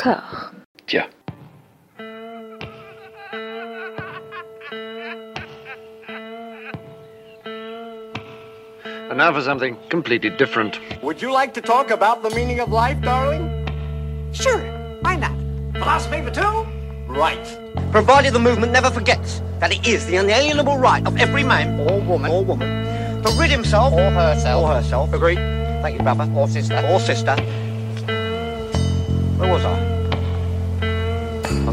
encore. Tiens. And now for something completely different. Would you like to talk about the meaning of life, darling? Sure, why not? Philosophy for two? Right. Provided the movement never forgets that it is the inalienable right of every man or woman to rid himself or herself. Agree? Thank you, brother or sister. Or sister. Where was I? I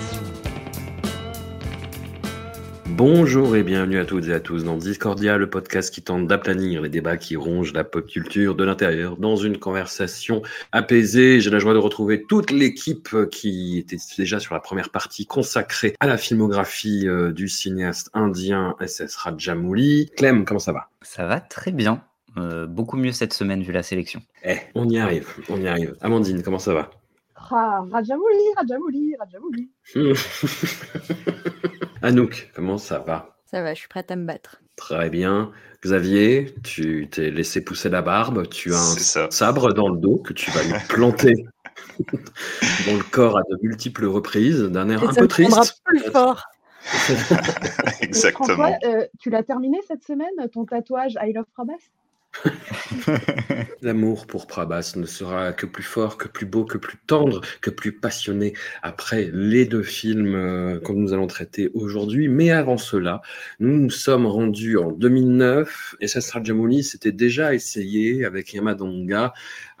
Bonjour et bienvenue à toutes et à tous dans Discordia, le podcast qui tente d'aplanir les débats qui rongent la pop culture de l'intérieur dans une conversation apaisée. J'ai la joie de retrouver toute l'équipe qui était déjà sur la première partie consacrée à la filmographie du cinéaste indien SS Rajamouli. Clem, comment ça va ? Ça va très bien, beaucoup mieux cette semaine vu la sélection. On y arrive. Amandine, comment ça va ? Rajamouli. Anouk, comment ça va ? Ça va, je suis prête à me battre. Très bien. Xavier, tu t'es laissé pousser la barbe, tu as un sabre dans le dos que tu vas lui planter dans le corps à de multiples reprises, d'un air un peu triste. Ça te prendra plus fort. Exactement. François, tu l'as terminé cette semaine, ton tatouage I Love Prabhas ? L'amour pour Prabhas ne sera que plus fort, que plus beau, que plus tendre, que plus passionné après les deux films que nous allons traiter aujourd'hui. Mais avant cela, nous nous sommes rendus en 2009 et SS Rajamouli s'était déjà essayé avec Yamadonga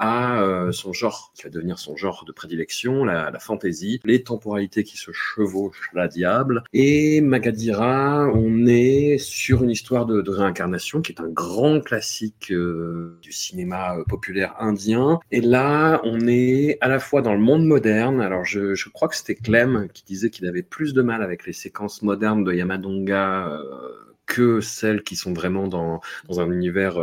à son genre, qui va devenir son genre de prédilection, la fantasy, les temporalités qui se chevauchent la diable. Et Magadheera, on est sur une histoire de réincarnation qui est un grand classique du cinéma populaire indien. Et là, on est à la fois dans le monde moderne. Alors, je crois que c'était Clem qui disait qu'il avait plus de mal avec les séquences modernes de Yamadonga que celles qui sont vraiment dans un univers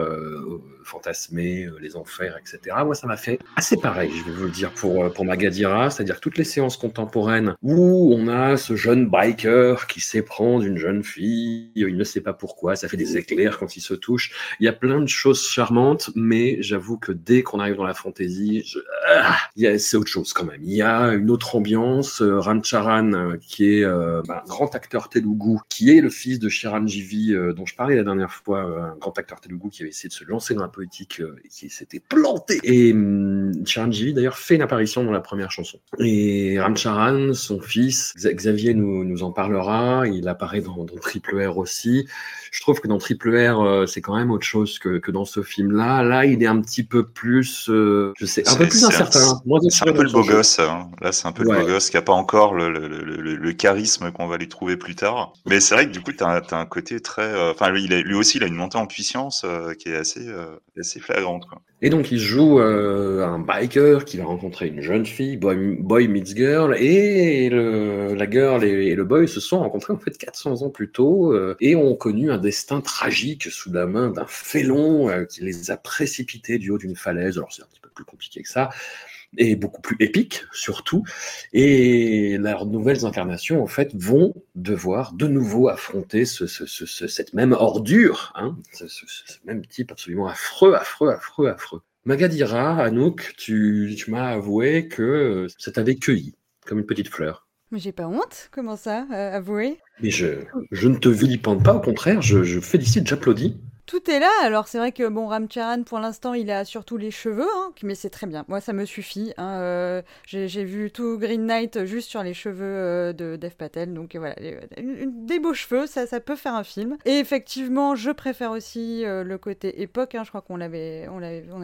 fantasmé, les enfers, etc. Moi, ça m'a fait assez pareil, je vais vous le dire, pour Magadheera, c'est-à-dire toutes les séances contemporaines où on a ce jeune biker qui s'éprend d'une jeune fille, il ne sait pas pourquoi, ça fait des éclairs quand il se touche. Il y a plein de choses charmantes, mais j'avoue que dès qu'on arrive dans la fantaisie, c'est autre chose quand même. Il y a une autre ambiance. Ram Charan, qui est un grand acteur telugu, qui est le fils de Chiranjeevi, dont je parlais la dernière fois, un grand acteur telugu qui avait essayé de se lancer dans la politique et qui s'était planté. Et Chiranjeevi, d'ailleurs, fait une apparition dans la première chanson. Et Ram Charan, son fils, Xavier nous en parlera, il apparaît dans Triple R aussi. Je trouve que dans Triple R, c'est quand même autre chose que dans ce film-là. Là, il est un petit peu plus, plus incertain. C'est un peu le beau gosse. Hein. Là, c'est un peu le beau gosse qui n'a pas encore le charisme qu'on va lui trouver plus tard. Mais c'est vrai que du coup, tu as un côté très... lui aussi, il a une montée en puissance qui est assez flagrante, quoi. Et donc, il joue un biker qui va rencontrer une jeune fille, boy meets girl, et la girl et le boy se sont rencontrés en fait 400 ans plus tôt et ont connu un destin tragique sous la main d'un félon qui les a précipités du haut d'une falaise. Alors, c'est un petit peu plus compliqué que ça, et beaucoup plus épique, surtout. Et leurs nouvelles incarnations, en fait, vont devoir de nouveau affronter cette même ordure, hein, ce même type absolument affreux. Magadheera, Anouk, tu m'as avoué que ça t'avait cueilli, comme une petite fleur. Mais j'ai pas honte, comment ça, avouer ? Mais je ne te vilipende pas, au contraire, je félicite, j'applaudis. Tout est là, alors c'est vrai que Ram Charan, pour l'instant, il a surtout les cheveux, hein, mais c'est très bien, moi ça me suffit, hein, j'ai vu tout Green Knight juste sur les cheveux de Dev Patel, donc voilà, des beaux cheveux, ça peut faire un film. Et effectivement, je préfère aussi le côté époque, hein, je crois qu'on avait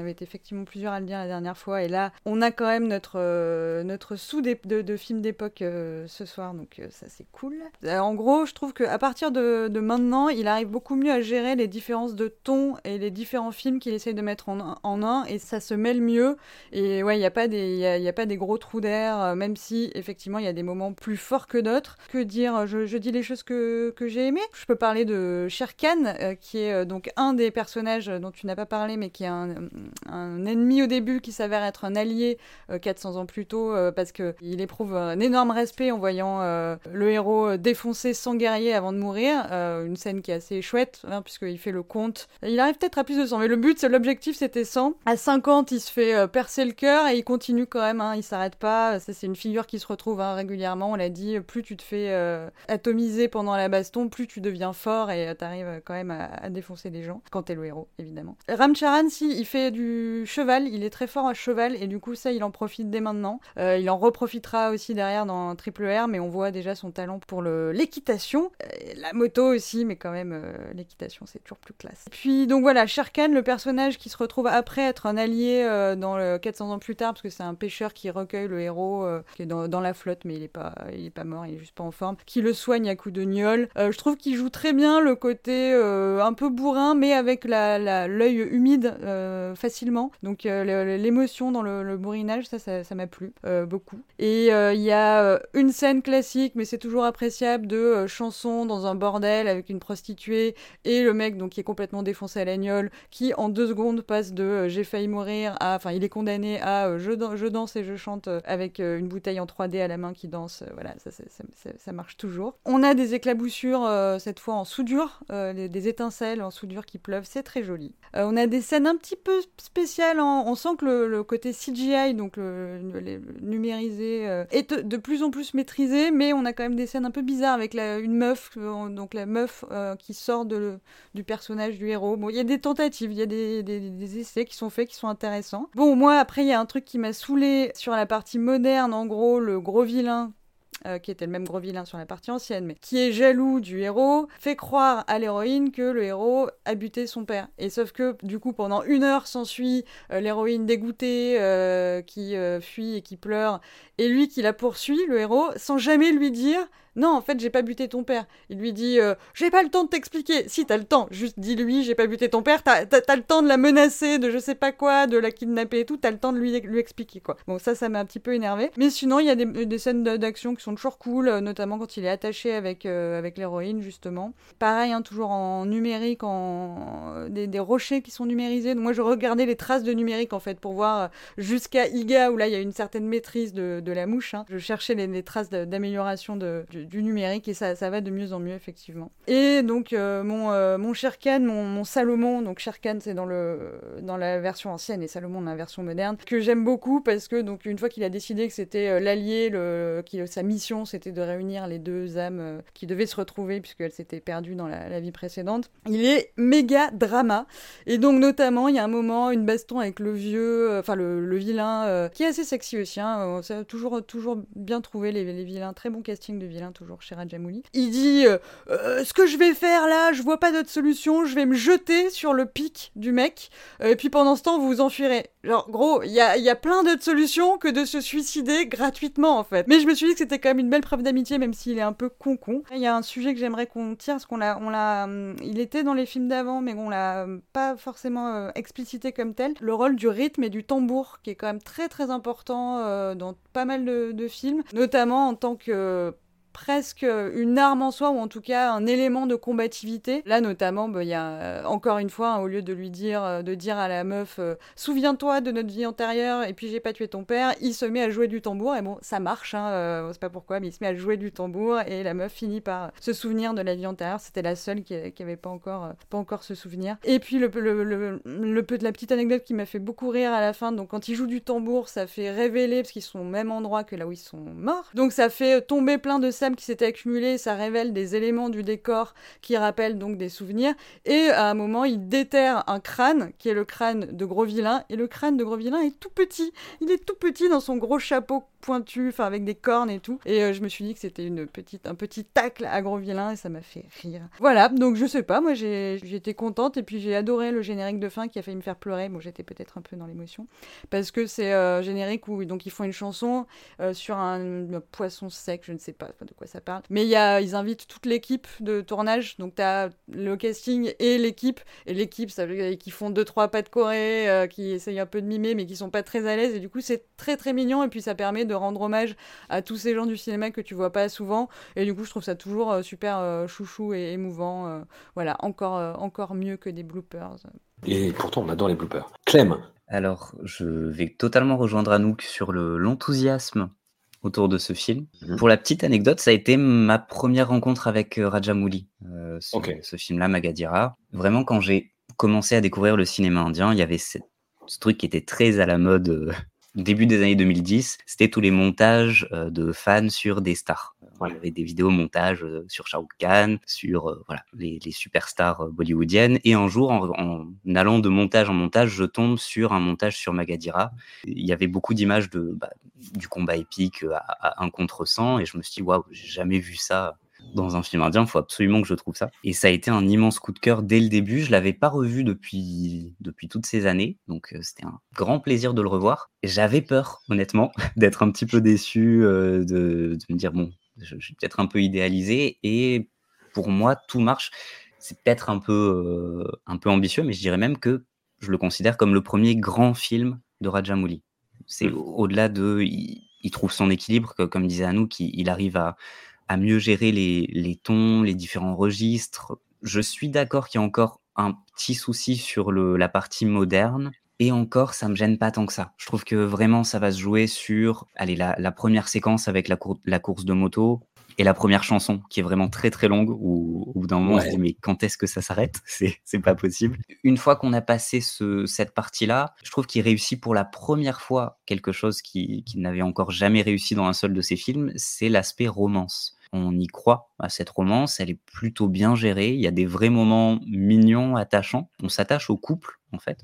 été effectivement plusieurs à le dire la dernière fois, et là, on a quand même notre sous de film d'époque ce soir, donc ça c'est cool. En gros, je trouve qu'à partir de maintenant, il arrive beaucoup mieux à gérer les différences différences de ton et les différents films qu'il essaye de mettre en un, et ça se mêle mieux. Et ouais, il n'y a pas des gros trous d'air, même si effectivement il y a des moments plus forts que d'autres. Que dire, je dis les choses que j'ai aimées. Je peux parler de Shere Khan, qui est donc un des personnages dont tu n'as pas parlé, mais qui est un ennemi au début qui s'avère être un allié 400 ans plus tôt, parce qu'il éprouve un énorme respect en voyant le héros défoncer son guerrier avant de mourir. Une scène qui est assez chouette, hein, puisqu'il fait le compte. Il arrive peut-être à plus de 100, mais l'objectif c'était 100. À 50, il se fait percer le cœur et il continue quand même, hein, il s'arrête pas. C'est une figure qui se retrouve régulièrement, on l'a dit, plus tu te fais atomiser pendant la baston, plus tu deviens fort et t'arrives quand même à défoncer des gens, quand t'es le héros, évidemment. Ram Charan, si, il fait du cheval, il est très fort à cheval, et du coup ça, il en profite dès maintenant. Il en reprofitera aussi derrière dans Triple R, mais on voit déjà son talent pour l'équitation. La moto aussi, mais quand même, l'équitation, c'est toujours plus classe. Et puis, donc voilà, Shere Khan, le personnage qui se retrouve après être un allié dans le 400 ans plus tard, parce que c'est un pêcheur qui recueille le héros, qui est dans la flotte, mais il est pas mort, il est juste pas en forme, qui le soigne à coups de gnôle. Je trouve qu'il joue très bien le côté un peu bourrin, mais avec l'œil humide facilement. Donc l'émotion dans le bourrinage, ça m'a plu beaucoup. Et il y a une scène classique, mais c'est toujours appréciable, de chanson dans un bordel avec une prostituée et le mec donc qui est complètement défoncé à la gnôle, qui en 2 secondes passe de j'ai failli mourir à, enfin il est condamné à je danse et je chante avec une bouteille en 3D à la main qui danse. Voilà, ça marche toujours. On a des éclaboussures cette fois en soudure, des étincelles en soudure qui pleuvent, c'est très joli. On a des scènes un petit peu spéciales, on sent que le côté CGI, donc le numérisé, est de plus en plus maîtrisé, mais on a quand même des scènes un peu bizarres avec une meuf, donc la meuf qui sort du personnage du héros. Bon, il y a des tentatives, il y a des essais qui sont faits, qui sont intéressants. Bon, moi, après, il y a un truc qui m'a saoulée sur la partie moderne, en gros, le gros vilain, qui était le même gros vilain sur la partie ancienne, mais qui est jaloux du héros, fait croire à l'héroïne que le héros a buté son père. Et sauf que, du coup, pendant 1 heure s'ensuit l'héroïne dégoûtée, qui fuit et qui pleure, et lui qui la poursuit, le héros, sans jamais lui dire... Non, en fait, j'ai pas buté ton père. Il lui dit j'ai pas le temps de t'expliquer. Si, t'as le temps. Juste dis-lui, j'ai pas buté ton père. T'as le temps de la menacer, de je sais pas quoi, de la kidnapper et tout. T'as le temps de lui expliquer, quoi. Bon, ça m'a un petit peu énervé. Mais sinon, il y a des scènes d'action qui sont toujours cool, notamment quand il est attaché avec l'héroïne, justement. Pareil, hein, toujours en numérique, des rochers qui sont numérisés. Donc, moi, je regardais les traces de numérique, en fait, pour voir jusqu'à Eega, où là, il y a une certaine maîtrise de la mouche. Hein. Je cherchais les traces d'amélioration du numérique, et ça va de mieux en mieux, effectivement. Et donc mon Shere Khan, mon Salomon, donc Shere Khan c'est dans la version ancienne et Salomon dans la version moderne, que j'aime beaucoup parce que donc une fois qu'il a décidé que c'était l'allié, sa mission c'était de réunir les deux âmes qui devaient se retrouver puisqu'elles s'étaient perdues dans la vie précédente, il est méga drama. Et donc notamment il y a un moment, une baston avec le vieux, enfin le vilain, qui est assez sexy aussi, hein, on a toujours bien trouvé les vilains, très bon casting de vilains toujours chez Rajamouli. Il dit ce que je vais faire là, je vois pas d'autre solution, je vais me jeter sur le pic du mec, et puis pendant ce temps vous vous enfuirez. Genre gros, il y a plein d'autres solutions que de se suicider gratuitement en fait. Mais je me suis dit que c'était quand même une belle preuve d'amitié, même s'il est un peu con. Il y a un sujet que j'aimerais qu'on tire, parce qu'on l'a il était dans les films d'avant, mais on l'a pas forcément explicité comme tel, le rôle du rythme et du tambour, qui est quand même très très important dans pas mal de films, notamment en tant que presque une arme en soi, ou en tout cas un élément de combativité. Là notamment, il y a encore une fois, au lieu de lui dire, de dire à la meuf souviens-toi de notre vie antérieure et puis j'ai pas tué ton père, il se met à jouer du tambour, et bon ça marche, hein, on sait pas pourquoi, mais il se met à jouer du tambour et la meuf finit par se souvenir de la vie antérieure. C'était la seule qui avait pas encore ce souvenir. Et puis la petite anecdote qui m'a fait beaucoup rire à la fin, donc quand ils jouent du tambour, ça fait révéler, parce qu'ils sont au même endroit que là où ils sont morts, donc ça fait tomber plein de qui s'était accumulé, ça révèle des éléments du décor qui rappellent donc des souvenirs. Et à un moment, il déterre un crâne, qui est le crâne de gros vilain, et le crâne de gros vilain est tout petit. Il est tout petit dans son gros chapeau pointu, enfin avec des cornes et tout. Et je me suis dit que c'était un petit tacle à gros vilain, et ça m'a fait rire. Voilà, donc je sais pas, moi j'étais contente, et puis j'ai adoré le générique de fin qui a failli me faire pleurer. Bon, j'étais peut-être un peu dans l'émotion, parce que c'est générique où donc ils font une chanson sur un poisson sec, je ne sais pas, de quoi ça parle. Mais ils invitent toute l'équipe de tournage, donc t'as le casting et l'équipe. Et l'équipe, ça veut dire qu'ils font 2-3 pas de Corée, qui essayent un peu de mimer, mais qui sont pas très à l'aise. Et du coup, c'est très très mignon. Et puis ça permet de rendre hommage à tous ces gens du cinéma que tu vois pas souvent. Et du coup, je trouve ça toujours super chouchou et émouvant. Voilà, encore mieux que des bloopers. Et pourtant, on adore les bloopers. Clem. Alors, je vais totalement rejoindre Anouk sur l'enthousiasme autour de ce film. Mmh. Pour la petite anecdote, ça a été ma première rencontre avec Rajamouli, ce film-là, Magadheera. Vraiment, quand j'ai commencé à découvrir le cinéma indien, il y avait ce truc qui était très à la mode au début des années 2010. C'était tous les montages de fans sur des stars. Il y avait des vidéos montages sur Shah Rukh Khan, sur les superstars bollywoodiennes. Et un jour, en allant de montage en montage, je tombe sur un montage sur Magadheera. Il y avait beaucoup d'images du combat épique à 1 contre 100. Et je me suis dit, waouh, j'ai jamais vu ça dans un film indien. Il faut absolument que je trouve ça. Et ça a été un immense coup de cœur dès le début. Je ne l'avais pas revu depuis toutes ces années. Donc, c'était un grand plaisir de le revoir. J'avais peur, honnêtement, d'être un petit peu déçu, de me dire, bon, je suis peut-être un peu idéalisé et pour moi tout marche. C'est peut-être un peu ambitieux, mais je dirais même que je le considère comme le premier grand film de Rajamouli. C'est au-delà de, il trouve son équilibre, comme disait Anouk, il arrive à mieux gérer les tons, les différents registres. Je suis d'accord qu'il y a encore un petit souci sur la partie moderne. Et encore, ça me gêne pas tant que ça. Je trouve que vraiment, ça va se jouer sur la première séquence avec la course de moto et la première chanson, qui est vraiment très très longue, où au bout d'un moment, on se dit, mais quand est-ce que ça s'arrête ? C'est pas possible. Une fois qu'on a passé cette partie-là, je trouve qu'il réussit pour la première fois quelque chose qu'il n'avait encore jamais réussi dans un seul de ses films, c'est l'aspect romance. On y croit à cette romance, elle est plutôt bien gérée, il y a des vrais moments mignons, attachants. On s'attache au couple, en fait,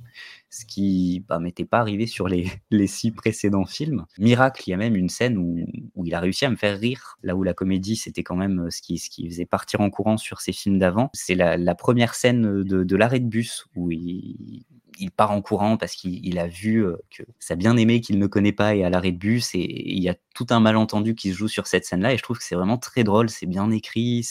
ce qui m'était pas arrivé sur les 6 précédents films. Miracle, il y a même une scène où il a réussi à me faire rire, là où la comédie, c'était quand même ce qui faisait partir en courant sur ses films d'avant. C'est la première scène de l'arrêt de bus, où il part en courant parce qu'il a vu que sa bien-aimée qu'il ne connaît pas est à l'arrêt de bus, et il y a tout un malentendu qui se joue sur cette scène-là, et je trouve que c'est vraiment très drôle, c'est bien écrit,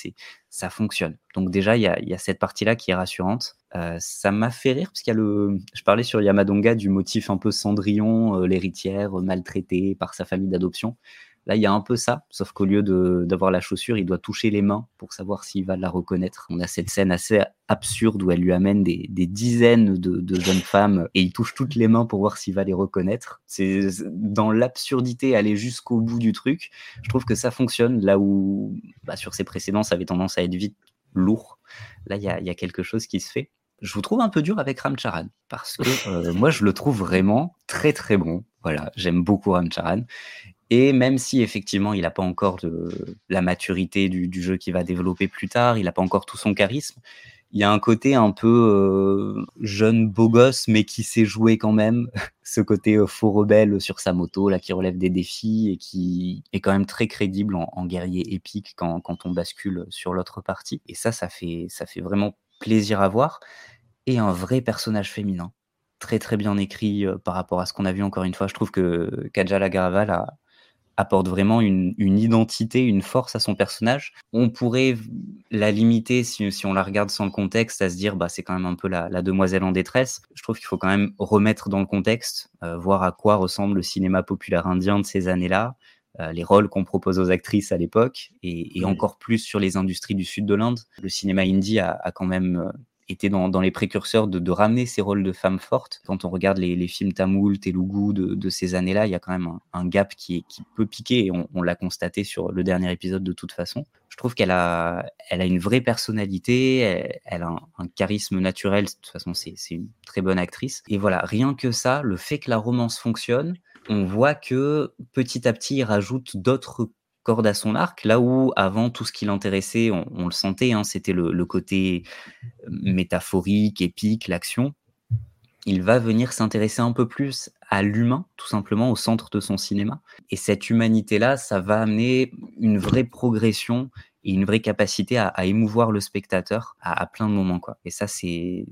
ça fonctionne. Donc déjà, il y a cette partie-là qui est rassurante. Ça m'a fait rire, parce qu'il y a je parlais sur Yamadonga du motif un peu Cendrillon, l'héritière maltraitée par sa famille d'adoption. Là, il y a un peu ça, sauf qu'au lieu d'avoir la chaussure, il doit toucher les mains pour savoir s'il va la reconnaître. On a cette scène assez absurde où elle lui amène des dizaines de jeunes femmes et il touche toutes les mains pour voir s'il va les reconnaître. C'est dans l'absurdité, aller jusqu'au bout du truc. Je trouve que ça fonctionne, là où sur ses précédents, ça avait tendance à être vite lourd. Là, il y a quelque chose qui se fait. Je vous trouve un peu dur avec Ram Charan, parce que moi, je le trouve vraiment très, très bon. Voilà, j'aime beaucoup Ram Charan. Et même si, effectivement, il n'a pas encore la maturité du jeu qu'il va développer plus tard, il n'a pas encore tout son charisme, il y a un côté un peu jeune beau gosse, mais qui sait jouer quand même. Ce côté faux rebelle sur sa moto, là, qui relève des défis et qui est quand même très crédible en guerrier épique quand on bascule sur l'autre partie. Et ça fait vraiment plaisir à voir, et un vrai personnage féminin, très très bien écrit par rapport à ce qu'on a vu encore une fois. Je trouve que Kajal Aggarwal apporte vraiment une identité, une force à son personnage. On pourrait la limiter, si on la regarde sans le contexte, à se dire c'est quand même un peu la demoiselle en détresse. Je trouve qu'il faut quand même remettre dans le contexte, voir à quoi ressemble le cinéma populaire indien de ces années-là, les rôles qu'on propose aux actrices à l'époque, et encore plus sur les industries du sud de l'Inde. Le cinéma hindi a quand même été dans les précurseurs de ramener ces rôles de femmes fortes. Quand on regarde les films tamoul, telugu de ces années-là, il y a quand même un gap qui peut piquer, et on l'a constaté sur le dernier épisode de toute façon. Je trouve qu'elle a une vraie personnalité, elle a un charisme naturel, de toute façon c'est une très bonne actrice. Et voilà, rien que ça, le fait que la romance fonctionne, on voit que petit à petit, il rajoute d'autres cordes à son arc, là où avant, tout ce qui l'intéressait, on le sentait, c'était le côté métaphorique, épique, l'action. Il va venir s'intéresser un peu plus à l'humain, tout simplement, au centre de son cinéma. Et cette humanité-là, ça va amener une vraie progression et une vraie capacité à émouvoir le spectateur à plein de moments, quoi. Et ça, c'est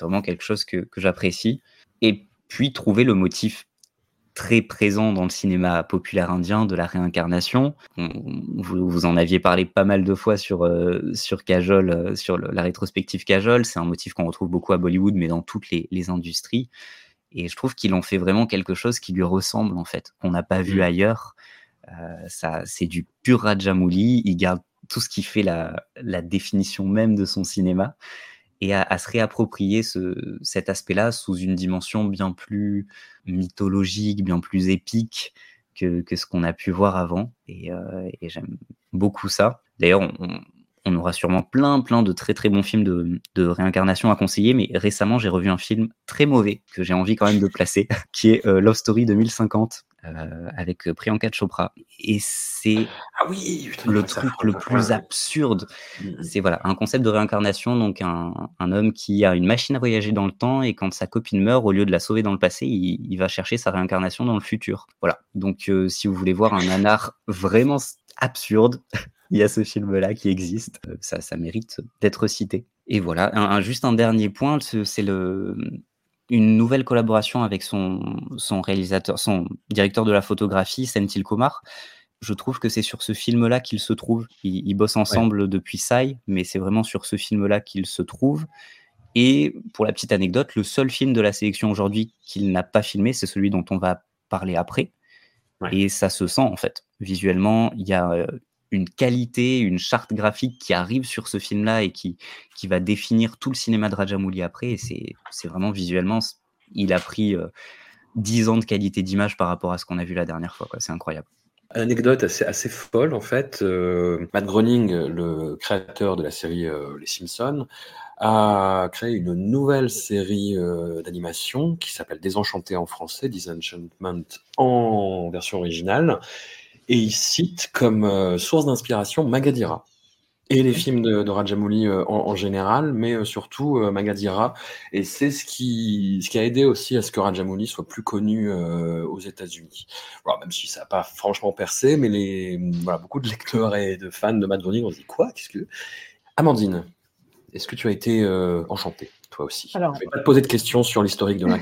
vraiment quelque chose que j'apprécie. Et puis, trouver le motif très présent dans le cinéma populaire indien, de la réincarnation. Vous en aviez parlé pas mal de fois sur Kajol, sur la rétrospective Kajol. C'est un motif qu'on retrouve beaucoup à Bollywood, mais dans toutes les industries. Et je trouve qu'il en fait vraiment quelque chose qui lui ressemble, en fait, qu'on n'a pas vu ailleurs. Ça, c'est du pur Rajamouli. Il garde tout ce qui fait la définition même de son cinéma et à se réapproprier cet aspect-là sous une dimension bien plus mythologique, bien plus épique que ce qu'on a pu voir avant. Et j'aime beaucoup ça. D'ailleurs, on aura sûrement plein de très très bons films de réincarnation à conseiller, mais récemment, j'ai revu un film très mauvais que j'ai envie quand même de placer, qui est Love Story 2050. Avec Priyanka Chopra, et c'est le truc le plus absurde. C'est un concept de réincarnation, donc un homme qui a une machine à voyager dans le temps, et quand sa copine meurt, au lieu de la sauver dans le passé, il va chercher sa réincarnation dans le futur. Donc si vous voulez voir un nanar vraiment absurde, il y a ce film-là qui existe, ça mérite d'être cité. Et juste un dernier point, c'est une nouvelle collaboration avec son réalisateur, son directeur de la photographie, Senthil Kumar. Je trouve que c'est sur ce film-là qu'ils se trouvent. Ils bossent ensemble depuis Sai, mais c'est vraiment sur ce film-là qu'ils se trouvent. Et pour la petite anecdote, le seul film de la sélection aujourd'hui qu'il n'a pas filmé, c'est celui dont on va parler après. Ouais. Et ça se sent, en fait. Visuellement, il y a une qualité, une charte graphique qui arrive sur ce film-là et qui va définir tout le cinéma de Rajamouli après. Et c'est vraiment visuellement, il a pris 10 ans de qualité d'image par rapport à ce qu'on a vu la dernière fois, quoi. C'est incroyable. Anecdote assez folle, en fait. Matt Groening, le créateur de la série Les Simpsons, a créé une nouvelle série d'animation qui s'appelle Désenchanté en français, Disenchantment en version originale. Et il cite comme source d'inspiration Magadheera et les films de Rajamouli en général, mais surtout Magadheera. Et c'est ce qui a aidé aussi à ce que Rajamouli soit plus connu aux États-Unis. Même si ça n'a pas franchement percé, mais beaucoup de lecteurs et de fans de Matt Groening ont dit quoi ? Qu'est-ce que... Amandine, est-ce que tu as été enchantée ? Toi aussi. Alors, je ne vais pas te poser de questions sur l'historique de la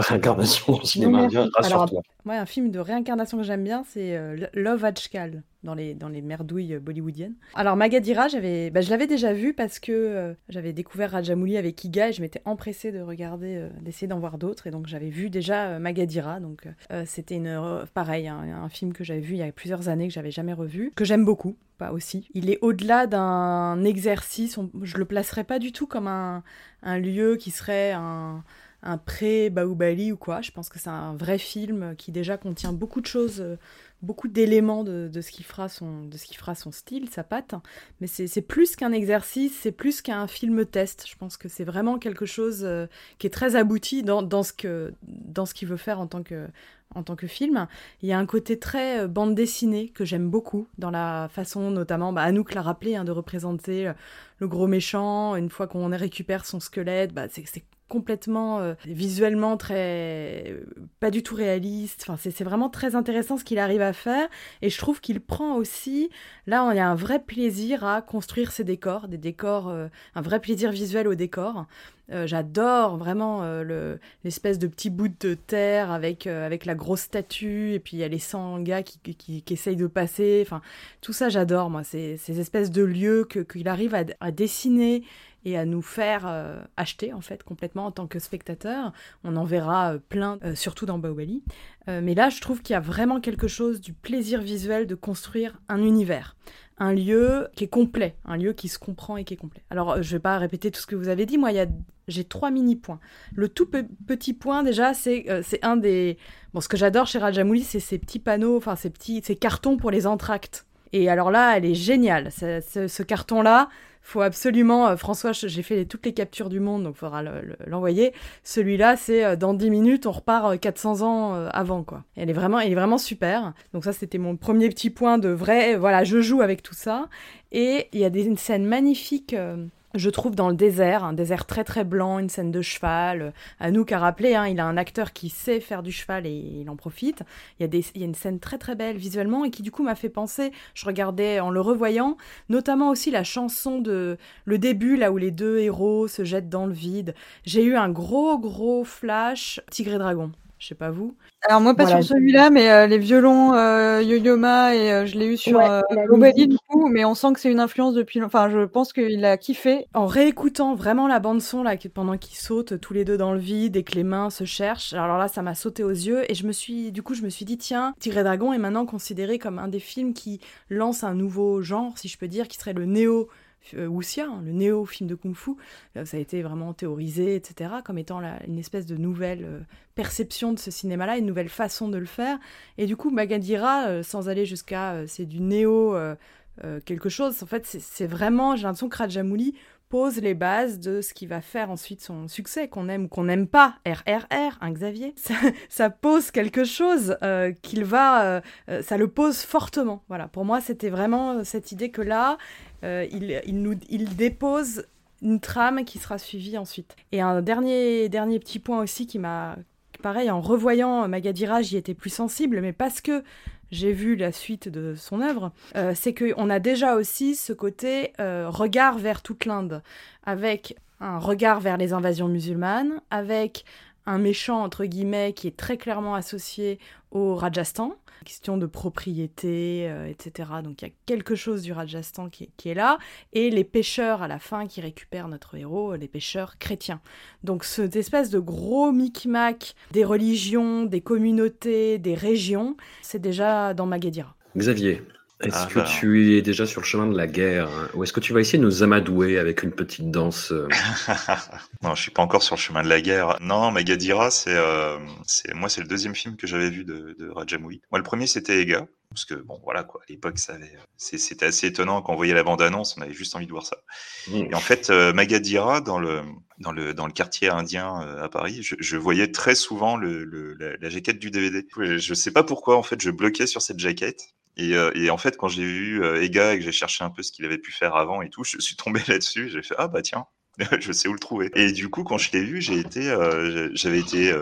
réincarnation au cinéma indien. Rassure-toi. Moi, un film de réincarnation que j'aime bien, c'est Love Ajkal, dans les merdouilles bollywoodiennes. Alors, Magadheera, je l'avais déjà vu parce que j'avais découvert Rajamouli avec Eega et je m'étais empressée de regarder, d'essayer d'en voir d'autres. Et donc, j'avais vu déjà Magadheera. Donc, c'était un film que j'avais vu il y a plusieurs années, que je n'avais jamais revu, que j'aime beaucoup, aussi. Il est au-delà d'un exercice, je ne le placerais pas du tout comme un lieu qui serait un pré-Baahubali ou quoi. Je pense que c'est un vrai film qui déjà contient beaucoup de choses, beaucoup d'éléments de ce qui fera son style, sa patte. Mais c'est plus qu'un exercice, c'est plus qu'un film test. Je pense que c'est vraiment quelque chose qui est très abouti dans ce qu'il veut faire en tant que film. Il y a un côté très bande dessinée que j'aime beaucoup, dans la façon notamment, Anouk l'a rappelé, de représenter le gros méchant. Une fois qu'on récupère son squelette, c'est complètement visuellement très pas du tout réaliste. Enfin, c'est vraiment très intéressant ce qu'il arrive à faire, et je trouve qu'il prend aussi, là il y a un vrai plaisir à construire ses décors, un vrai plaisir visuel au décor. J'adore vraiment l'espèce de petit bout de terre avec la grosse statue, et puis il y a les sangas qui essayent de passer. Enfin, tout ça, j'adore, moi, ces espèces de lieux qu'il arrive à dessiner et à nous faire acheter, en fait, complètement en tant que spectateur. On en verra plein, surtout dans Baahubali. Mais là, je trouve qu'il y a vraiment quelque chose du plaisir visuel de construire un univers, un lieu qui est complet, un lieu qui se comprend et qui est complet. Alors, je ne vais pas répéter tout ce que vous avez dit. Moi, j'ai 3 mini-points. Le tout petit point, déjà, c'est un des... Bon, ce que j'adore chez Rajamouli, c'est ces petits panneaux, enfin, ces cartons pour les entr'actes. Et alors là, elle est géniale. Ce carton-là, faut absolument... François, j'ai fait toutes les captures du monde, donc il faudra l'envoyer. Celui-là, c'est dans 10 minutes, on repart 400 ans avant, quoi. Et elle est vraiment super. Donc ça, c'était mon premier petit point de vrai... Voilà, je joue avec tout ça. Et il y a une scène magnifique... je trouve, dans le désert, un désert très très blanc, une scène de cheval. Anouk a rappelé, il a un acteur qui sait faire du cheval et il en profite. Il y a une scène très très belle visuellement et qui du coup m'a fait penser, je regardais en le revoyant, notamment aussi la chanson de le début, là où les deux héros se jettent dans le vide. J'ai eu un gros flash Tigre et Dragon. Je sais pas vous. Alors moi pas voilà, sur celui-là, mais les violons Yo-Yo Ma et je l'ai eu sur Baahubali du coup, mais on sent que c'est une influence depuis. Enfin, je pense qu'il a kiffé. En réécoutant vraiment la bande son là, pendant qu'ils sautent tous les deux dans le vide et que les mains se cherchent. Alors là, ça m'a sauté aux yeux et je me suis dit tiens, Tigre et Dragon est maintenant considéré comme un des films qui lance un nouveau genre, si je peux dire, qui serait le néo. Wuxia, le néo-film de Kung-Fu, ça a été vraiment théorisé, etc., comme étant une espèce de nouvelle perception de ce cinéma-là, une nouvelle façon de le faire. Et du coup, Magadheera, sans aller jusqu'à... c'est du néo quelque chose. En fait, c'est vraiment... J'ai l'impression que Rajamouli pose les bases de ce qui va faire ensuite son succès, qu'on aime ou qu'on n'aime pas, RRR, hein, Xavier, ça pose quelque chose qu'il va... ça le pose fortement. Voilà. Pour moi, c'était vraiment cette idée que là... il dépose une trame qui sera suivie ensuite. Et un dernier petit point aussi qui m'a... Pareil, en revoyant Magadheera, j'y étais plus sensible, mais parce que j'ai vu la suite de son œuvre, c'est qu'on a déjà aussi ce côté regard vers toute l'Inde, avec un regard vers les invasions musulmanes, avec un méchant, entre guillemets, qui est très clairement associé au Rajasthan, question de propriété, etc. Donc il y a quelque chose du Rajasthan qui est là, et les pêcheurs à la fin qui récupèrent notre héros, les pêcheurs chrétiens. Donc cette espèce de gros micmac des religions, des communautés, des régions, c'est déjà dans Magadheera. Xavier, est-ce que tu es déjà sur le chemin de la guerre, hein, ou est-ce que tu vas essayer de nous amadouer avec une petite danse Non, je suis pas encore sur le chemin de la guerre. Non, Magadheera, c'est le deuxième film que j'avais vu de Rajamouli. Moi, le premier, c'était Eega. Parce que, bon, voilà, quoi, à l'époque, c'était assez étonnant. Quand on voyait la bande-annonce, on avait juste envie de voir ça. Mmh. Et en fait, Magadheera, dans le quartier indien à Paris, je voyais très souvent la jaquette du DVD. Je sais pas pourquoi, en fait, je bloquais sur cette jaquette. Et en fait, quand j'ai vu Eega et que j'ai cherché un peu ce qu'il avait pu faire avant et tout, je suis tombé là-dessus. J'ai fait « Ah bah tiens, je sais où le trouver ». Et du coup, quand je l'ai vu, j'avais été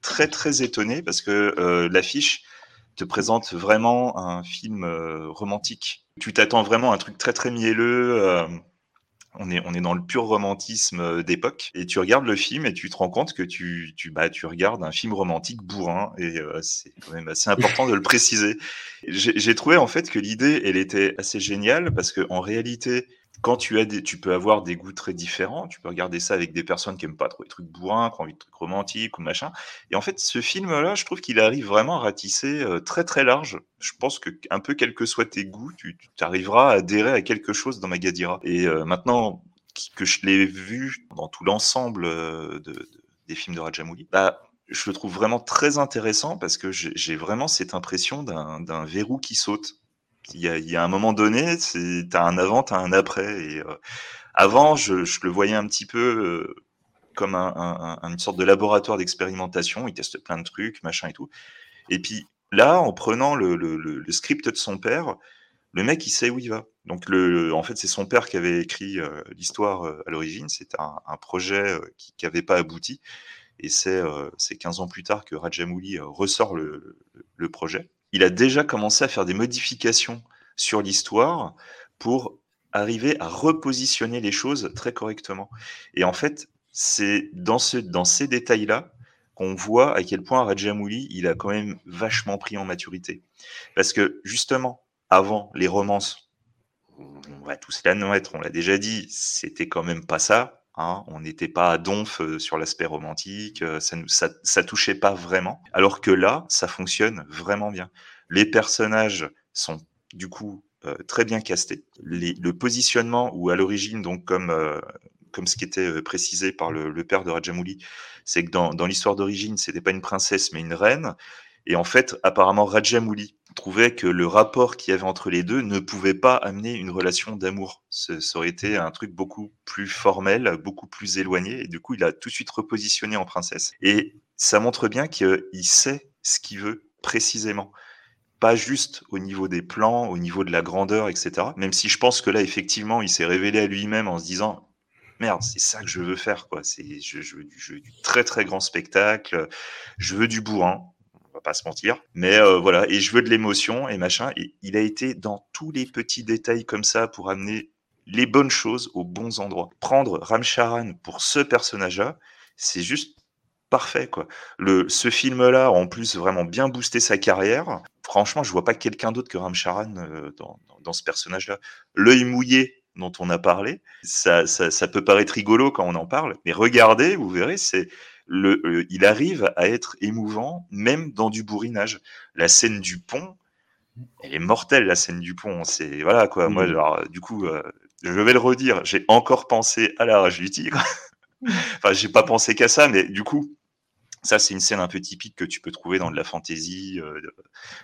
très très étonné parce que l'affiche te présente vraiment un film romantique. Tu t'attends vraiment à un truc très très mielleux. On est dans le pur romantisme d'époque et tu regardes le film et tu te rends compte que tu regardes un film romantique bourrin et c'est quand même assez important de le préciser. J'ai trouvé en fait que l'idée elle était assez géniale parce que en réalité quand tu peux avoir des goûts très différents, tu peux regarder ça avec des personnes qui aiment pas trop les trucs bourrins, qui ont envie de trucs romantiques ou machin. Et en fait, ce film-là, je trouve qu'il arrive vraiment à ratisser très très large. Je pense que un peu quels que soient tes goûts, tu arriveras à adhérer à quelque chose dans Magadheera. Et maintenant que je l'ai vu dans tout l'ensemble des films de Rajamouli, bah je le trouve vraiment très intéressant parce que j'ai vraiment cette impression d'un verrou qui saute. Il y a un moment donné, t'as un avant, t'as un après. Et avant, je le voyais un petit peu comme une sorte de laboratoire d'expérimentation. Il teste plein de trucs, machin et tout. Et puis là, en prenant le script de son père, le mec, il sait où il va. Donc, en fait, c'est son père qui avait écrit l'histoire à l'origine. C'était un projet qui n'avait pas abouti. Et c'est 15 ans plus tard que Rajamouli ressort le projet. Il a déjà commencé à faire des modifications sur l'histoire pour arriver à repositionner les choses très correctement. Et en fait, c'est dans ces détails-là qu'on voit à quel point Rajamouli, il a quand même vachement pris en maturité. Parce que justement, avant les romances, on va tous l'admettre, on l'a déjà dit, c'était quand même pas ça. Hein, on n'était pas à donf sur l'aspect romantique, ça touchait pas vraiment. Alors que là, ça fonctionne vraiment bien. Les personnages sont du coup très bien castés. Le positionnement, ou à l'origine, donc comme ce qui était précisé par le père de Rajamouli, c'est que dans l'histoire d'origine, c'était pas une princesse mais une reine. Et en fait, apparemment, Rajamouli trouvait que le rapport qu'il y avait entre les deux ne pouvait pas amener une relation d'amour. Ça aurait été un truc beaucoup plus formel, beaucoup plus éloigné. Et du coup, il a tout de suite repositionné en princesse. Et ça montre bien qu'il sait ce qu'il veut précisément. Pas juste au niveau des plans, au niveau de la grandeur, etc. Même si je pense que là, effectivement, il s'est révélé à lui-même en se disant... Merde, c'est ça que je veux faire, quoi. Je veux du très, très grand spectacle. Je veux du bourrin. On va pas se mentir, mais voilà, et je veux de l'émotion et machin, et il a été dans tous les petits détails comme ça pour amener les bonnes choses aux bons endroits. Prendre Ram Charan pour ce personnage-là, c'est juste parfait, quoi. Ce film-là a en plus vraiment bien boosté sa carrière. Franchement, je vois pas quelqu'un d'autre que Ram Charan dans ce personnage-là. L'œil mouillé dont on a parlé, ça peut paraître rigolo quand on en parle, mais regardez, vous verrez, c'est il arrive à être émouvant même dans du bourrinage. La scène du pont, elle est mortelle, la scène du pont. C'est voilà quoi. Moi, alors, du coup, je vais le redire. J'ai encore pensé à la Rage du Tigre. Enfin, j'ai pas pensé qu'à ça, mais du coup, ça c'est une scène un peu typique que tu peux trouver dans de la fantasy,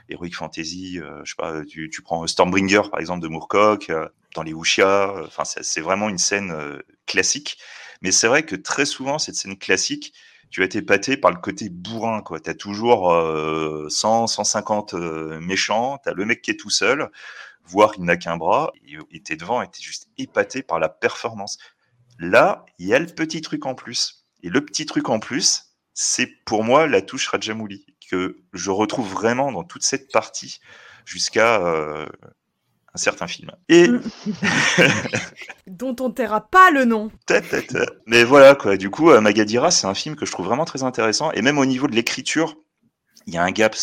heroic fantasy. Je sais pas, tu prends Stormbringer par exemple de Moorcock, dans les Wuxia. Enfin, c'est vraiment une scène classique. Mais c'est vrai que très souvent, cette scène classique, tu vas être épaté par le côté bourrin, quoi. T'as toujours 100-150 méchants, t'as le mec qui est tout seul, voire il n'a qu'un bras, et t'es devant et t'es juste épaté par la performance. Là, il y a le petit truc en plus. Et le petit truc en plus, c'est pour moi la touche Rajamouli, que je retrouve vraiment dans toute cette partie, jusqu'à... un certain film. Et... dont on ne taira pas le nom. Mais voilà, quoi. Du coup, Magadheera, c'est un film que je trouve vraiment très intéressant. Et même au niveau de l'écriture, il y a un gap.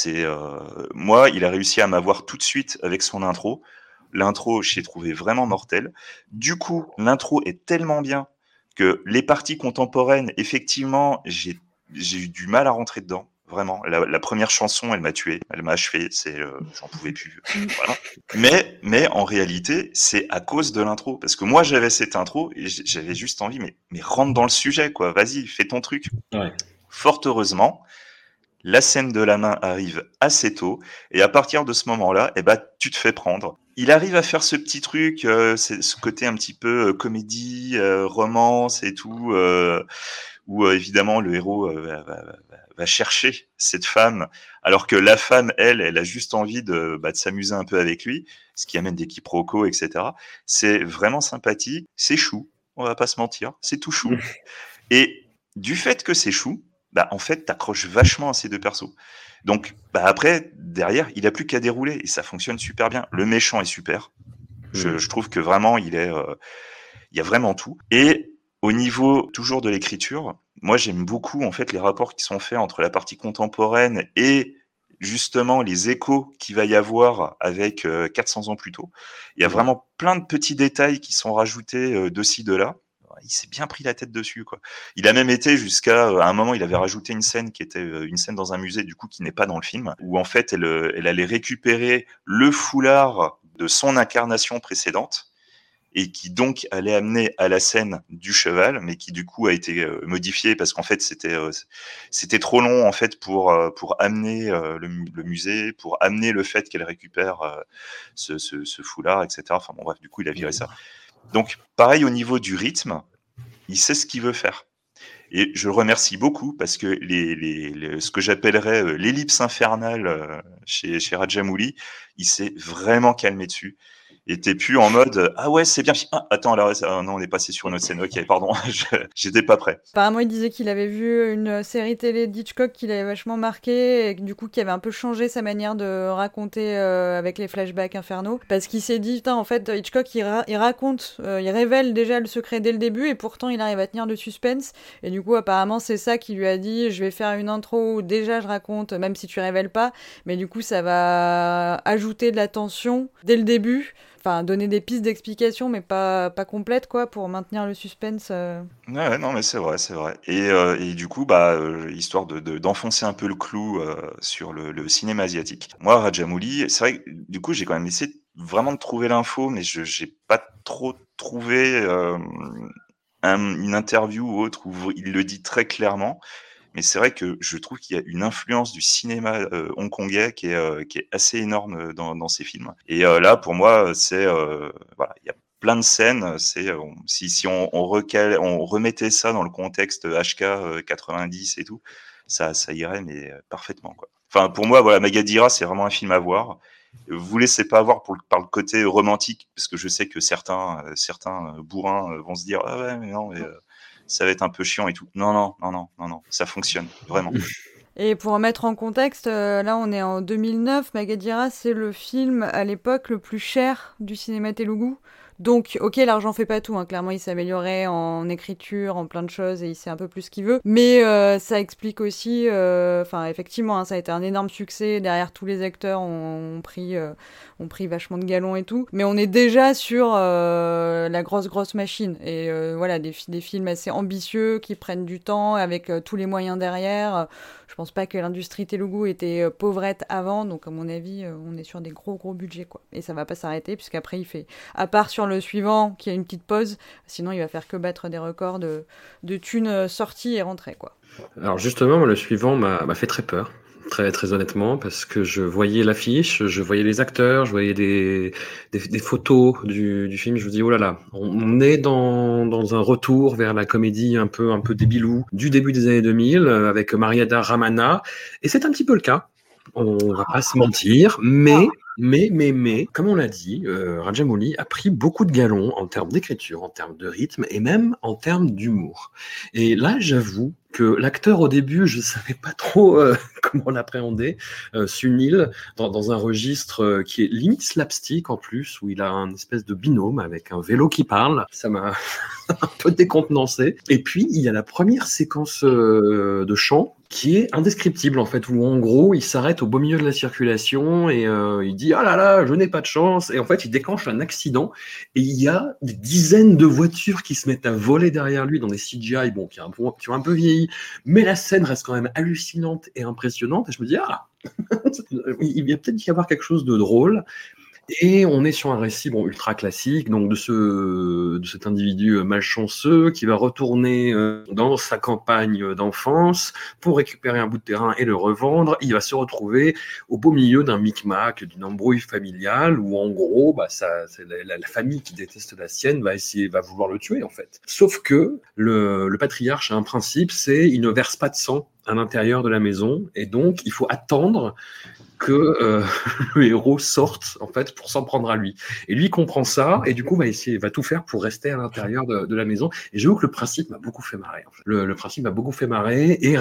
Moi, il a réussi à m'avoir tout de suite avec son intro. L'intro, je l'ai trouvé vraiment mortelle. Du coup, l'intro est tellement bien que les parties contemporaines, effectivement, j'ai eu du mal à rentrer dedans. Vraiment, la première chanson, elle m'a tué, elle m'a achevé, j'en pouvais plus. Voilà. Mais en réalité, c'est à cause de l'intro, parce que moi j'avais cette intro et j'avais juste envie, mais rentre dans le sujet, quoi. Vas-y, fais ton truc. Ouais. Fort heureusement, la scène de la main arrive assez tôt, et à partir de ce moment-là, eh ben, tu te fais prendre. Il arrive à faire ce petit truc, ce côté un petit peu comédie, romance et tout, où évidemment le héros va chercher cette femme, alors que la femme, elle a juste envie de s'amuser un peu avec lui, ce qui amène des quiproquos, etc. C'est vraiment sympathique, c'est chou, on va pas se mentir, c'est tout chou. Et du fait que c'est chou, en fait, t'accroches vachement à ces deux persos. Donc, après, derrière, il a plus qu'à dérouler, et ça fonctionne super bien. Le méchant est super. Je trouve que vraiment, il y a vraiment tout. Et au niveau, toujours de l'écriture, moi, j'aime beaucoup, en fait, les rapports qui sont faits entre la partie contemporaine et, justement, les échos qu'il va y avoir avec 400 ans plus tôt. Il y a vraiment plein de petits détails qui sont rajoutés de ci, de là. Il s'est bien pris la tête dessus, quoi. Il a même été jusqu'à un moment, il avait rajouté une scène qui était une scène dans un musée, du coup, qui n'est pas dans le film, où en fait, elle allait récupérer le foulard de son incarnation précédente et qui donc allait amener à la scène du cheval, mais qui du coup a été modifiée parce qu'en fait, c'était trop long en fait pour amener le musée, pour amener le fait qu'elle récupère ce foulard, etc. Enfin bon, bref, du coup, il a viré ça. Donc, pareil au niveau du rythme, il sait ce qu'il veut faire. Et je le remercie beaucoup parce que ce que j'appellerais l'ellipse infernale chez Rajamouli, il s'est vraiment calmé dessus. Et t'es plus en mode « Ah ouais, c'est bien. Ah, attends, là, non, on est passé sur une autre scène. Ok, pardon, j'étais pas prêt. » Apparemment, il disait qu'il avait vu une série télé d'Hitchcock qui l'avait vachement marqué et du coup, qui avait un peu changé sa manière de raconter avec les flashbacks infernaux. Parce qu'il s'est dit « Putain, en fait, Hitchcock, il raconte, il révèle déjà le secret dès le début et pourtant, il arrive à tenir le suspense. » Et du coup, apparemment, c'est ça qui lui a dit « Je vais faire une intro où déjà, je raconte, même si tu révèles pas. Mais du coup, ça va ajouter de la tension dès le début. » Enfin, donner des pistes d'explication, mais pas complètes, quoi, pour maintenir le suspense. Ouais, non, mais c'est vrai. Et du coup, histoire d'enfoncer un peu le clou sur le cinéma asiatique. Moi, Rajamouli, c'est vrai que, du coup, j'ai quand même essayé vraiment de trouver l'info, mais j'ai pas trop trouvé une interview ou autre où il le dit très clairement. Mais c'est vrai que je trouve qu'il y a une influence du cinéma hongkongais qui est assez énorme dans ces films. Et là, pour moi, c'est voilà, il y a plein de scènes. Si on remettait ça dans le contexte HK 90 et tout, ça irait mais parfaitement, quoi. Enfin, pour moi, voilà, Magadheera, c'est vraiment un film à voir. Vous laissez pas avoir par le côté romantique, parce que je sais que certains bourrins vont se dire ah ouais mais non. Mais, ça va être un peu chiant et tout. Non, ça fonctionne, vraiment. Et pour en mettre en contexte, là on est en 2009, Magadheera, c'est le film à l'époque le plus cher du cinéma Telugu. Donc, ok, l'argent fait pas tout, hein. Clairement, il s'améliorait en écriture, en plein de choses, et il sait un peu plus ce qu'il veut. Mais ça explique aussi, enfin, effectivement, hein, ça a été un énorme succès. Derrière, tous les acteurs ont pris vachement de galons et tout. Mais on est déjà sur la grosse machine. Et voilà, des films assez ambitieux, qui prennent du temps, avec tous les moyens derrière. Je pense pas que l'industrie Telugu était pauvrette avant, donc à mon avis, on est sur des gros budgets, quoi. Et ça va pas s'arrêter, puisqu'après il fait, à part sur le suivant, qui a une petite pause, sinon il va faire que battre des records de thunes sorties et rentrées, quoi. Alors justement, le suivant m'a fait très peur. Très, très honnêtement, parce que je voyais l'affiche, je voyais les acteurs, je voyais des photos du film, je me dis, oh là là, on est dans un retour vers la comédie un peu débilou du début des années 2000 avec Mariada Ramana, et c'est un petit peu le cas. On va pas se mentir, mais, comme on l'a dit, Rajamouli a pris beaucoup de galons en termes d'écriture, en termes de rythme et même en termes d'humour. Et là, j'avoue que l'acteur, au début, je savais pas trop comment l'appréhender. Sunil, dans un registre qui est limite slapstick en plus, où il a une espèce de binôme avec un vélo qui parle. Ça m'a un peu décontenancé. Et puis, il y a la première séquence de chant qui est indescriptible, en fait, où en gros, il s'arrête au beau milieu de la circulation et il dit « Ah là là, je n'ai pas de chance !» Et en fait, il déclenche un accident et il y a des dizaines de voitures qui se mettent à voler derrière lui dans des CGI, bon, qui ont un peu vieilli, mais la scène reste quand même hallucinante et impressionnante. Et je me dis « Ah !» Il va peut-être y avoir quelque chose de drôle. Et on est sur un récit ultra classique, donc de cet individu malchanceux qui va retourner dans sa campagne d'enfance pour récupérer un bout de terrain et le revendre. Il va se retrouver au beau milieu d'un micmac, d'une embrouille familiale où en gros, c'est la famille qui déteste la sienne va vouloir le tuer en fait. Sauf que le patriarche a un principe, c'est il ne verse pas de sang à l'intérieur de la maison et donc il faut attendre que le héros sorte en fait pour s'en prendre à lui. Et lui comprend ça et du coup va tout faire pour rester à l'intérieur de la maison. Et j'avoue que le principe m'a beaucoup fait marrer. En fait. Le principe m'a beaucoup fait marrer et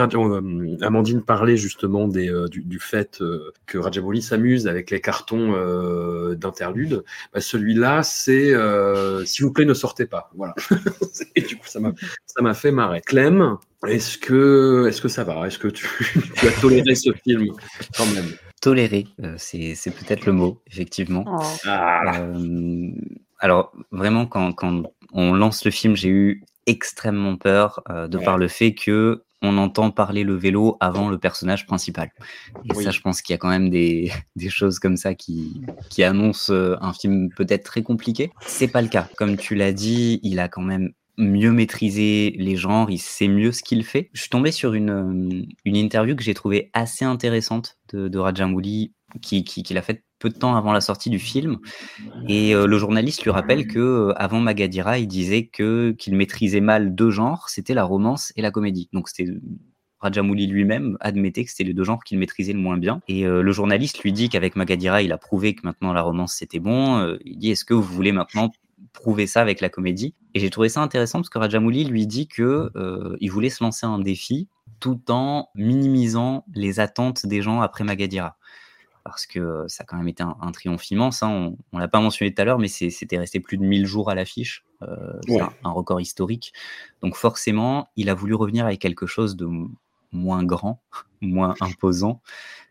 Amandine parlait justement du fait que Rajamouli s'amuse avec les cartons d'interlude. Celui-là c'est s'il vous plaît ne sortez pas. Voilà. Et du coup ça m'a fait marrer. Clem, est-ce que ça va ? Est-ce que tu as toléré ce film quand même ? Tolérer, c'est peut-être le mot, effectivement. Oh. Alors, vraiment, quand on lance le film, j'ai eu extrêmement peur par le fait qu'on entend parler le vélo avant le personnage principal. Et oui. Ça, je pense qu'il y a quand même des choses comme ça qui annoncent un film peut-être très compliqué. C'est pas le cas. Comme tu l'as dit, il a quand même mieux maîtriser les genres, il sait mieux ce qu'il fait. Je suis tombé sur une interview que j'ai trouvée assez intéressante de Rajamouli, qui l'a faite peu de temps avant la sortie du film. Et le journaliste lui rappelle qu'avant Magadheera, il disait qu'il maîtrisait mal deux genres, c'était la romance et la comédie. Donc c'était... Rajamouli lui-même admettait que c'était les deux genres qu'il maîtrisait le moins bien. Et le journaliste lui dit qu'avec Magadheera, il a prouvé que maintenant la romance c'était bon. Il dit « Est-ce que vous voulez maintenant prouver ça avec la comédie ?» Et j'ai trouvé ça intéressant parce que Rajamouli lui dit que il voulait se lancer un défi tout en minimisant les attentes des gens après Magadheera. Parce que ça a quand même été un triomphe immense. Hein. On ne l'a pas mentionné tout à l'heure, mais c'était resté plus de 1000 jours à l'affiche. Ouais. C'est un record historique. Donc forcément, il a voulu revenir avec quelque chose de moins grand, moins imposant.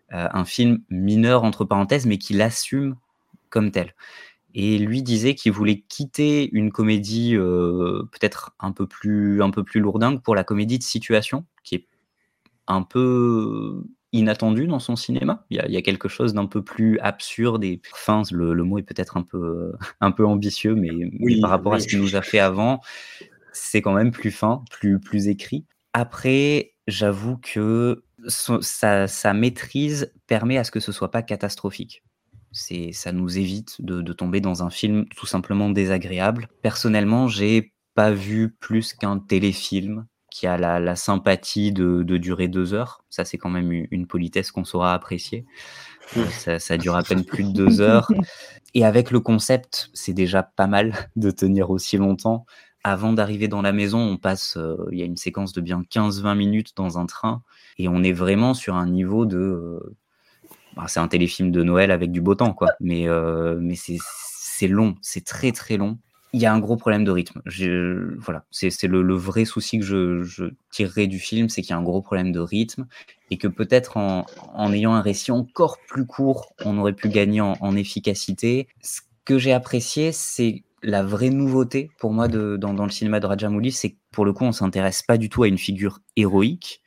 Un film mineur, entre parenthèses, mais qu'il assume comme tel. Et lui disait qu'il voulait quitter une comédie peut-être un peu plus lourdingue pour la comédie de situation, qui est un peu inattendue dans son cinéma. Il y a quelque chose d'un peu plus absurde. Et, enfin, le mot est peut-être un peu ambitieux, mais par rapport à ce qu'il nous a fait avant, c'est quand même plus fin, plus écrit. Après, j'avoue que sa maîtrise permet à ce que ce soit pas catastrophique. Ça nous évite de tomber dans un film tout simplement désagréable. Personnellement, j'ai pas vu plus qu'un téléfilm qui a la sympathie de durer 2 heures. Ça, c'est quand même une politesse qu'on saura apprécier. Ça dure à peine plus de 2 heures. Et avec le concept, c'est déjà pas mal de tenir aussi longtemps. Avant d'arriver dans la maison, on passe, il y a une séquence de bien 15-20 minutes dans un train. Et on est vraiment sur un niveau de... c'est un téléfilm de Noël avec du beau temps, quoi. Mais c'est long, c'est très très long. il y a un gros problème de rythme. Voilà, c'est le vrai souci que je tirerais du film, c'est qu'il y a un gros problème de rythme et que peut-être en ayant un récit encore plus court, on aurait pu gagner en efficacité. Ce que j'ai apprécié, c'est la vraie nouveauté pour moi dans le cinéma de Rajamouli, c'est que pour le coup, on ne s'intéresse pas du tout à une figure héroïque.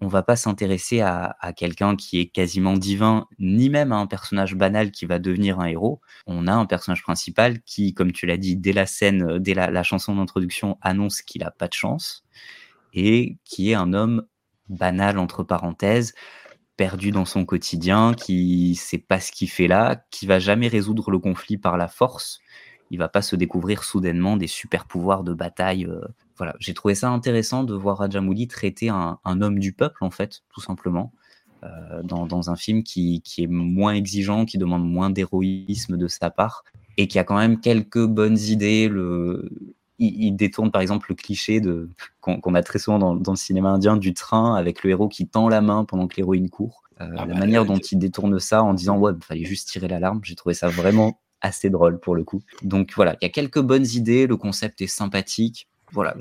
On ne va pas s'intéresser à quelqu'un qui est quasiment divin, ni même à un personnage banal qui va devenir un héros. On a un personnage principal qui, comme tu l'as dit, dès la scène, dès la chanson d'introduction, annonce qu'il n'a pas de chance et qui est un homme banal, entre parenthèses, perdu dans son quotidien, qui ne sait pas ce qu'il fait là, qui ne va jamais résoudre le conflit par la force. Il ne va pas se découvrir soudainement des super pouvoirs de bataille. Voilà, j'ai trouvé ça intéressant de voir Rajamouli traiter un homme du peuple, en fait, tout simplement, dans un film qui est moins exigeant, qui demande moins d'héroïsme de sa part, et qui a quand même quelques bonnes idées. Il détourne, par exemple, le cliché qu'on a très souvent dans le cinéma indien du train, avec le héros qui tend la main pendant que l'héroïne court. La manière dont il détourne ça en disant « Ouais, il fallait juste tirer l'alarme », j'ai trouvé ça vraiment assez drôle, pour le coup. Donc voilà, il y a quelques bonnes idées, le concept est sympathique. Voilà,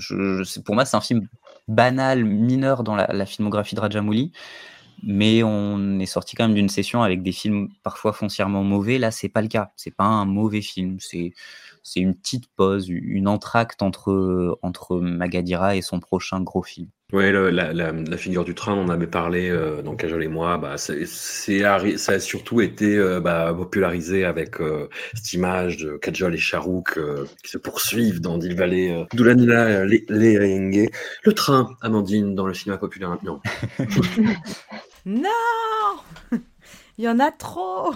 pour moi, c'est un film banal, mineur dans la filmographie de Rajamouli, mais on est sorti quand même d'une session avec des films parfois foncièrement mauvais. Là, c'est pas le cas. C'est pas un mauvais film. C'est une petite pause, une entracte entre Magadheera et son prochain gros film. Oui, la figure du train, on en avait parlé dans Kajal et moi. Ça a surtout été popularisé avec cette image de Kajal et Shahrukh qui se poursuivent dans Dil Valley. Dulanila Lehenge. Le train, Amandine, dans le cinéma populaire. Non. Non, il y en a trop.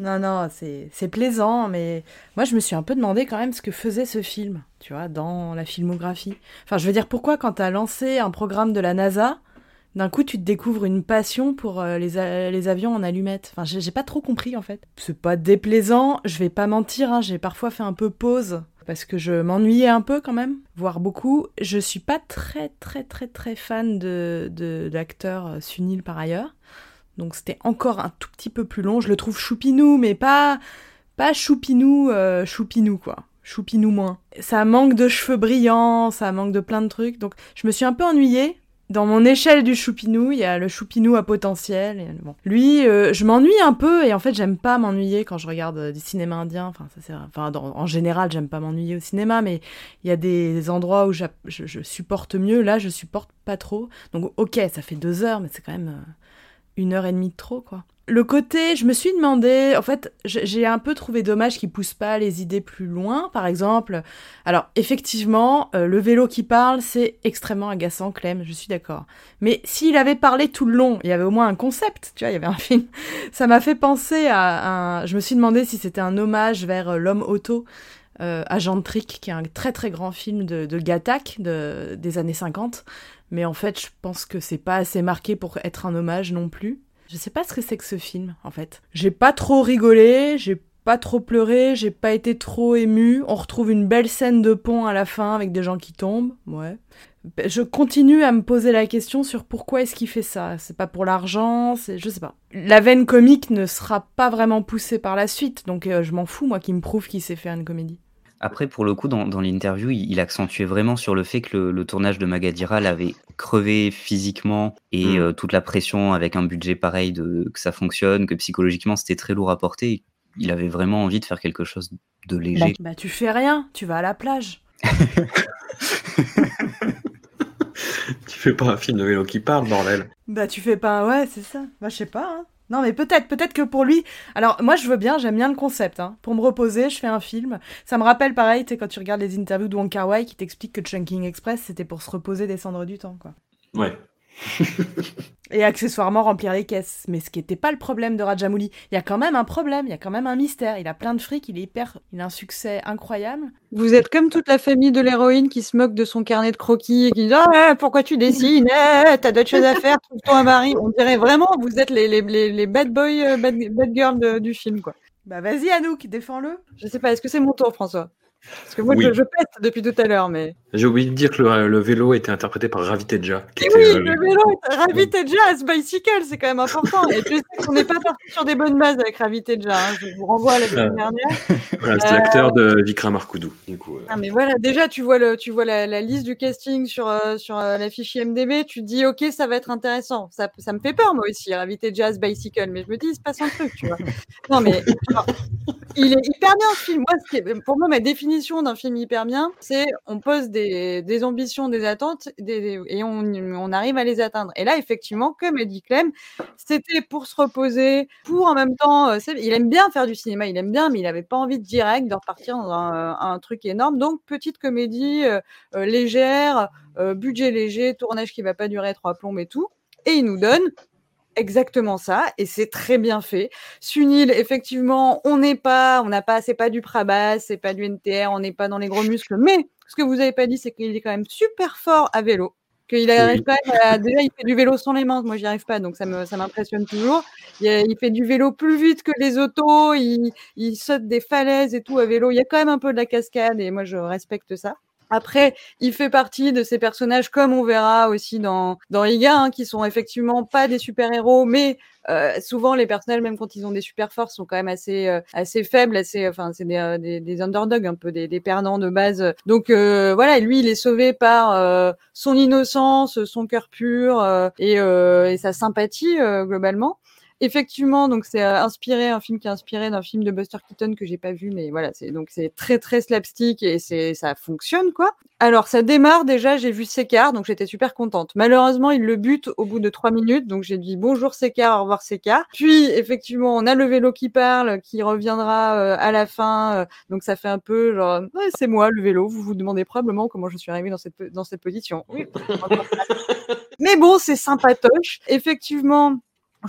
Non, c'est plaisant, mais moi, je me suis un peu demandé quand même ce que faisait ce film, tu vois, dans la filmographie. Enfin, je veux dire, pourquoi quand t'as lancé un programme de la NASA, d'un coup, tu te découvres une passion pour les avions en allumettes. Enfin, j'ai pas trop compris, en fait. C'est pas déplaisant, je vais pas mentir, hein, j'ai parfois fait un peu pause, parce que je m'ennuyais un peu quand même, voire beaucoup. Je suis pas très, très, très, très fan de l'acteur Sunil, par ailleurs. Donc c'était encore un tout petit peu plus long. Je le trouve choupinou, mais pas choupinou, choupinou quoi. Choupinou moins. Ça manque de cheveux brillants, ça manque de plein de trucs. Donc je me suis un peu ennuyée. Dans mon échelle du choupinou, il y a le choupinou à potentiel. Et bon. Lui, je m'ennuie un peu et en fait j'aime pas m'ennuyer quand je regarde du cinéma indien. En général, j'aime pas m'ennuyer au cinéma, mais il y a des endroits où je supporte mieux. Là, je supporte pas trop. Donc ok, ça fait 2 heures, mais c'est quand même... 1h30 de trop, quoi. Le côté, je me suis demandé... En fait, j'ai un peu trouvé dommage qu'ils poussent pas les idées plus loin, par exemple. Alors, effectivement, le vélo qui parle, c'est extrêmement agaçant, Clem, je suis d'accord. Mais s'il avait parlé tout le long, il y avait au moins un concept, tu vois, il y avait un film. Ça m'a fait penser à un... Je me suis demandé si c'était un hommage vers l'homme auto, Agent Trick, qui est un très très grand film de Gattac des années 50. Mais en fait, je pense que c'est pas assez marqué pour être un hommage non plus. Je sais pas ce que c'est que ce film, en fait. J'ai pas trop rigolé, j'ai pas trop pleuré, j'ai pas été trop émue. On retrouve une belle scène de pont à la fin avec des gens qui tombent, ouais. Je continue à me poser la question sur pourquoi est-ce qu'il fait ça. C'est pas pour l'argent, je sais pas. La veine comique ne sera pas vraiment poussée par la suite, donc je m'en fous, moi, qui me prouve qu'il sait faire une comédie. Après, pour le coup, dans l'interview, il accentuait vraiment sur le fait que le tournage de Magadheera l'avait crevé physiquement et toute la pression avec un budget pareil que ça fonctionne, que psychologiquement c'était très lourd à porter. Il avait vraiment envie de faire quelque chose de léger. Bah tu fais rien, tu vas à la plage. Tu fais pas un film de vélo qui parle, bordel. Bah tu fais pas un... Ouais, c'est ça. Bah je sais pas, hein. Non, mais peut-être que pour lui... Alors, moi, j'aime bien le concept. Hein. Pour me reposer, je fais un film. Ça me rappelle, pareil, tu sais, quand tu regardes les interviews de Wong Kar-wai qui t'explique que Chungking Express, c'était pour se reposer, descendre du temps, quoi. Ouais. Et accessoirement, remplir les caisses. Mais ce qui n'était pas le problème de Rajamouli. Il y a quand même un problème, il y a quand même un mystère. Il a plein de fric, il a un succès incroyable. Vous êtes comme toute la famille de l'héroïne qui se moque de son carnet de croquis et qui dit « Ah, pourquoi tu dessines ? Eh, t'as d'autres choses à faire, trouve-toi un mari. » On dirait vraiment, vous êtes les bad boy, bad girl du film, quoi. Bah vas-y, Anouk, défends-le. Je sais pas, est-ce que c'est mon tour, François ? Parce que moi, oui. je pète depuis tout à l'heure, mais... J'ai oublié de dire que le vélo était interprété par Ravi Teja. Le vélo, Ravi Teja à ce bicycle, c'est quand même important. Et je sais qu'on n'est pas parti sur des bonnes bases avec Ravi Teja. Hein. Je vous renvoie à la semaine dernière. Voilà, c'est l'acteur de Vikram Arkudu. Du coup, Non, mais voilà, déjà, tu vois la liste du casting sur la fiche IMDB, tu te dis, OK, ça va être intéressant. Ça me fait peur, moi aussi, Ravi Teja à ce bicycle. Mais je me dis, il se passe un truc, tu vois. Non, mais genre, il est hyper bien, ce film. Moi, pour moi, ma définition d'un film hyper bien, c'est on pose des ambitions, des attentes et on arrive à les atteindre. Et là, effectivement, comme a dit Clem, c'était pour se reposer, pour en même temps... il aime bien faire du cinéma, mais il n'avait pas envie direct de repartir dans un truc énorme. Donc, petite comédie légère, budget léger, tournage qui ne va pas durer 3 plombes et tout. Et il nous donne... exactement ça, et c'est très bien fait. Sunil, effectivement, c'est pas du Prabhas, c'est pas du NTR, on n'est pas dans les gros muscles, mais ce que vous n'avez pas dit, c'est qu'il est quand même super fort à vélo, qu'il arrive pas à, déjà il fait du vélo sans les mains, moi j'y arrive pas, donc ça m'impressionne toujours. Il fait du vélo plus vite que les autos, il saute des falaises et tout à vélo, il y a quand même un peu de la cascade, et moi je respecte ça. Après, il fait partie de ces personnages, comme on verra aussi dans Eega, qui sont effectivement pas des super-héros, mais souvent les personnages, même quand ils ont des super-forces, sont quand même assez faibles, c'est des underdogs, un peu des perdants de base. Donc voilà, lui, il est sauvé par son innocence, son cœur pur et sa sympathie globalement. Effectivement, donc c'est un film qui est inspiré d'un film de Buster Keaton que j'ai pas vu, mais voilà, c'est très très slapstick et ça fonctionne quoi. Alors ça démarre déjà, j'ai vu Sekar, donc j'étais super contente. Malheureusement, il le bute au bout de 3 minutes, donc j'ai dit bonjour Sekar, au revoir Sekar. Puis effectivement, on a le vélo qui parle, qui reviendra à la fin, donc ça fait un peu genre c'est moi le vélo. Vous vous demandez probablement comment je suis arrivée dans cette position. Oui. Mais bon, c'est sympatoche. Effectivement.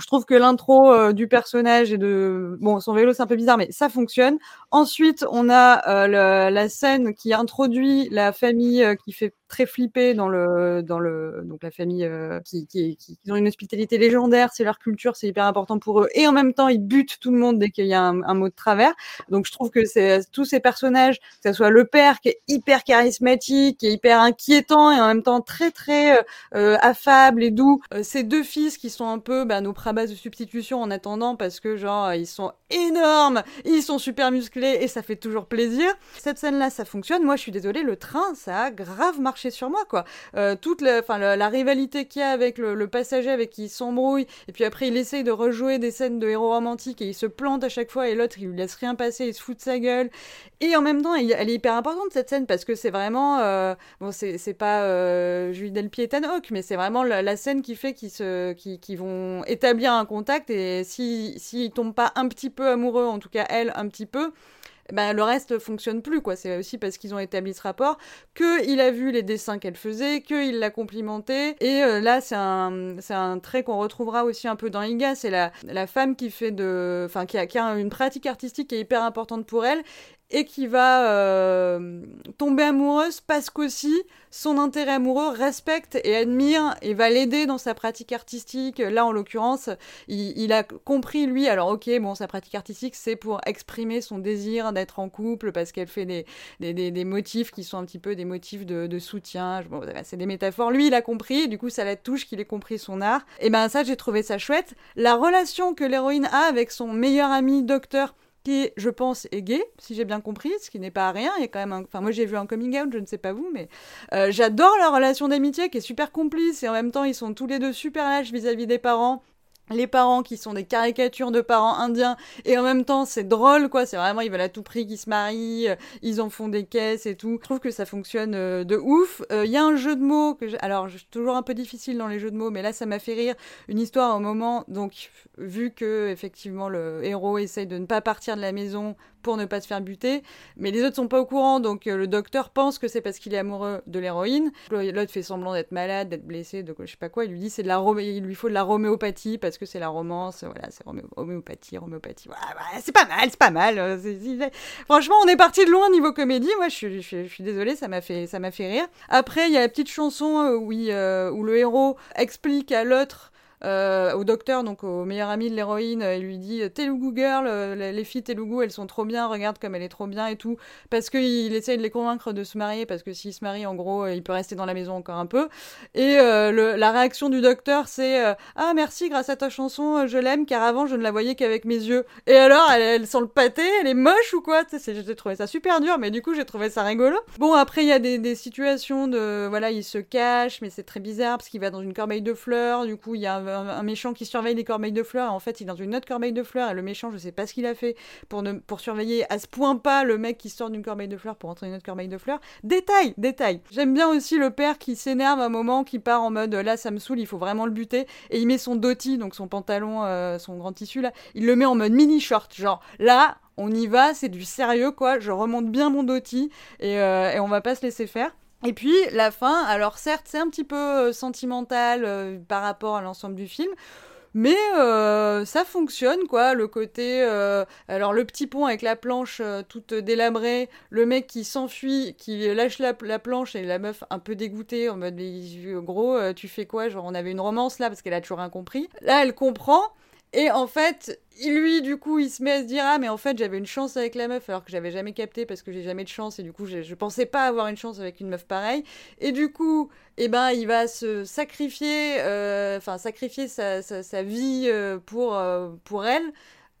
Je trouve que l'intro du personnage et de son vélo, c'est un peu bizarre, mais ça fonctionne. Ensuite, on a la scène qui introduit la famille qui fait très flipper donc la famille qui ont une hospitalité légendaire, c'est leur culture, c'est hyper important pour eux. Et en même temps, ils butent tout le monde dès qu'il y a un mot de travers. Donc, je trouve que c'est tous ces personnages, que ça soit le père qui est hyper charismatique, qui est hyper inquiétant et en même temps très très affable et doux. Ces deux fils qui sont un peu nos Prabhas de substitution en attendant, parce que genre ils sont énormes, ils sont super musclés et ça fait toujours plaisir. Cette scène-là, ça fonctionne. Moi, je suis désolée, le train, ça a grave marché sur moi quoi. Toute la rivalité qu'il y a avec le passager avec qui il s'embrouille, et puis après il essaye de rejouer des scènes de héros romantiques et il se plante à chaque fois et l'autre il lui laisse rien passer, il se fout de sa gueule. Et en même temps elle est hyper importante cette scène, parce que c'est vraiment c'est pas Julie Delpy et Hawke, mais c'est vraiment la scène qui fait qu'ils vont établir un contact, et s'ils tombent pas un petit peu amoureux, en tout cas elle un petit peu, le reste fonctionne plus quoi. C'est aussi parce qu'ils ont établi ce rapport, que il a vu les dessins qu'elle faisait, que il l'a complimenté, et là c'est un trait qu'on retrouvera aussi un peu dans Eega, c'est la femme qui fait qui a une pratique artistique qui est hyper importante pour elle, et qui va tomber amoureuse parce qu'aussi son intérêt amoureux respecte et admire et va l'aider dans sa pratique artistique. Là, en l'occurrence, il a compris, lui, alors sa pratique artistique, c'est pour exprimer son désir d'être en couple, parce qu'elle fait des motifs qui sont un petit peu des motifs de soutien, c'est des métaphores. Lui, il a compris, du coup, ça la touche qu'il ait compris son art. Et ça, j'ai trouvé ça chouette. La relation que l'héroïne a avec son meilleur ami docteur, qui, je pense, est gay, si j'ai bien compris, ce qui n'est pas rien. Il y a quand même moi, j'ai vu un coming out, je ne sais pas vous, mais j'adore leur relation d'amitié qui est super complice, et en même temps, ils sont tous les deux super lâches vis-à-vis des parents. Les parents qui sont des caricatures de parents indiens, et en même temps c'est drôle quoi, c'est vraiment ils veulent à tout prix qu'ils se marient, ils en font des caisses et tout. Je trouve que ça fonctionne de ouf. Il y a un jeu de mots alors je suis toujours un peu difficile dans les jeux de mots, mais là ça m'a fait rire. Une histoire au moment, donc vu que effectivement le héros essaye de ne pas partir de la maison pour ne pas se faire buter, mais les autres sont pas au courant, donc le docteur pense que c'est parce qu'il est amoureux de l'héroïne. L'autre fait semblant d'être malade, d'être blessé, de je sais pas quoi, il lui dit il lui faut de la roméopathie parce que c'est la romance, voilà, c'est homéopathie, voilà, c'est pas mal, franchement on est parti de loin niveau comédie, moi je suis désolée, ça m'a fait rire. Après il y a la petite chanson où le héros explique à l'autre au docteur, donc au meilleur ami de l'héroïne, il lui dit « Telugu girl, les filles Telugu, elles sont trop bien, regarde comme elle est trop bien et tout », parce qu'il essaye de les convaincre de se marier, parce que s'il se marie, en gros, il peut rester dans la maison encore un peu. Et la réaction du docteur, c'est « Ah merci, grâce à ta chanson, je l'aime, car avant, je ne la voyais qu'avec mes yeux ». Et alors, elle sent le pâté, elle est moche ou quoi ? J'ai trouvé ça super dur, mais du coup, j'ai trouvé ça rigolo. Bon, après, il y a des situations de... Voilà, il se cache, mais c'est très bizarre, parce qu'il va dans une corbeille de fleurs, du coup, il y a un méchant qui surveille les corbeilles de fleurs, et en fait, il est dans une autre corbeille de fleurs, et le méchant, je sais pas ce qu'il a fait pour surveiller à ce point pas le mec qui sort d'une corbeille de fleurs pour entrer dans une autre corbeille de fleurs. Détail. J'aime bien aussi le père qui s'énerve à un moment, qui part en mode, là, ça me saoule, il faut vraiment le buter, et il met son dhoti, donc son pantalon, son grand tissu, là, il le met en mode mini-short, genre, là... On y va, c'est du sérieux, quoi. Je remonte bien mon dhoti et on va pas se laisser faire. Et puis, la fin, alors certes, c'est un petit peu sentimental par rapport à l'ensemble du film, mais ça fonctionne, quoi. Le côté... alors, le petit pont avec la planche toute délabrée, le mec qui s'enfuit, qui lâche la planche, et la meuf un peu dégoûtée, en mode, gros, tu fais quoi ? Genre, on avait une romance, là, parce qu'elle a toujours rien compris. Là, elle comprend, et en fait... Lui, du coup, il se met à se dire « Ah, mais en fait, j'avais une chance avec la meuf, alors que j'avais jamais capté parce que j'ai jamais de chance. » Et du coup, je pensais pas avoir une chance avec une meuf pareille. Et du coup, eh ben, il va se sacrifier, sacrifier sa vie pour elle,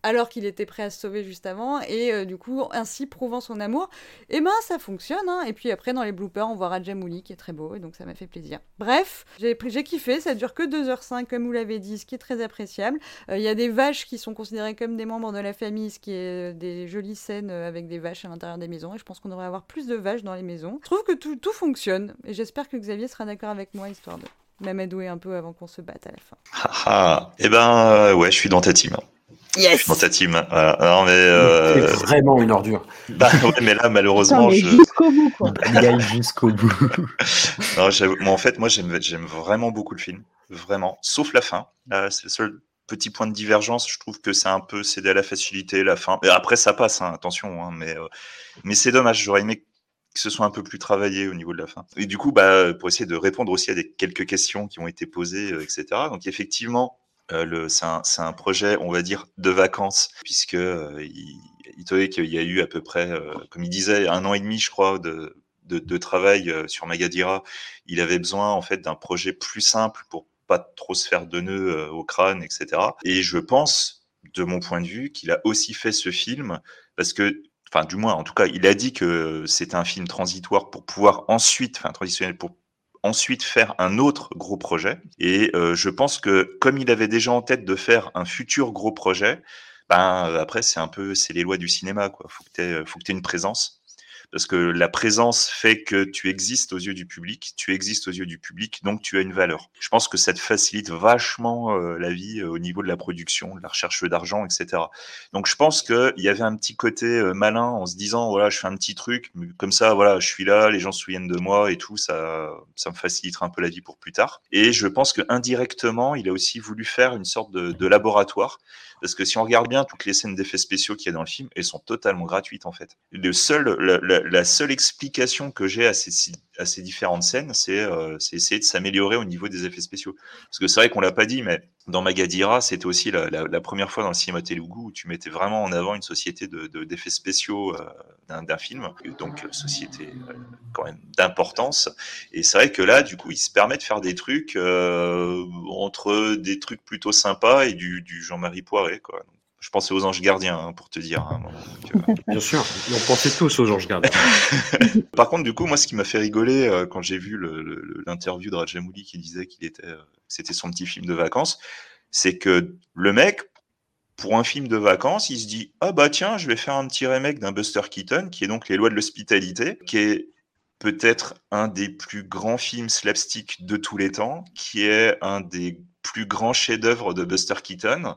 alors qu'il était prêt à se sauver juste avant. Et du coup, ainsi, prouvant son amour, eh ben, ça fonctionne. Hein. Et puis après, dans les bloopers, on voit Rajamouli, qui est très beau, et donc ça m'a fait plaisir. Bref, j'ai kiffé, ça dure que 2h05, comme vous l'avez dit, ce qui est très appréciable. Il y a des vaches qui sont considérées comme des membres de la famille, ce qui est des jolies scènes avec des vaches à l'intérieur des maisons, et je pense qu'on devrait avoir plus de vaches dans les maisons. Je trouve que tout fonctionne, et j'espère que Xavier sera d'accord avec moi, histoire de m'amadouer un peu avant qu'on se batte à la fin. Eh ben, ouais, je suis dans ta team. Yes. Dans ta team. Non, mais, c'est vraiment une ordure. Bah ouais, mais là malheureusement jusqu'au bout, quoi. Il gagne jusqu'au bout. Non, moi, en fait, j'aime vraiment beaucoup le film, vraiment, sauf la fin. C'est le seul petit point de divergence. Je trouve que c'est un peu cédé à la facilité, la fin. Et après ça passe, hein, attention, hein, mais c'est dommage. J'aurais aimé que ce soit un peu plus travaillé au niveau de la fin. Et du coup, bah, pour essayer de répondre aussi à quelques questions qui ont été posées, etc. Donc effectivement. C'est un projet, on va dire, de vacances, puisque il y a eu à peu près, comme il disait, 1 an et demi, je crois, de travail sur Magadheera. Il avait besoin, en fait, d'un projet plus simple pour pas trop se faire de nœuds au crâne, etc. Et je pense, de mon point de vue, qu'il a aussi fait ce film, parce que, enfin, du moins, en tout cas, il a dit que c'était un film transitoire pour pouvoir ensuite, enfin, transitionnel pour ensuite faire un autre gros projet. Et je pense que comme il avait déjà en tête de faire un futur gros projet, ben après c'est les lois du cinéma, quoi. Faut que t'aies une présence, parce que la présence fait que tu existes aux yeux du public, donc tu as une valeur. Je pense que ça te facilite vachement la vie au niveau de la production, de la recherche d'argent, etc. Donc je pense qu'il y avait un petit côté malin en se disant, voilà, je fais un petit truc, comme ça, voilà, je suis là, les gens se souviennent de moi et tout, ça me facilitera un peu la vie pour plus tard. Et je pense qu'indirectement, il a aussi voulu faire une sorte de laboratoire, parce que si on regarde bien, toutes les scènes d'effets spéciaux qu'il y a dans le film, elles sont totalement gratuites, en fait. La seule explication que j'ai à ces différentes scènes, c'est essayer de s'améliorer au niveau des effets spéciaux. Parce que c'est vrai qu'on l'a pas dit, mais dans Magadheera, c'était aussi la première fois dans le cinéma Telugu où tu mettais vraiment en avant une société d'effets spéciaux d'un film, donc société quand même d'importance. Et c'est vrai que là, du coup, il se permet de faire des trucs entre des trucs plutôt sympas et du Jean-Marie Poiré, quoi. Donc, je pensais aux Anges Gardiens, hein, pour te dire. Hein, donc, Bien sûr, on pensait tous aux Anges Gardiens. Par contre, du coup, moi, ce qui m'a fait rigoler quand j'ai vu l'interview de Rajamouli qui disait que c'était son petit film de vacances, c'est que le mec, pour un film de vacances, il se dit « Ah bah tiens, je vais faire un petit remake d'un Buster Keaton, qui est donc Les Lois de l'hospitalité », qui est peut-être un des plus grands films slapstick de tous les temps, qui est un des plus grand chef-d'œuvre de Buster Keaton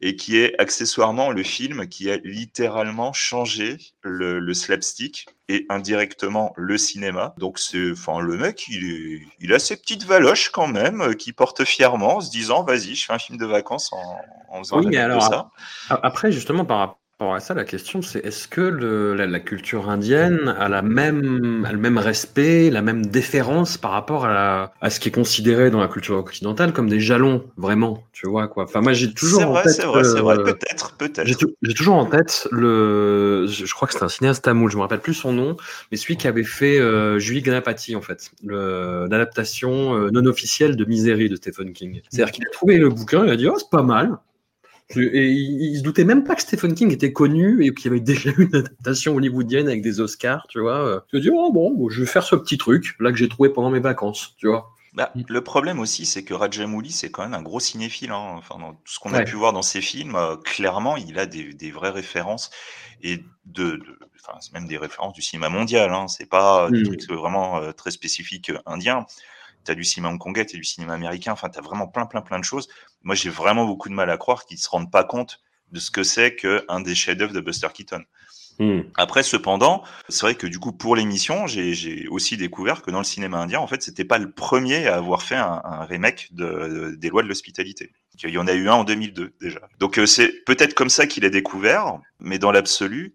et qui est accessoirement le film qui a littéralement changé le slapstick et indirectement le cinéma. Donc le mec, il a ses petites valoches quand même qui porte fièrement en se disant vas-y, je fais un film de vacances en faisant de ça. Après, justement, par rapport Alors, à ça, la question, c'est est-ce que la culture indienne a le même respect, la même déférence par rapport à ce qui est considéré dans la culture occidentale comme des jalons, vraiment, tu vois, quoi. Enfin, moi, j'ai toujours en tête... C'est vrai, peut-être. J'ai toujours en tête je crois que c'est un cinéaste tamoul, je me rappelle plus son nom, mais celui qui avait fait Juhi Ganapati, en fait, l'adaptation non officielle de Misery de Stephen King. C'est-à-dire qu'il a trouvé le bouquin, il a dit « Oh, c'est pas mal !» Et il se doutait même pas que Stephen King était connu et qu'il y avait déjà eu une adaptation hollywoodienne avec des Oscars, tu vois. Il se dit, oh bon, je vais faire ce petit truc là que j'ai trouvé pendant mes vacances, tu vois. Bah, le problème aussi, c'est que Rajamouli, c'est quand même un gros cinéphile, hein. Enfin, dans tout ce qu'on a pu voir dans ses films, clairement, il a des vraies références et enfin, c'est même des références du cinéma mondial, hein. C'est pas des trucs vraiment très spécifiques indiens. T'as du cinéma hongkongais, t'as du cinéma américain, enfin t'as vraiment plein de choses. Moi j'ai vraiment beaucoup de mal à croire qu'ils se rendent pas compte de ce que c'est qu'un des chefs-d'œuvre de Buster Keaton. Après, cependant, c'est vrai que du coup pour l'émission, j'ai aussi découvert que dans le cinéma indien, en fait, c'était pas le premier à avoir fait un remake des Lois de l'hospitalité. Il y en a eu un en 2002 déjà. Donc c'est peut-être comme ça qu'il a découvert, mais dans l'absolu,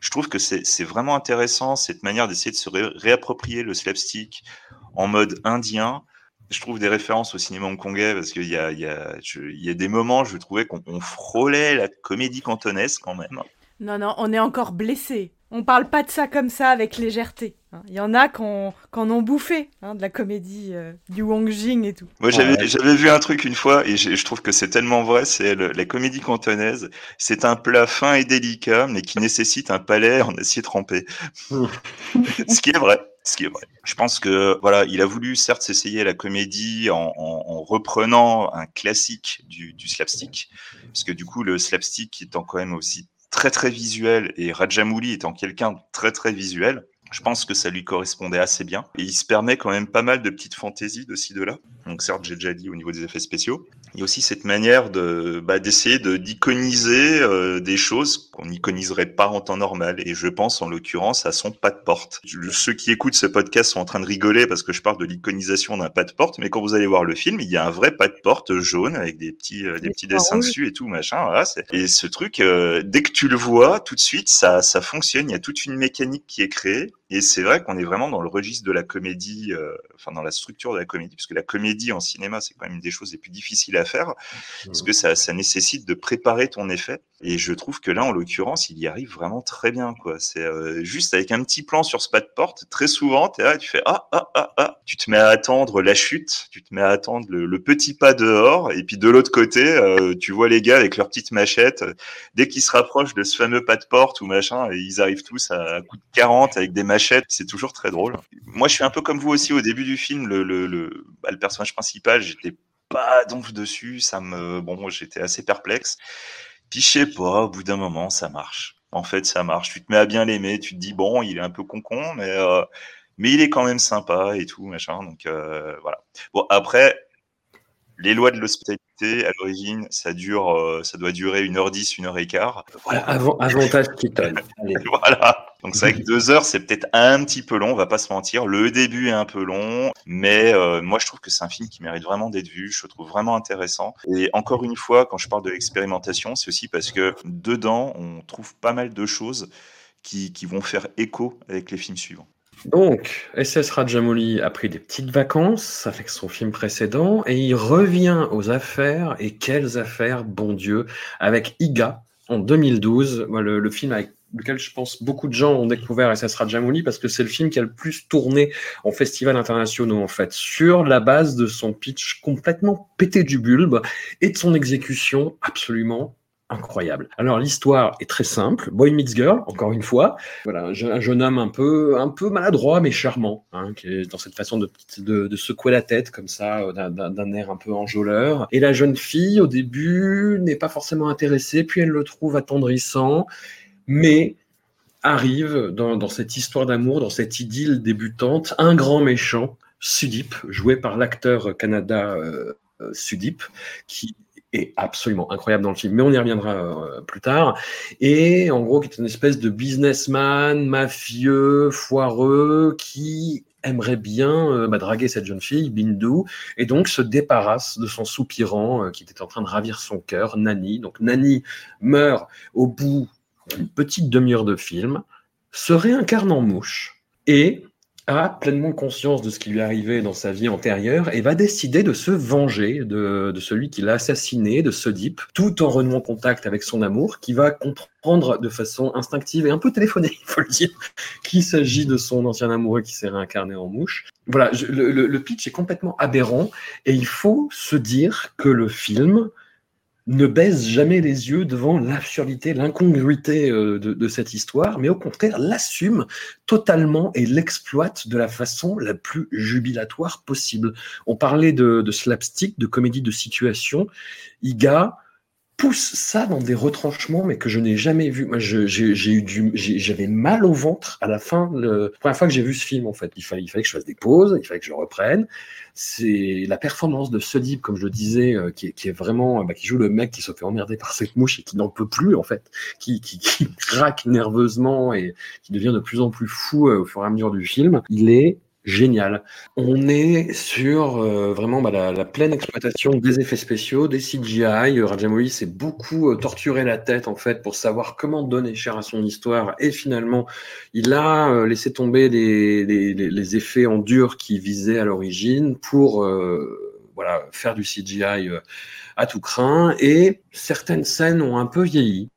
je trouve que c'est vraiment intéressant cette manière d'essayer de se réapproprier le slapstick en mode indien. Je trouve des références au cinéma hongkongais parce qu'il y a des moments, je trouvais qu'on frôlait la comédie cantonaise quand même. Non, on est encore blessés. On parle pas de ça comme ça avec légèreté. Il y en a qu'en ont bouffé, hein, de la comédie du Wong-jing et tout. Moi, j'avais vu un truc une fois, et je trouve que c'est tellement vrai, c'est la comédie cantonaise. C'est un plat fin et délicat, mais qui nécessite un palais en acier trempé. Ce qui est vrai. Je pense que voilà, il a voulu certes s'essayer à la comédie en reprenant un classique du slapstick, parce que du coup, le slapstick étant quand même aussi très très visuel, et Rajamouli étant quelqu'un de très très visuel, je pense que ça lui correspondait assez bien. Et il se permet quand même pas mal de petites fantaisies de ci, de là. Donc certes, j'ai déjà dit au niveau des effets spéciaux. Il y a aussi cette manière d'essayer d'iconiser des choses qu'on n'iconiserait pas en temps normal. Et je pense en l'occurrence à son pas de porte. Ceux qui écoutent ce podcast sont en train de rigoler parce que je parle de l'iconisation d'un pas de porte. Mais quand vous allez voir le film, il y a un vrai pas de porte jaune avec des petits dessins dessus et tout, machin. Voilà, et ce truc, dès que tu le vois, tout de suite, ça fonctionne. Il y a toute une mécanique qui est créée. Et c'est vrai qu'on est vraiment dans le registre de la comédie, enfin dans la structure de la comédie, parce que la comédie en cinéma, c'est quand même une des choses les plus difficiles à faire, parce que ça nécessite de préparer ton effet. Et je trouve que là, en l'occurrence, il y arrive vraiment très bien, quoi. C'est juste avec un petit plan sur ce pas de porte, très souvent, t'es là, tu fais ah, tu te mets à attendre la chute, tu te mets à attendre le petit pas dehors, et puis de l'autre côté, tu vois les gars avec leur petite machette, dès qu'ils se rapprochent de ce fameux pas de porte ou machin, et ils arrivent tous à coup de 40 avec des machettes, c'est toujours très drôle. Moi, je suis un peu comme vous aussi au début du film, le personnage principal, j'étais pas donc dessus, j'étais assez perplexe. Puis, je sais pas, au bout d'un moment, ça marche. En fait, ça marche. Tu te mets à bien l'aimer, tu te dis, bon, il est un peu concon, mais il est quand même sympa et tout, machin. Donc, voilà. Bon, après, les lois de l'hospitalité, à l'origine, ça doit durer 1h10, 1h15. Voilà, avantage qui tonne. Voilà. Donc, c'est vrai que 2 heures, c'est peut-être un petit peu long, on va pas se mentir. Le début est un peu long, mais moi, je trouve que c'est un film qui mérite vraiment d'être vu. Je le trouve vraiment intéressant. Et encore une fois, quand je parle de l'expérimentation, c'est aussi parce que dedans, on trouve pas mal de choses qui vont faire écho avec les films suivants. Donc, SS Rajamouli a pris des petites vacances avec son film précédent et il revient aux affaires. Et quelles affaires, bon Dieu, avec Eega en 2012, le film avec lequel je pense beaucoup de gens ont découvert SS Rajamouli parce que c'est le film qui a le plus tourné en festivals internationaux en fait, sur la base de son pitch complètement pété du bulbe et de son exécution absolument incroyable. Alors l'histoire est très simple, boy meets girl, encore une fois, voilà, un jeune homme un peu maladroit mais charmant, hein, qui est dans cette façon de secouer la tête comme ça, d'un air un peu enjôleur. Et la jeune fille au début n'est pas forcément intéressée, puis elle le trouve attendrissant. Mais arrive dans cette histoire d'amour, dans cette idylle débutante, un grand méchant, Sudeep, joué par l'acteur Kannada Sudeep, qui est absolument incroyable dans le film, mais on y reviendra plus tard. Et en gros, qui est une espèce de businessman, mafieux, foireux, qui aimerait bien draguer cette jeune fille, Bindu, et donc se débarrasse de son soupirant qui était en train de ravir son cœur, Nani. Donc Nani meurt au bout une petite demi-heure de film, se réincarne en mouche et a pleinement conscience de ce qui lui est arrivé dans sa vie antérieure et va décider de se venger de celui qui l'a assassiné, de Sudeep, tout en renouant contact avec son amour, qui va comprendre de façon instinctive et un peu téléphonée, il faut le dire, qu'il s'agit de son ancien amoureux qui s'est réincarné en mouche. Voilà, le pitch est complètement aberrant et il faut se dire que le film ne baisse jamais les yeux devant l'absurdité, l'incongruité de cette histoire, mais au contraire l'assume totalement et l'exploite de la façon la plus jubilatoire possible. On parlait de slapstick, de comédie de situation. Eega pousse ça dans des retranchements, mais que je n'ai jamais vu. Moi, j'avais mal au ventre à la fin, la première fois que j'ai vu ce film, en fait. Il fallait que je fasse des pauses, il fallait que je reprenne. C'est la performance de Sudeep, comme je le disais, qui est vraiment, qui joue le mec qui se fait emmerder par cette mouche et qui n'en peut plus, en fait, qui craque nerveusement et qui devient de plus en plus fou au fur et à mesure du film. Il est génial. On est sur vraiment la pleine exploitation des effets spéciaux, des CGI. Rajamouli s'est beaucoup torturé la tête en fait pour savoir comment donner cher à son histoire et finalement il a laissé tomber les effets en dur qui visaient à l'origine pour faire du CGI à tout crin, et certaines scènes ont un peu vieilli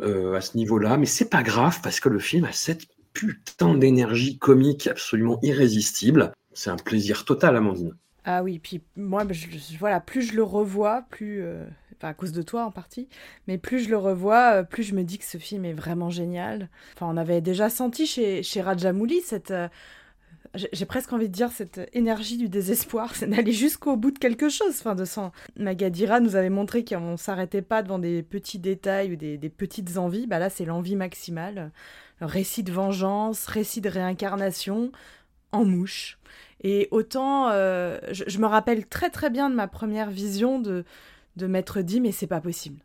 à ce niveau-là, mais c'est pas grave parce que le film a cette putain d'énergie comique absolument irrésistible. C'est un plaisir total, Amandine. Ah oui, puis moi, plus je le revois, plus... à cause de toi en partie, mais plus je le revois, plus je me dis que ce film est vraiment génial. Enfin, on avait déjà senti chez Rajamouli cette... j'ai presque envie de dire cette énergie du désespoir, c'est d'aller jusqu'au bout de quelque chose. Enfin, Magadheera nous avait montré qu'on ne s'arrêtait pas devant des petits détails ou des petites envies. Là, c'est l'envie maximale. Récit de vengeance, récit de réincarnation, en mouche. Et autant, je me rappelle très très bien de ma première vision de m'être dit, mais c'est pas possible,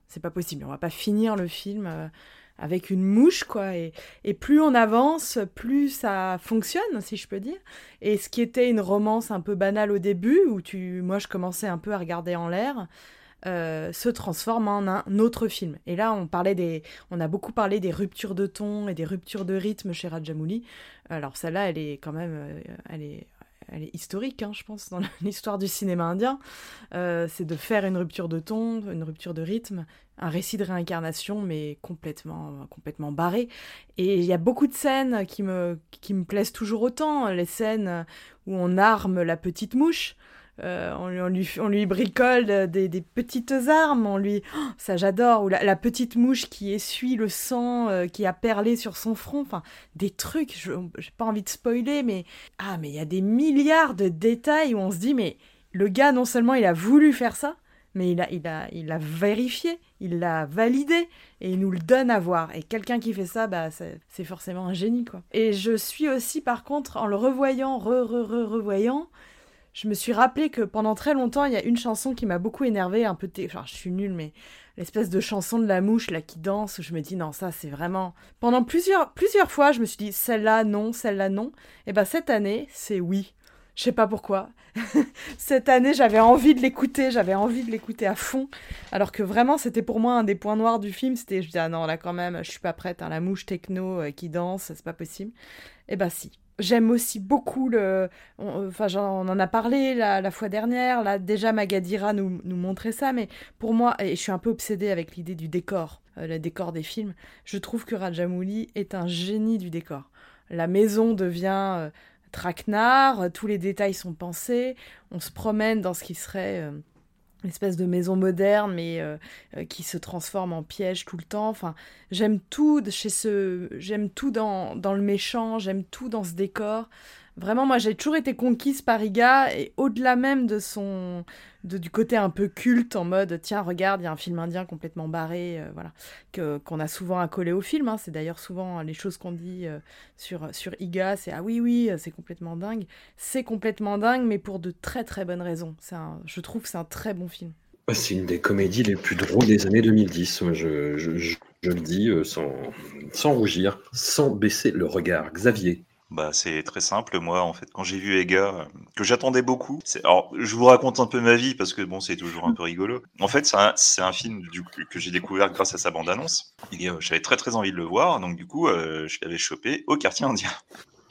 on va pas finir le film avec une mouche, quoi. Et plus on avance, plus ça fonctionne, si je peux dire. Et ce qui était une romance un peu banale au début, où je commençais un peu à regarder en l'air, se transforme en un autre film. Et là, on a beaucoup parlé des ruptures de ton et des ruptures de rythme chez Rajamouli. Alors celle-là, elle est quand même... Elle est historique, je pense, dans l'histoire du cinéma indien. C'est de faire une rupture de ton, une rupture de rythme, un récit de réincarnation, mais complètement barré. Et il y a beaucoup de scènes qui me plaisent toujours autant. Les scènes où on arme la petite mouche, on lui bricole des petites armes, ça j'adore, ou la petite mouche qui essuie le sang qui a perlé sur son front, enfin des trucs, j'ai pas envie de spoiler, mais il y a des milliards de détails où on se dit, mais le gars non seulement il a voulu faire ça, mais il l'a vérifié, il l'a validé, et il nous le donne à voir. Et quelqu'un qui fait ça, c'est forcément un génie, quoi. Et je suis aussi, par contre, en le revoyant, revoyant, je me suis rappelé que pendant très longtemps, il y a une chanson qui m'a beaucoup énervée, un peu... je suis nulle, mais l'espèce de chanson de la mouche, là, qui danse, où je me dis, non, ça, c'est vraiment... Pendant plusieurs fois, je me suis dit, celle-là, non. Et cette année, c'est oui. Je sais pas pourquoi. Cette année, j'avais envie de l'écouter à fond. Alors que vraiment, c'était pour moi un des points noirs du film. C'était, je me dis, ah non, là, quand même, je suis pas prête. La mouche techno qui danse, c'est pas possible. Si. J'aime aussi beaucoup on en a parlé la fois dernière, là déjà Magadheera nous montrait ça, mais pour moi, et je suis un peu obsédée avec l'idée du décor, le décor des films, je trouve que Rajamouli est un génie du décor. La maison devient traquenard, tous les détails sont pensés, on se promène dans ce qui serait... une espèce de maison moderne, mais qui se transforme en piège tout le temps. Enfin, j'aime tout j'aime tout dans le méchant, j'aime tout dans ce décor. Vraiment, moi, j'ai toujours été conquise par Eega, et au-delà même de du côté un peu culte, en mode, tiens, regarde, il y a un film indien complètement barré, qu'on a souvent accolé au film. C'est d'ailleurs souvent les choses qu'on dit sur Eega, c'est, ah oui, c'est complètement dingue. C'est complètement dingue, mais pour de très, très bonnes raisons. Je trouve que c'est un très bon film. C'est une des comédies les plus drôles des années 2010, je le dis sans rougir, sans baisser le regard. Xavier, Bah, c'est très simple. Moi, en fait, quand j'ai vu Eega, que j'attendais beaucoup, alors, je vous raconte un peu ma vie parce que bon, c'est toujours un peu rigolo. En fait, c'est un film que j'ai découvert grâce à sa bande-annonce. Et j'avais très très envie de le voir, donc du coup, je l'avais chopé au Quartier Indien.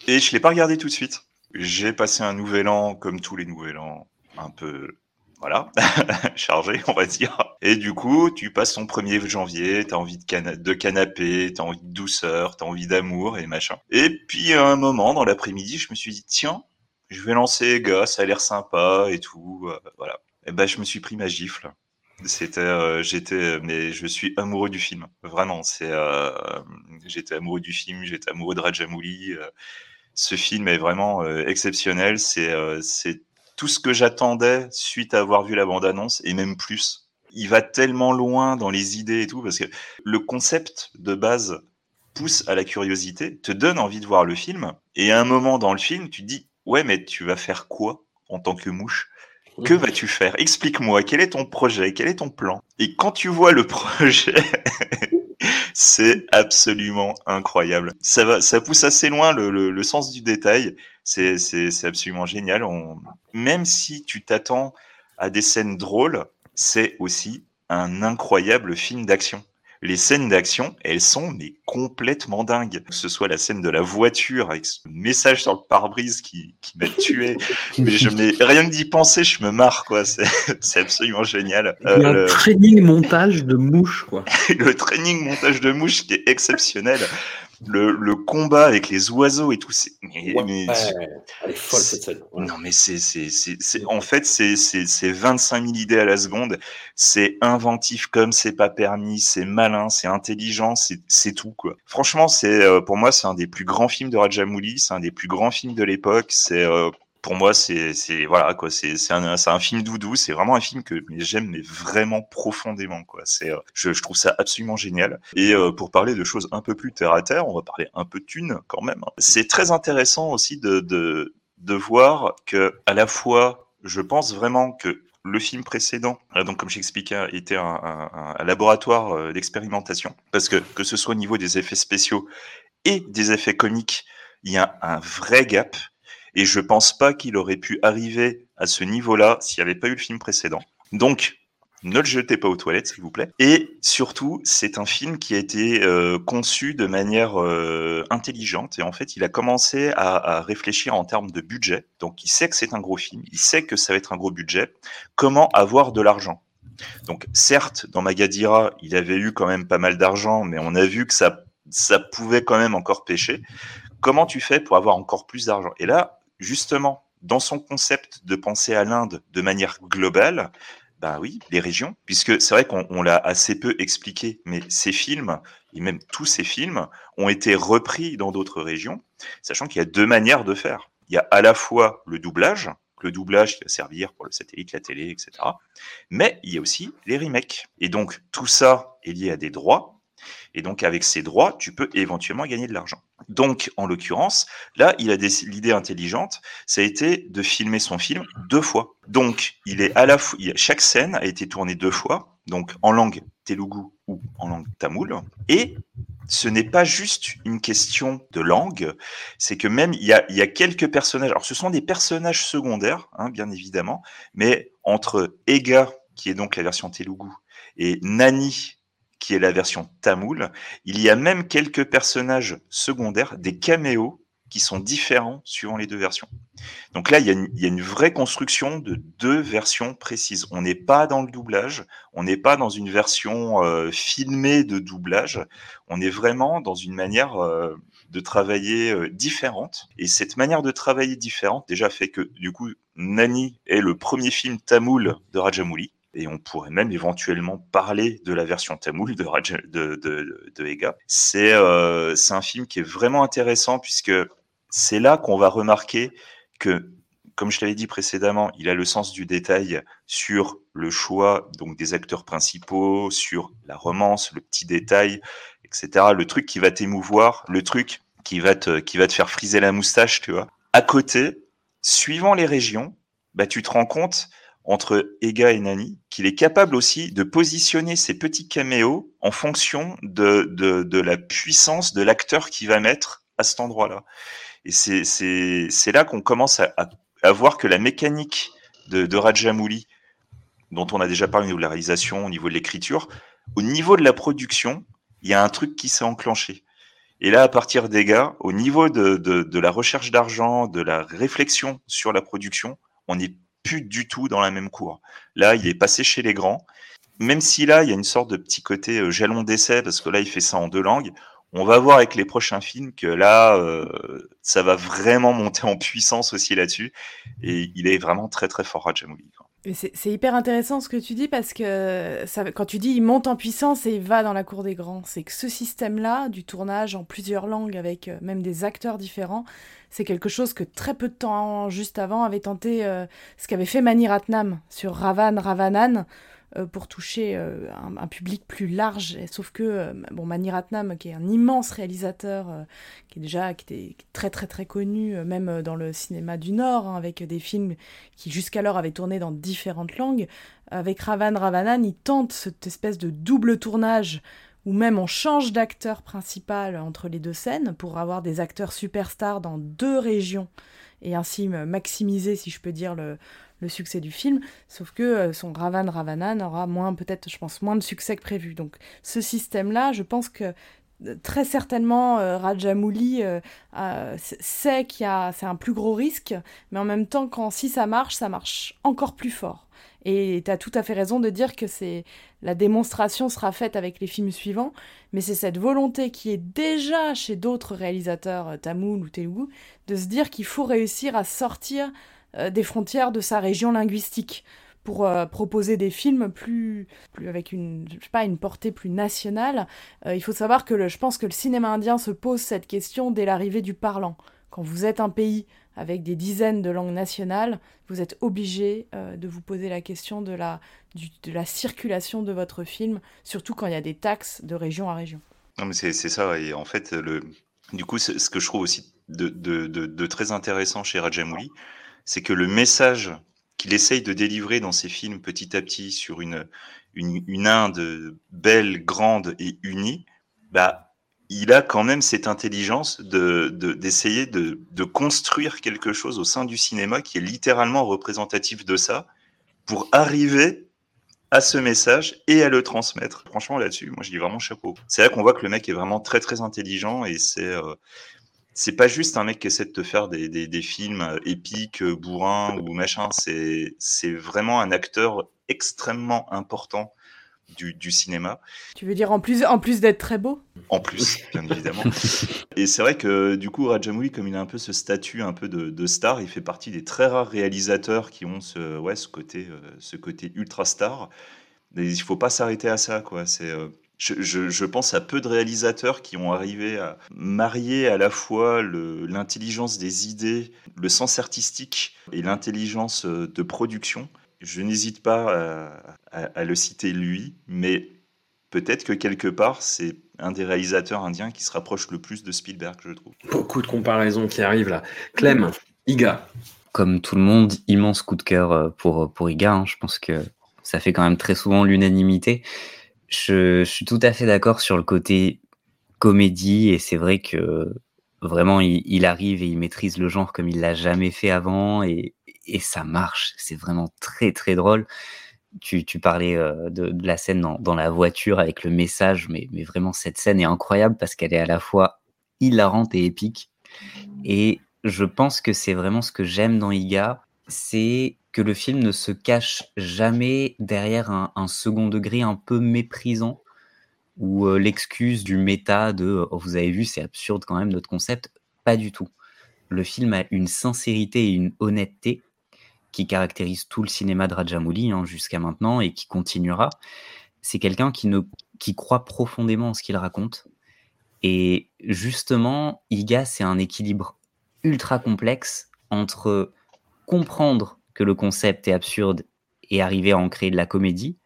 Et je l'ai pas regardé tout de suite. J'ai passé un nouvel an, comme tous les nouvel an, un peu, voilà, chargé, on va dire. Et du coup, tu passes ton 1er janvier, t'as envie de canapé, t'as envie de douceur, t'as envie d'amour et machin. Et puis, à un moment, dans l'après-midi, je me suis dit, tiens, je vais lancer Eega, ça a l'air sympa et tout, voilà. Et ben, je me suis pris ma gifle. C'était, mais je suis amoureux du film, vraiment. J'étais amoureux du film, j'étais amoureux de Rajamouli. Ce film est vraiment exceptionnel, c'est tout ce que j'attendais suite à avoir vu la bande-annonce, et même plus. Il va tellement loin dans les idées et tout, parce que le concept de base pousse à la curiosité, te donne envie de voir le film, et à un moment dans le film, tu te dis « Ouais, mais tu vas faire quoi en tant que mouche ? Que vas-tu faire ? Explique-moi, quel est ton projet ? Quel est ton plan ?» Et quand tu vois le projet, c'est absolument incroyable. Ça pousse assez loin le sens du détail, c'est absolument génial. Même si tu t'attends à des scènes drôles, c'est aussi un incroyable film d'action. Les scènes d'action, elles sont mais complètement dingues. Que ce soit la scène de la voiture avec ce message sur le pare-brise qui m'a tué. Mais rien que d'y penser, je me marre, quoi. C'est absolument génial. Il y a un training montage de mouche, quoi. Le training montage de mouche qui est exceptionnel. Le combat avec les oiseaux et tout, c'est... Mais, elle est folle, cette scène. Non, mais c'est 25 000 idées à la seconde. C'est inventif comme c'est pas permis, c'est malin, c'est intelligent, c'est tout, quoi. Franchement, pour moi, c'est un des plus grands films de Rajamouli, c'est un des plus grands films de l'époque, pour moi, voilà, quoi, c'est un film doudou, c'est vraiment un film que j'aime, mais vraiment profondément, quoi. Je trouve ça absolument génial. Et pour parler de choses un peu plus terre à terre, on va parler un peu de thunes, quand même. C'est très intéressant aussi de voir que, à la fois, je pense vraiment que le film précédent, donc comme j'expliquais, était un laboratoire d'expérimentation. Parce que ce soit au niveau des effets spéciaux et des effets comiques, il y a un vrai gap. Et je pense pas qu'il aurait pu arriver à ce niveau-là s'il n'y avait pas eu le film précédent. Donc, ne le jetez pas aux toilettes, s'il vous plaît. Et surtout, c'est un film qui a été conçu de manière intelligente. Et en fait, il a commencé à réfléchir en termes de budget. Donc, il sait que c'est un gros film. Il sait que ça va être un gros budget. Comment avoir de l'argent ? Donc, certes, dans Magadheera, il avait eu quand même pas mal d'argent, mais on a vu que ça pouvait quand même encore pêcher. Comment tu fais pour avoir encore plus d'argent ? Et là, justement, dans son concept de penser à l'Inde de manière globale, ben oui, les régions, puisque c'est vrai qu'on l'a assez peu expliqué, mais ces films, et même tous ces films, ont été repris dans d'autres régions, sachant qu'il y a deux manières de faire. Il y a à la fois le doublage qui va servir pour le satellite, la télé, etc. Mais il y a aussi les remakes. Et donc, tout ça est lié à des droits. Et donc, avec ces droits, tu peux éventuellement gagner de l'argent. Donc, en l'occurrence, là, il a l'idée intelligente, ça a été de filmer son film 2 fois. Donc, chaque scène a été tournée 2 fois, donc en langue telugu ou en langue tamoul. Et ce n'est pas juste une question de langue, c'est que même, il y a quelques personnages. Alors, ce sont des personnages secondaires, hein, bien évidemment, mais entre Eega, qui est donc la version telugu, et Nani, qui est la version tamoul, il y a même quelques personnages secondaires, des caméos, qui sont différents suivant les deux versions. Donc là, il y a une vraie construction de deux versions précises. On n'est pas dans le doublage, on n'est pas dans une version filmée de doublage, on est vraiment dans une manière de travailler différente. Et cette manière de travailler différente, déjà, fait que, du coup, Nani est le premier film tamoul de Rajamouli. Et on pourrait même éventuellement parler de la version tamoul de Eega. C'est un film qui est vraiment intéressant, puisque c'est là qu'on va remarquer que, comme je l'avais dit précédemment, il a le sens du détail sur le choix donc des acteurs principaux, sur la romance, le petit détail, etc. Le truc qui va t'émouvoir, le truc qui va te faire friser la moustache, tu vois. À côté, suivant les régions, bah, tu te rends compte entre Eega et Nani, qu'il est capable aussi de positionner ses petits caméos en fonction de la puissance de l'acteur qu'il va mettre à cet endroit-là. Et c'est là qu'on commence à voir que la mécanique de Rajamouli, dont on a déjà parlé au niveau de la réalisation, au niveau de l'écriture, au niveau de la production, il y a un truc qui s'est enclenché. Et là, à partir d'Eega, au niveau de la recherche d'argent, de la réflexion sur la production, on n'est plus du tout dans la même cour. Là, il est passé chez les grands. Même si là, il y a une sorte de petit côté jalon d'essai, parce que là, il fait ça en deux langues, on va voir avec les prochains films que là, ça va vraiment monter en puissance aussi là-dessus. Et il est vraiment très très fort, Rajamouli. C'est hyper intéressant ce que tu dis, parce que ça, quand tu dis il monte en puissance et il va dans la cour des grands, c'est que ce système-là, du tournage en plusieurs langues avec même des acteurs différents, c'est quelque chose que très peu de temps juste avant avait tenté ce qu'avait fait Mani Ratnam sur Ravan Ravanan pour toucher un public plus large. Sauf que Mani Ratnam, qui est un immense réalisateur, qui était très très très connu, même dans le cinéma du Nord, hein, avec des films qui jusqu'alors avaient tourné dans différentes langues, avec Ravan Ravanan, il tente cette espèce de double tournage où même on change d'acteur principal entre les deux scènes pour avoir des acteurs superstars dans deux régions et ainsi maximiser, si je peux dire, le succès du film, sauf que son Ravan Ravanan aura moins de succès que prévu. Donc ce système-là, je pense que très certainement Rajamouli sait c'est un plus gros risque, mais en même temps, si ça marche encore plus fort. Et tu as tout à fait raison de dire que la démonstration sera faite avec les films suivants, mais c'est cette volonté qui est déjà chez d'autres réalisateurs, tamouls ou telugu, de se dire qu'il faut réussir à sortir des frontières de sa région linguistique pour proposer des films plus avec une portée plus nationale. Il faut savoir que je pense que le cinéma indien se pose cette question dès l'arrivée du parlant. Quand vous êtes un pays avec des dizaines de langues nationales, vous êtes obligé de vous poser la question de la circulation de votre film, surtout quand il y a des taxes de région à région. Non mais c'est ça, et en fait, du coup, c'est ce que je trouve aussi de très intéressant chez Rajamouli, c'est que le message qu'il essaye de délivrer dans ses films petit à petit sur une Inde belle, grande et unie, il a quand même cette intelligence d'essayer de construire quelque chose au sein du cinéma qui est littéralement représentatif de ça pour arriver à ce message et à le transmettre. Franchement, là-dessus, moi, je dis vraiment chapeau. C'est là qu'on voit que le mec est vraiment très, très intelligent, et c'est pas juste un mec qui essaie de te faire des films épiques, bourrins ou machin. C'est vraiment un acteur extrêmement important du cinéma. Tu veux dire en plus d'être très beau ? En plus, bien évidemment. Et c'est vrai que du coup, Rajamouli, comme il a un peu ce statut un peu de star, il fait partie des très rares réalisateurs qui ont ce côté ultra star. Et il faut pas s'arrêter à ça, quoi. C'est... Je pense à peu de réalisateurs qui ont arrivé à marier à la fois l'intelligence des idées, le sens artistique et l'intelligence de production. Je n'hésite pas à le citer lui, mais peut-être que quelque part, c'est un des réalisateurs indiens qui se rapproche le plus de Spielberg, je trouve. Beaucoup de comparaisons qui arrivent là. Clem, Eega. Comme tout le monde, immense coup de cœur pour Eega. Hein. Je pense que ça fait quand même très souvent l'unanimité. Je suis tout à fait d'accord sur le côté comédie, et c'est vrai que vraiment il arrive et il maîtrise le genre comme il l'a jamais fait avant, et ça marche, c'est vraiment très très drôle. Tu parlais de la scène dans la voiture avec le message, mais vraiment cette scène est incroyable parce qu'elle est à la fois hilarante et épique, et je pense que c'est vraiment ce que j'aime dans Eega, c'est que le film ne se cache jamais derrière un second degré un peu méprisant, ou l'excuse du méta de « vous avez vu, c'est absurde quand même notre concept », pas du tout. Le film a une sincérité et une honnêteté qui caractérisent tout le cinéma de Rajamouli jusqu'à maintenant et qui continuera. C'est quelqu'un qui croit profondément en ce qu'il raconte. Et justement, Eega, c'est un équilibre ultra complexe entre comprendre que le concept est absurde et arriver à en créer de la comédie,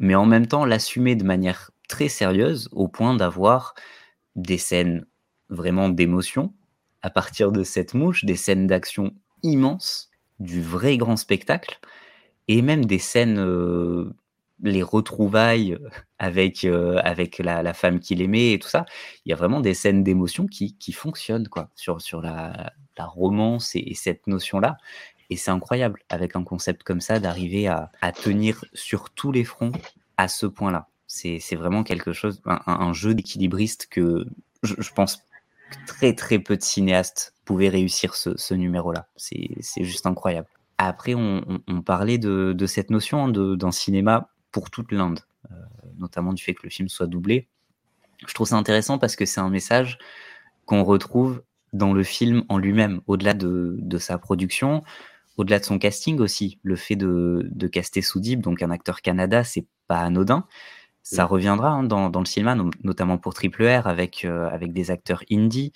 mais en même temps l'assumer de manière très sérieuse, au point d'avoir des scènes vraiment d'émotion à partir de cette mouche, des scènes d'action immenses, du vrai grand spectacle, et même des scènes les retrouvailles avec la femme qu'il aimait et tout ça, il y a vraiment des scènes d'émotion qui fonctionnent quoi, sur la romance et cette notion-là. Et c'est incroyable, avec un concept comme ça, d'arriver à tenir sur tous les fronts à ce point-là. C'est vraiment quelque chose, un jeu d'équilibriste que je pense que très très peu de cinéastes pouvaient réussir ce numéro-là. C'est juste incroyable. Après, on parlait de cette notion d'un cinéma pour toute l'Inde, notamment du fait que le film soit doublé. Je trouve ça intéressant parce que c'est un message qu'on retrouve dans le film en lui-même, au-delà de sa production, au-delà de son casting aussi. Le fait de caster Sudeep, donc un acteur Kannada, c'est pas anodin. Ça reviendra hein, dans le cinéma, notamment pour Triple R, avec des acteurs indie.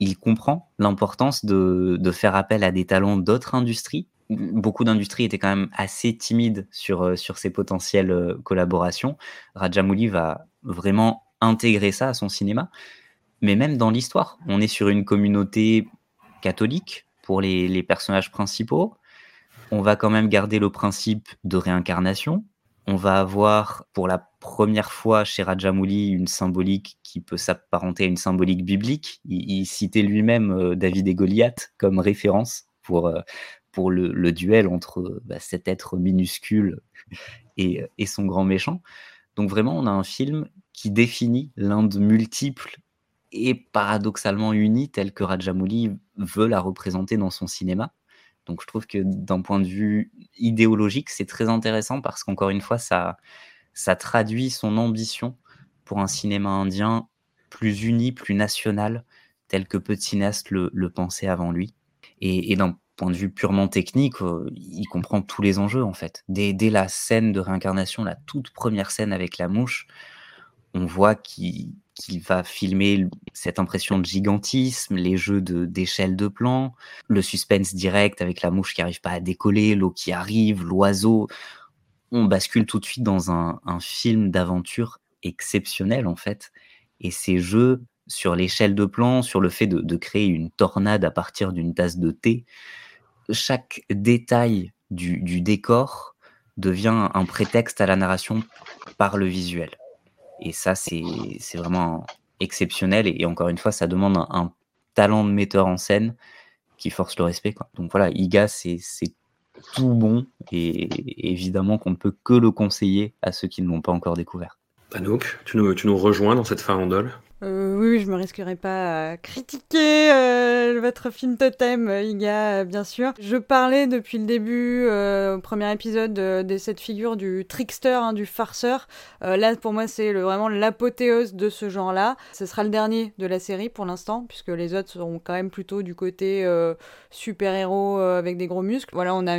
Il comprend l'importance de faire appel à des talents d'autres industries. Beaucoup d'industries étaient quand même assez timides sur ces potentielles collaborations. Rajamouli va vraiment intégrer ça à son cinéma. Mais même dans l'histoire, on est sur une communauté catholique pour les personnages principaux. On va quand même garder le principe de réincarnation. On va avoir pour la première fois chez Rajamouli une symbolique qui peut s'apparenter à une symbolique biblique. Il citait lui-même David et Goliath comme référence pour le duel entre cet être minuscule et son grand méchant. Donc vraiment, on a un film qui définit l'Inde multiple et paradoxalement unie, telle que Rajamouli veut la représenter dans son cinéma. Donc je trouve que d'un point de vue idéologique, c'est très intéressant parce qu'encore une fois, ça traduit son ambition pour un cinéma indien plus uni, plus national, tel que peu de cinéastes le pensaient avant lui. Et d'un point de vue purement technique, il comprend tous les enjeux en fait. Dès la scène de réincarnation, la toute première scène avec la mouche, on voit qu'il va filmer cette impression de gigantisme, les jeux d'échelle de plan, le suspense direct avec la mouche qui n'arrive pas à décoller, l'eau qui arrive, l'oiseau. On bascule tout de suite dans un film d'aventure exceptionnel, en fait. Et ces jeux sur l'échelle de plan, sur le fait de créer une tornade à partir d'une tasse de thé, chaque détail du décor devient un prétexte à la narration par le visuel. Et ça, c'est vraiment exceptionnel. Et encore une fois, ça demande un talent de metteur en scène qui force le respect, quoi. Donc voilà, Eega, c'est tout bon. Et évidemment qu'on ne peut que le conseiller à ceux qui ne l'ont pas encore découvert. Anouk, tu nous rejoins dans cette farandole ? Oui, je ne me risquerai pas à critiquer votre film totem, Eega, bien sûr. Je parlais depuis le début, au premier épisode, de cette figure du trickster, hein, du farceur. Là, pour moi, c'est vraiment l'apothéose de ce genre-là. Ce sera le dernier de la série pour l'instant, puisque les autres seront quand même plutôt du côté super-héros avec des gros muscles. Voilà, on a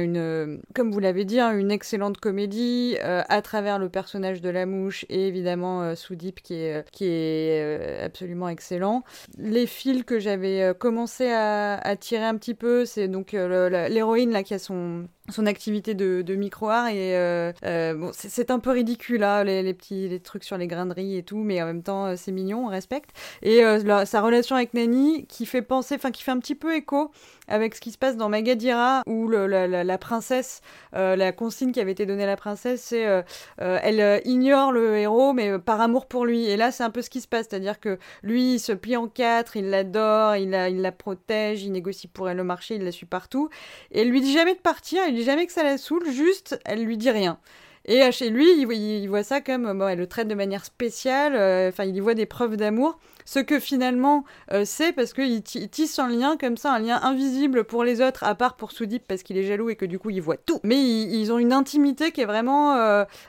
comme vous l'avez dit, hein, une excellente comédie à travers le personnage de la mouche et évidemment Sudeep qui est absolument excellent. Les fils que j'avais commencé à tirer un petit peu, c'est donc l'héroïne là qui a son activité de micro-art et bon, c'est un peu ridicule hein, les trucs sur les grains de riz et tout, mais en même temps c'est mignon, on respecte. Et sa relation avec Nani qui fait penser, enfin qui fait un petit peu écho avec ce qui se passe dans Magadheera où la princesse, la consigne qui avait été donnée à la princesse, c'est elle ignore le héros mais par amour pour lui. Et là c'est un peu ce qui se passe, c'est-à-dire que lui il se plie en quatre, il l'adore, il la protège, il négocie pour elle le marché, il la suit partout et elle lui dit jamais de partir. Elle dit jamais que ça la saoule, juste elle lui dit rien. Et chez lui, il voit ça comme bon, elle le traite de manière spéciale, enfin il y voit des preuves d'amour, ce que finalement c'est parce qu'il tisse un lien comme ça, un lien invisible pour les autres, à part pour Sudeep parce qu'il est jaloux et que du coup il voit tout. Mais ils ont une intimité qui est vraiment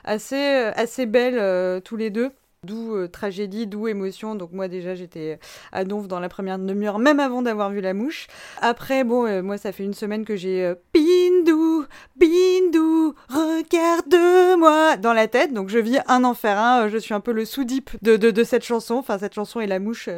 assez belle tous les deux. D'où tragédie, d'où émotion. Donc moi déjà j'étais à donf dans la première demi-heure, même avant d'avoir vu la mouche. Après bon, moi ça fait une semaine que j'ai Bindu, regarde-moi dans la tête. Donc je vis un enfer, hein. Je suis un peu le Sudeep de cette chanson. Enfin cette chanson est la mouche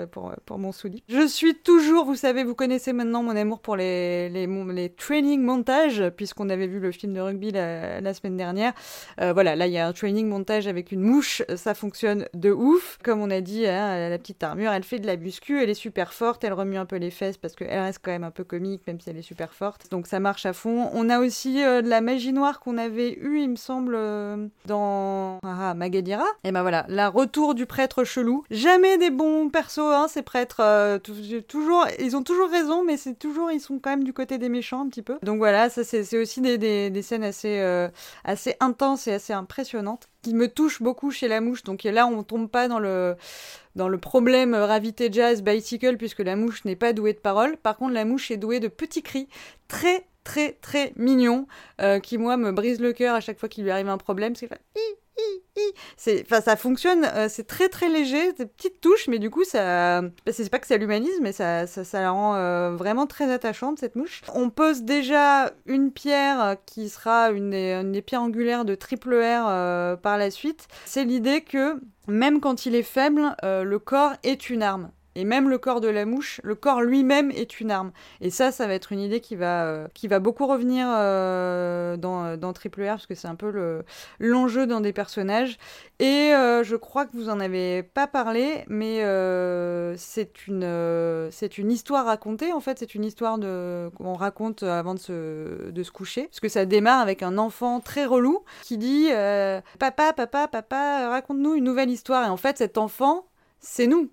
pour mon Sudeep. Je suis toujours, vous savez, vous connaissez maintenant mon amour pour les training montages, puisqu'on avait vu le film de rugby la semaine dernière. Voilà, là il y a un training montage avec une mouche, ça fonctionne de ouf. Comme on a dit, hein, elle a la petite armure, elle fait de la muscu, elle est super forte, elle remue un peu les fesses parce qu'elle reste quand même un peu comique, même si elle est super forte. Donc ça marche à fond. On a aussi de la magie noire qu'on avait eue, il me semble, dans Magadheera. Et ben voilà, la retour du prêtre chelou. Jamais des bons persos, hein, ces prêtres. Toujours, ils ont toujours raison, mais c'est toujours, ils sont quand même du côté des méchants un petit peu. Donc voilà, ça c'est aussi des scènes assez intenses et assez impressionnantes, qui me touchent beaucoup chez La Mouche. Donc là, on tombe pas dans le problème Ravi Teja Bicycle, puisque La Mouche n'est pas douée de paroles. Par contre, La Mouche est douée de petits cris très très très mignons qui moi me brisent le cœur à chaque fois qu'il lui arrive un problème. C'est comme ça fonctionne, c'est très très léger, des petites touches, mais du coup ça, c'est pas que ça l'humanise, mais ça la rend vraiment très attachante, cette mouche. On pose déjà une pierre qui sera une des pierres angulaires de Triple R par la suite. C'est l'idée que même quand il est faible, le corps est une arme. Et même le corps de la mouche, le corps lui-même est une arme. Et ça va être une idée qui va beaucoup revenir dans Triple R, parce que c'est un peu l'enjeu dans des personnages. Et je crois que vous en avez pas parlé, mais c'est une histoire racontée, en fait. C'est une histoire qu'on raconte avant de se coucher. Parce que ça démarre avec un enfant très relou qui dit « Papa, papa, papa, raconte-nous une nouvelle histoire. » Et en fait, cet enfant, c'est nous.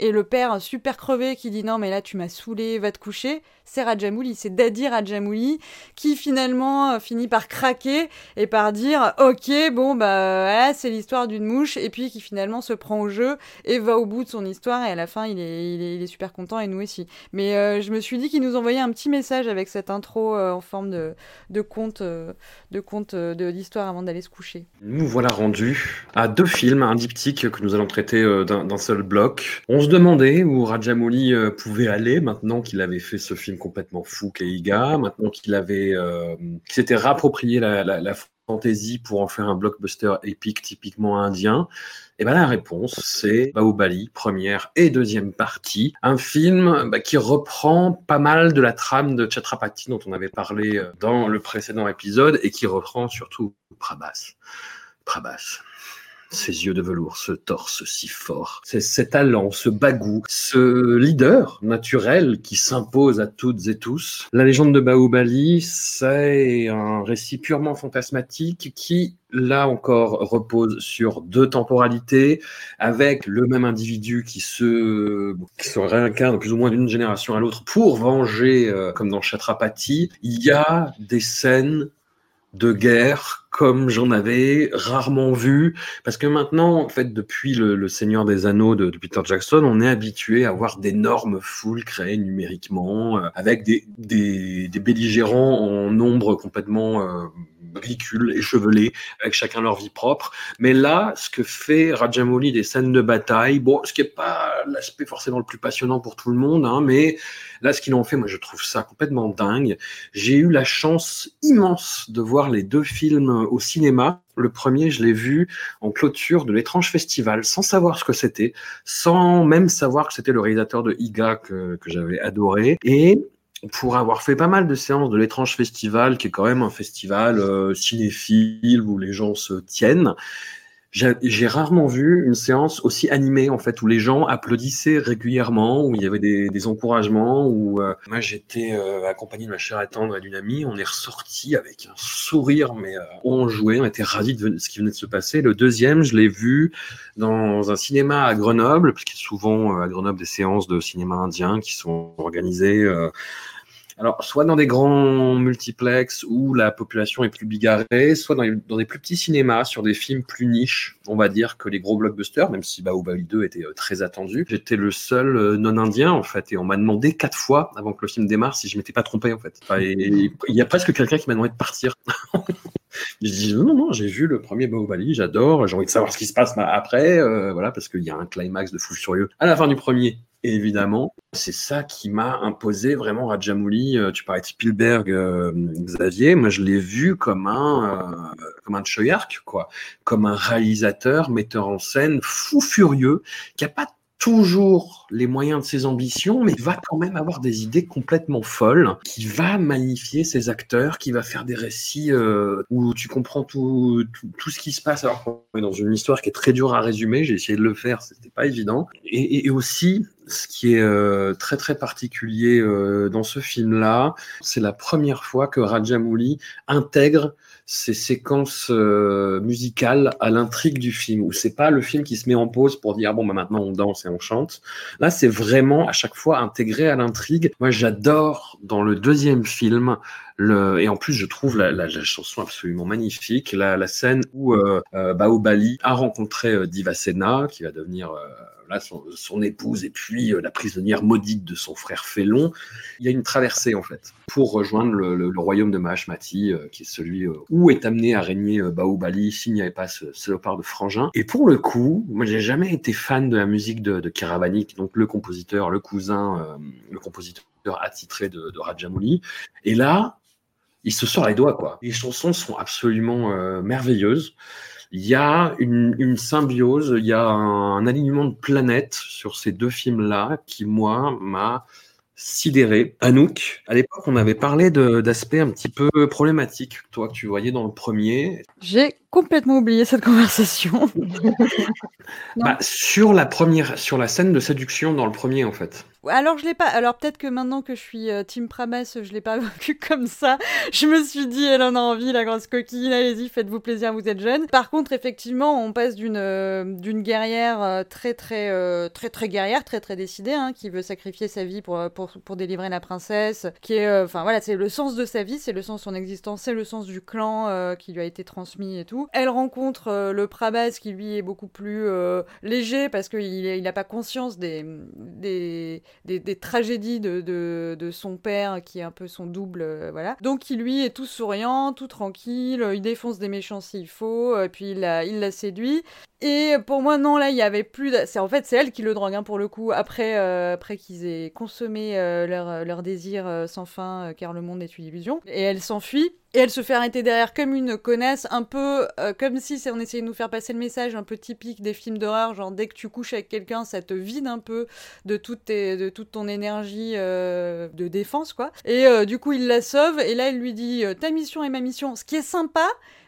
Et le père super crevé qui dit non mais là tu m'as saoulé, va te coucher, c'est Rajamouli, c'est Daddy Rajamouli qui finalement finit par craquer et par dire ok bon bah voilà, c'est l'histoire d'une mouche, et puis qui finalement se prend au jeu et va au bout de son histoire, et à la fin il est super content, et nous aussi. Mais je me suis dit qu'il nous envoyait un petit message avec cette intro en forme de conte de l'histoire avant d'aller se coucher. Nous voilà rendus à deux films, un diptyque que nous allons traiter d'un seul bloc. On se demandait où Rajamouli pouvait aller maintenant qu'il avait fait ce film complètement fou qu'est Eega, maintenant qu'il avait qu'il s'était rapproprié la fantaisie pour en faire un blockbuster épique typiquement indien. Et ben la réponse, c'est Baahubali, première et deuxième partie. Un film qui reprend pas mal de la trame de Chhatrapati dont on avait parlé dans le précédent épisode, et qui reprend surtout Prabhas. Ses yeux de velours, ce torse si fort, ces talents, ce bagout, ce leader naturel qui s'impose à toutes et tous. La légende de Baahubali, c'est un récit purement fantasmatique qui, là encore, repose sur deux temporalités, avec le même individu qui se réincarne plus ou moins d'une génération à l'autre pour venger, comme dans Chhatrapati. Il y a des scènes de guerre comme j'en avais rarement vu, parce que maintenant, en fait, depuis le Seigneur des Anneaux de Peter Jackson, on est habitué à voir d'énormes foules créées numériquement, avec des belligérants en nombre complètement ridicules, échevelés, avec chacun leur vie propre. Mais là, ce que fait Rajamouli des scènes de bataille, bon, ce qui n'est pas l'aspect forcément le plus passionnant pour tout le monde, hein, mais là, ce qu'ils ont fait, moi, je trouve ça complètement dingue. J'ai eu la chance immense de voir les deux films au cinéma. Le premier, je l'ai vu en clôture de l'étrange festival, sans savoir ce que c'était, sans même savoir que c'était le réalisateur de Eega que j'avais adoré. Et pour avoir fait pas mal de séances de l'étrange festival, qui est quand même un festival cinéphile où les gens se tiennent, j'ai rarement vu une séance aussi animée, en fait, où les gens applaudissaient régulièrement, où il y avait des encouragements, où moi j'étais accompagné de ma chère et tendre et d'une amie. On est ressorti avec un sourire, mais on jouait, on était ravis de ce qui venait de se passer. Le deuxième, je l'ai vu dans un cinéma à Grenoble, puisqu'il y a souvent à Grenoble des séances de cinéma indien qui sont organisées. Alors, soit dans des grands multiplexes où la population est plus bigarrée, soit dans des plus petits cinémas, sur des films plus niches, on va dire, que les gros blockbusters, même si Baahubali 2 était très attendu. J'étais le seul non-indien, en fait, et on m'a demandé 4 fois, avant que le film démarre, si je m'étais pas trompé, en fait. Il y a presque quelqu'un qui m'a demandé de partir. Je dis non, j'ai vu le premier Baahubali, j'adore, j'ai envie de savoir ce qui se passe après, voilà, parce qu'il y a un climax de fou furieux à la fin du premier. Et évidemment, c'est ça qui m'a imposé vraiment Rajamouli. Tu parlais de Spielberg, Xavier. Moi, je l'ai vu comme un Tsui Hark, quoi, comme un réalisateur, metteur en scène, fou furieux, qui a pas toujours les moyens de ses ambitions, mais va quand même avoir des idées complètement folles, qui va magnifier ses acteurs, qui va faire des récits où tu comprends tout ce qui se passe. Alors qu'on est dans une histoire qui est très dure à résumer, j'ai essayé de le faire, c'était pas évident. Et aussi, ce qui est très très particulier dans ce film-là, c'est la première fois que Rajamouli intègre ces séquences musicales à l'intrigue du film, où c'est pas le film qui se met en pause pour dire maintenant on danse et on chante. Là, c'est vraiment à chaque fois intégré à l'intrigue. Moi, j'adore dans le deuxième film et en plus, je trouve la chanson absolument magnifique, la scène où Baahubali a rencontré Divasena, qui va devenir son épouse, et puis la prisonnière maudite de son frère félon. Il y a une traversée en fait pour rejoindre le royaume de Mahashmati, qui est celui où est amené à régner Baahubali s'il n'y avait pas ce salopard de frangin. Et pour le coup, moi j'ai jamais été fan de la musique de Keeravani, donc le compositeur, le cousin, le compositeur attitré de Rajamouli. Et là, il se sort les doigts quoi. Les chansons sont absolument merveilleuses. Il y a une symbiose, il y a un alignement de planètes sur ces deux films-là qui, moi, m'a sidéré. Anouk, à l'époque, on avait parlé d'aspects un petit peu problématiques, toi, que tu voyais dans le premier. J'ai complètement oublié cette conversation. Sur la scène de séduction dans le premier, en fait. Alors, je l'ai pas. Alors, peut-être que maintenant que je suis Team Prabhas, je l'ai pas vécu comme ça. Je me suis dit, elle en a envie, la grosse coquine, allez-y, faites-vous plaisir, vous êtes jeune. Par contre, effectivement, on passe d'une guerrière très, très guerrière, très, très décidée, hein, qui veut sacrifier sa vie pour délivrer la princesse, qui est, c'est le sens de sa vie, c'est le sens de son existence, c'est le sens du clan qui lui a été transmis et tout. Elle rencontre le Prabhas qui, lui, est beaucoup plus léger parce qu'il n'a pas conscience des tragédies de son père qui est un peu son double, voilà. Donc qui lui est tout souriant, tout tranquille, il défonce des méchants s'il faut, puis il la séduit. Et pour moi, non, là, il n'y avait plus... C'est elle qui le drogue, hein, pour le coup, après qu'ils aient consommé leur désir sans fin, car le monde est une illusion. Et elle s'enfuit, et elle se fait arrêter derrière comme une connasse, un peu comme si on essayait de nous faire passer le message un peu typique des films d'horreur, genre dès que tu couches avec quelqu'un, ça te vide un peu de toute ton énergie de défense, quoi. Et du coup, il la sauve, et là, il lui dit « ta mission est ma mission », ce qui est sympa,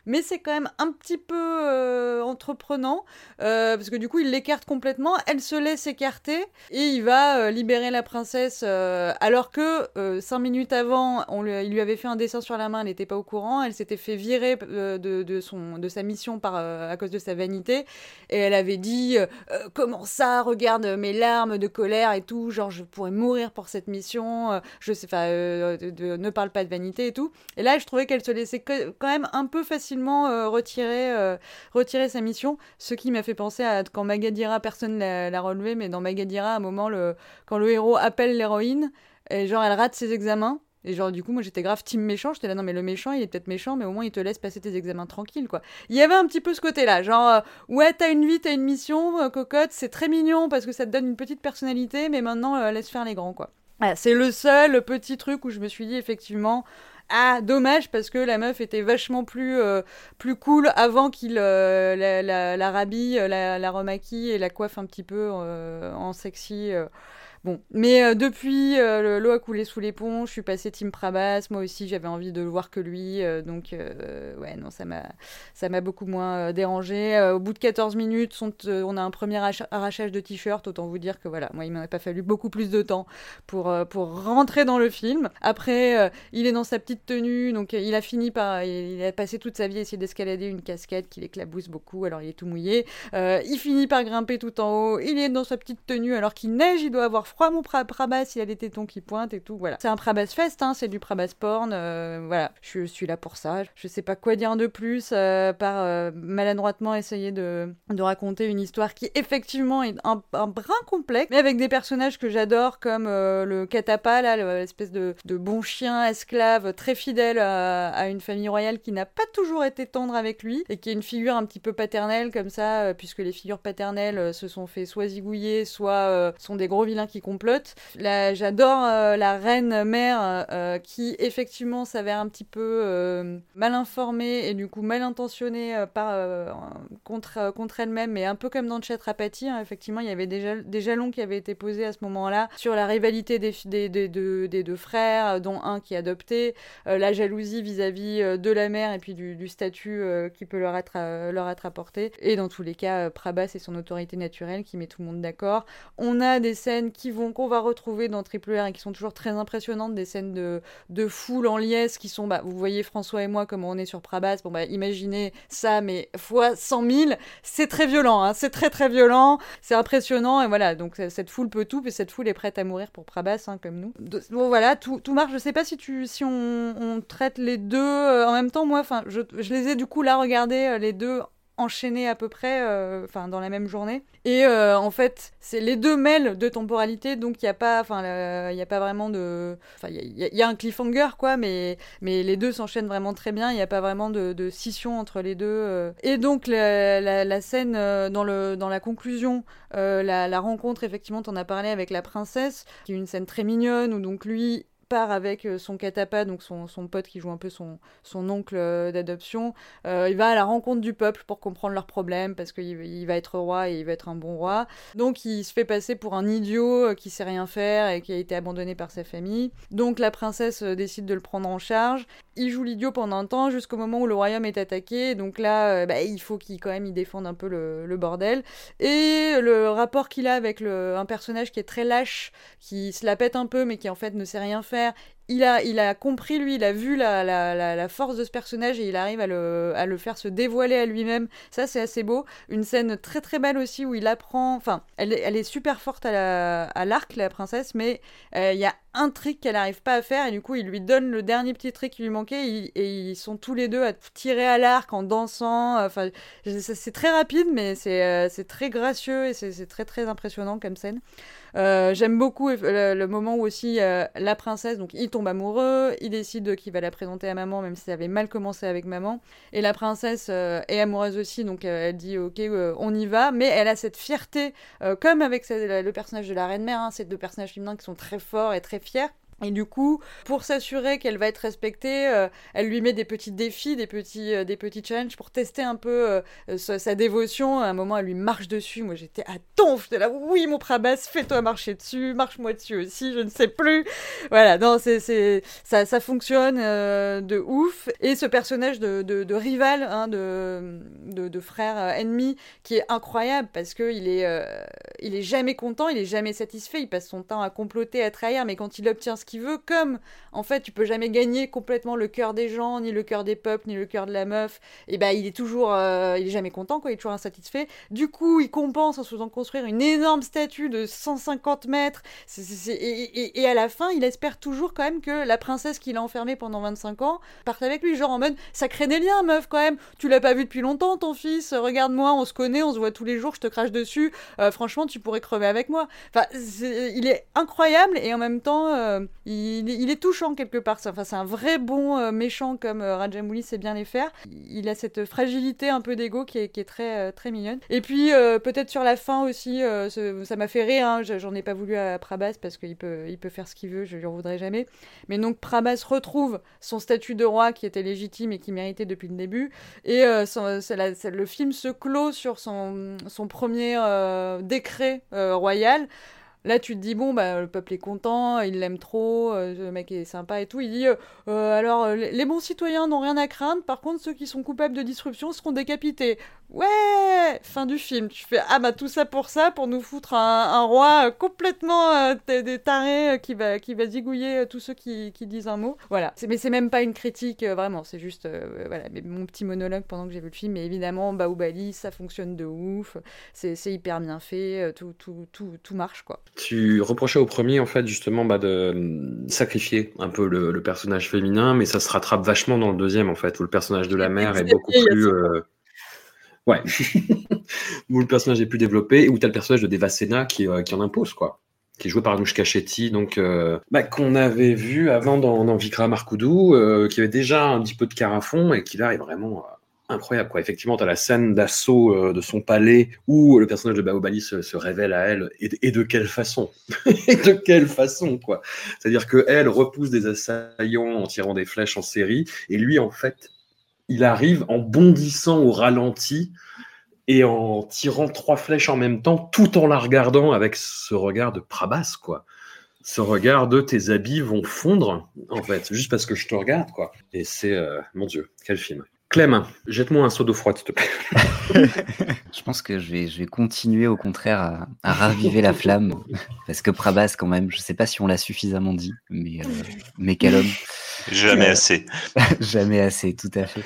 mais c'est quand même un petit peu entreprenant, parce que du coup, il l'écarte complètement, elle se laisse écarter, et il va libérer la princesse, alors que 5 minutes avant, il lui avait fait un dessin sur la main, elle n'était pas au courant, elle s'était fait virer de sa mission à cause de sa vanité, et elle avait dit « comment ça, regarde mes larmes de colère et tout, genre je pourrais mourir pour cette mission, ne parle pas de vanité et tout ». Et là, je trouvais qu'elle se laissait quand même un peu facilement retirer sa mission, ce qui m'a fait penser à quand Magadheera, personne l'a relevé, mais dans Magadheera, à un moment, quand le héros appelle l'héroïne, et genre elle rate ses examens, et genre du coup moi j'étais grave team méchant, j'étais là non mais le méchant il est peut-être méchant, mais au moins il te laisse passer tes examens tranquille quoi. Il y avait un petit peu ce côté là, genre ouais t'as une vie, t'as une mission, cocotte, c'est très mignon parce que ça te donne une petite personnalité, mais maintenant laisse faire les grands quoi. Voilà, c'est le seul petit truc où je me suis dit effectivement... Ah, dommage, parce que la meuf était vachement plus cool avant qu'il la rhabille, la remaquille et la coiffe un petit peu en sexy. Bon, mais depuis, l'eau a coulé sous les ponts, je suis passée Team Prabhas, moi aussi j'avais envie de le voir que lui, donc ouais, non, ça m'a beaucoup moins dérangée. Au bout de 14 minutes, on a un premier arrachage de t-shirt, autant vous dire que voilà, moi il m'en a pas fallu beaucoup plus de temps pour rentrer dans le film. Après, il est dans sa petite tenue, donc il a passé toute sa vie à essayer d'escalader une casquette qui l'éclabousse beaucoup, alors il est tout mouillé. Il finit par grimper tout en haut, il est dans sa petite tenue, alors qu'il neige, il doit avoir froid, mon Prabhas, il a des tétons qui pointent et tout, voilà. C'est un Prabhas fest, hein, c'est du Prabhas porn, voilà. Je suis là pour ça, je sais pas quoi dire de plus, par maladroitement essayer de raconter une histoire qui effectivement est un brin complexe, mais avec des personnages que j'adore, comme le Katapa, là, l'espèce de bon chien esclave, très fidèle à une famille royale qui n'a pas toujours été tendre avec lui, et qui est une figure un petit peu paternelle comme ça, puisque les figures paternelles se sont fait soit zigouiller, soit sont des gros vilains qui complote. J'adore la reine mère qui effectivement s'avère un petit peu mal informée et du coup mal intentionnée contre elle-même, mais un peu comme dans Chhatrapati, hein, effectivement il y avait des jalons qui avaient été posés à ce moment-là sur la rivalité des deux frères, dont un qui est adopté, la jalousie vis-à-vis de la mère et puis du statut qui peut leur être apporté, et dans tous les cas Prabhas et son autorité naturelle qui met tout le monde d'accord. On a des scènes qu'on va retrouver dans Triple R et qui sont toujours très impressionnantes, des scènes de foule en liesse qui sont, vous voyez François et moi comment on est sur Prabhas, imaginez ça mais fois 100 000, c'est très violent, hein, c'est très très violent, c'est impressionnant, et voilà, donc cette foule peut tout, puis cette foule est prête à mourir pour Prabhas, hein, comme nous. Bon voilà, tout marche. Je sais pas si on traite les deux en même temps. Moi, je les ai du coup là regardés les deux enchaînés à peu près, dans la même journée. Et en fait, c'est les deux mêles de temporalité, donc il y a pas vraiment de, il y a un cliffhanger quoi, mais les deux s'enchaînent vraiment très bien. Il y a pas vraiment de scission entre les deux. Et donc la scène dans la conclusion, la rencontre effectivement, t'en as parlé avec la princesse, qui est une scène très mignonne où donc lui part avec son catapa, donc son pote qui joue un peu son oncle d'adoption. Il va à la rencontre du peuple pour comprendre leurs problèmes, parce qu'il va être roi et il va être un bon roi. Donc il se fait passer pour un idiot qui sait rien faire et qui a été abandonné par sa famille. Donc la princesse décide de le prendre en charge. Il joue l'idiot pendant un temps, jusqu'au moment où le royaume est attaqué. Donc là, il faut qu'il défende un peu le bordel. Et le rapport qu'il a avec un personnage qui est très lâche, qui se la pète un peu, mais qui en fait ne sait rien faire. Il a compris, lui, il a vu la force de ce personnage et il arrive à le faire se dévoiler à lui-même. Ça, c'est assez beau. Une scène très très belle aussi où il apprend... elle est super forte à l'arc, la princesse, mais il y a un trick qu'elle n'arrive pas à faire et du coup, il lui donne le dernier petit trick qui lui manquait et ils sont tous les deux à tirer à l'arc en dansant. C'est très rapide, mais c'est très gracieux et c'est très très impressionnant comme scène. J'aime beaucoup le moment où aussi la princesse, donc il tombe amoureux, il décide qu'il va la présenter à maman, même si ça avait mal commencé avec maman, et la princesse est amoureuse aussi, donc elle dit ok, on y va, mais elle a cette fierté, comme avec le personnage de la reine mère, hein, ces deux personnages féminins qui sont très forts et très fiers. Et du coup, pour s'assurer qu'elle va être respectée, elle lui met des petits défis, des petits challenges pour tester un peu sa dévotion. À un moment, elle lui marche dessus. Moi, j'étais à tonf. J'étais là, oui, mon Prabhas, fais-toi marcher dessus. Marche-moi dessus aussi, je ne sais plus. Voilà, non, ça fonctionne de ouf. Et ce personnage de rival, hein, de frère ennemi, qui est incroyable parce qu'il est, jamais content, il est jamais satisfait. Il passe son temps à comploter, à trahir, mais quand il obtient ce qu'il veut, comme en fait tu peux jamais gagner complètement le cœur des gens, ni le cœur des peuples, ni le cœur de la meuf, et il est toujours il est jamais content quoi, il est toujours insatisfait. Du coup il compense en se faisant construire une énorme statue de 150 mètres, et à la fin il espère toujours quand même que la princesse qu'il a enfermée pendant 25 ans parte avec lui, genre en mode ça crée des liens meuf, quand même tu l'as pas vu depuis longtemps ton fils, regarde-moi, on se connaît, on se voit tous les jours, je te crache dessus, franchement tu pourrais crever avec moi. Il est incroyable et en même temps il est touchant quelque part. C'est un vrai bon méchant comme Rajamouli sait bien les faire. Il a cette fragilité un peu d'ego qui est très, très mignonne. Et puis peut-être sur la fin aussi, ça m'a fait rire, hein, j'en ai pas voulu à Prabhas parce qu'il peut faire ce qu'il veut, je lui en voudrais jamais. Mais donc Prabhas retrouve son statut de roi qui était légitime et qui méritait depuis le début. Et le film se clôt sur son premier décret royal. Là, tu te dis, le peuple est content, il l'aime trop, le mec est sympa et tout. Il dit, alors, les bons citoyens n'ont rien à craindre, par contre, ceux qui sont coupables de disruption seront décapités. Ouais, fin du film. Tu fais, tout ça pour ça, pour nous foutre un roi complètement des tarés qui va zigouiller tous ceux qui disent un mot. Voilà. Mais c'est même pas une critique, vraiment. C'est juste, voilà, mais mon petit monologue pendant que j'ai vu le film. Mais évidemment, Baahubali, ça fonctionne de ouf. C'est hyper bien fait. Tout marche, quoi. Tu reprochais au premier, en fait, justement, de sacrifier un peu le personnage féminin, mais ça se rattrape vachement dans le deuxième, en fait, où le personnage de la mère est beaucoup plus... Ouais. Où le personnage est plus développé, et où t'as le personnage de Devasena qui en impose, quoi. Qui est joué par Anushka Shetty, donc, qu'on avait vu avant dans Vikram Arkudu, qui avait déjà un petit peu de carafon, et qui là est vraiment... incroyable, quoi. Effectivement, tu as la scène d'assaut de son palais où le personnage de Baahubali se révèle à elle, et de quelle façon quoi. C'est-à-dire qu'elle repousse des assaillants en tirant des flèches en série, et lui, en fait, il arrive en bondissant au ralenti et en tirant 3 flèches en même temps, tout en la regardant avec ce regard de Prabhas, quoi. Ce regard de tes habits vont fondre, en fait, juste parce que je te regarde, quoi. Et c'est, mon Dieu, quel film. Clem, jette-moi un seau d'eau froide, s'il te plaît. Je pense que je vais continuer, au contraire, à raviver la flamme, parce que Prabhas, quand même, je ne sais pas si on l'a suffisamment dit, mais quel homme. Jamais assez. Jamais assez, tout à fait.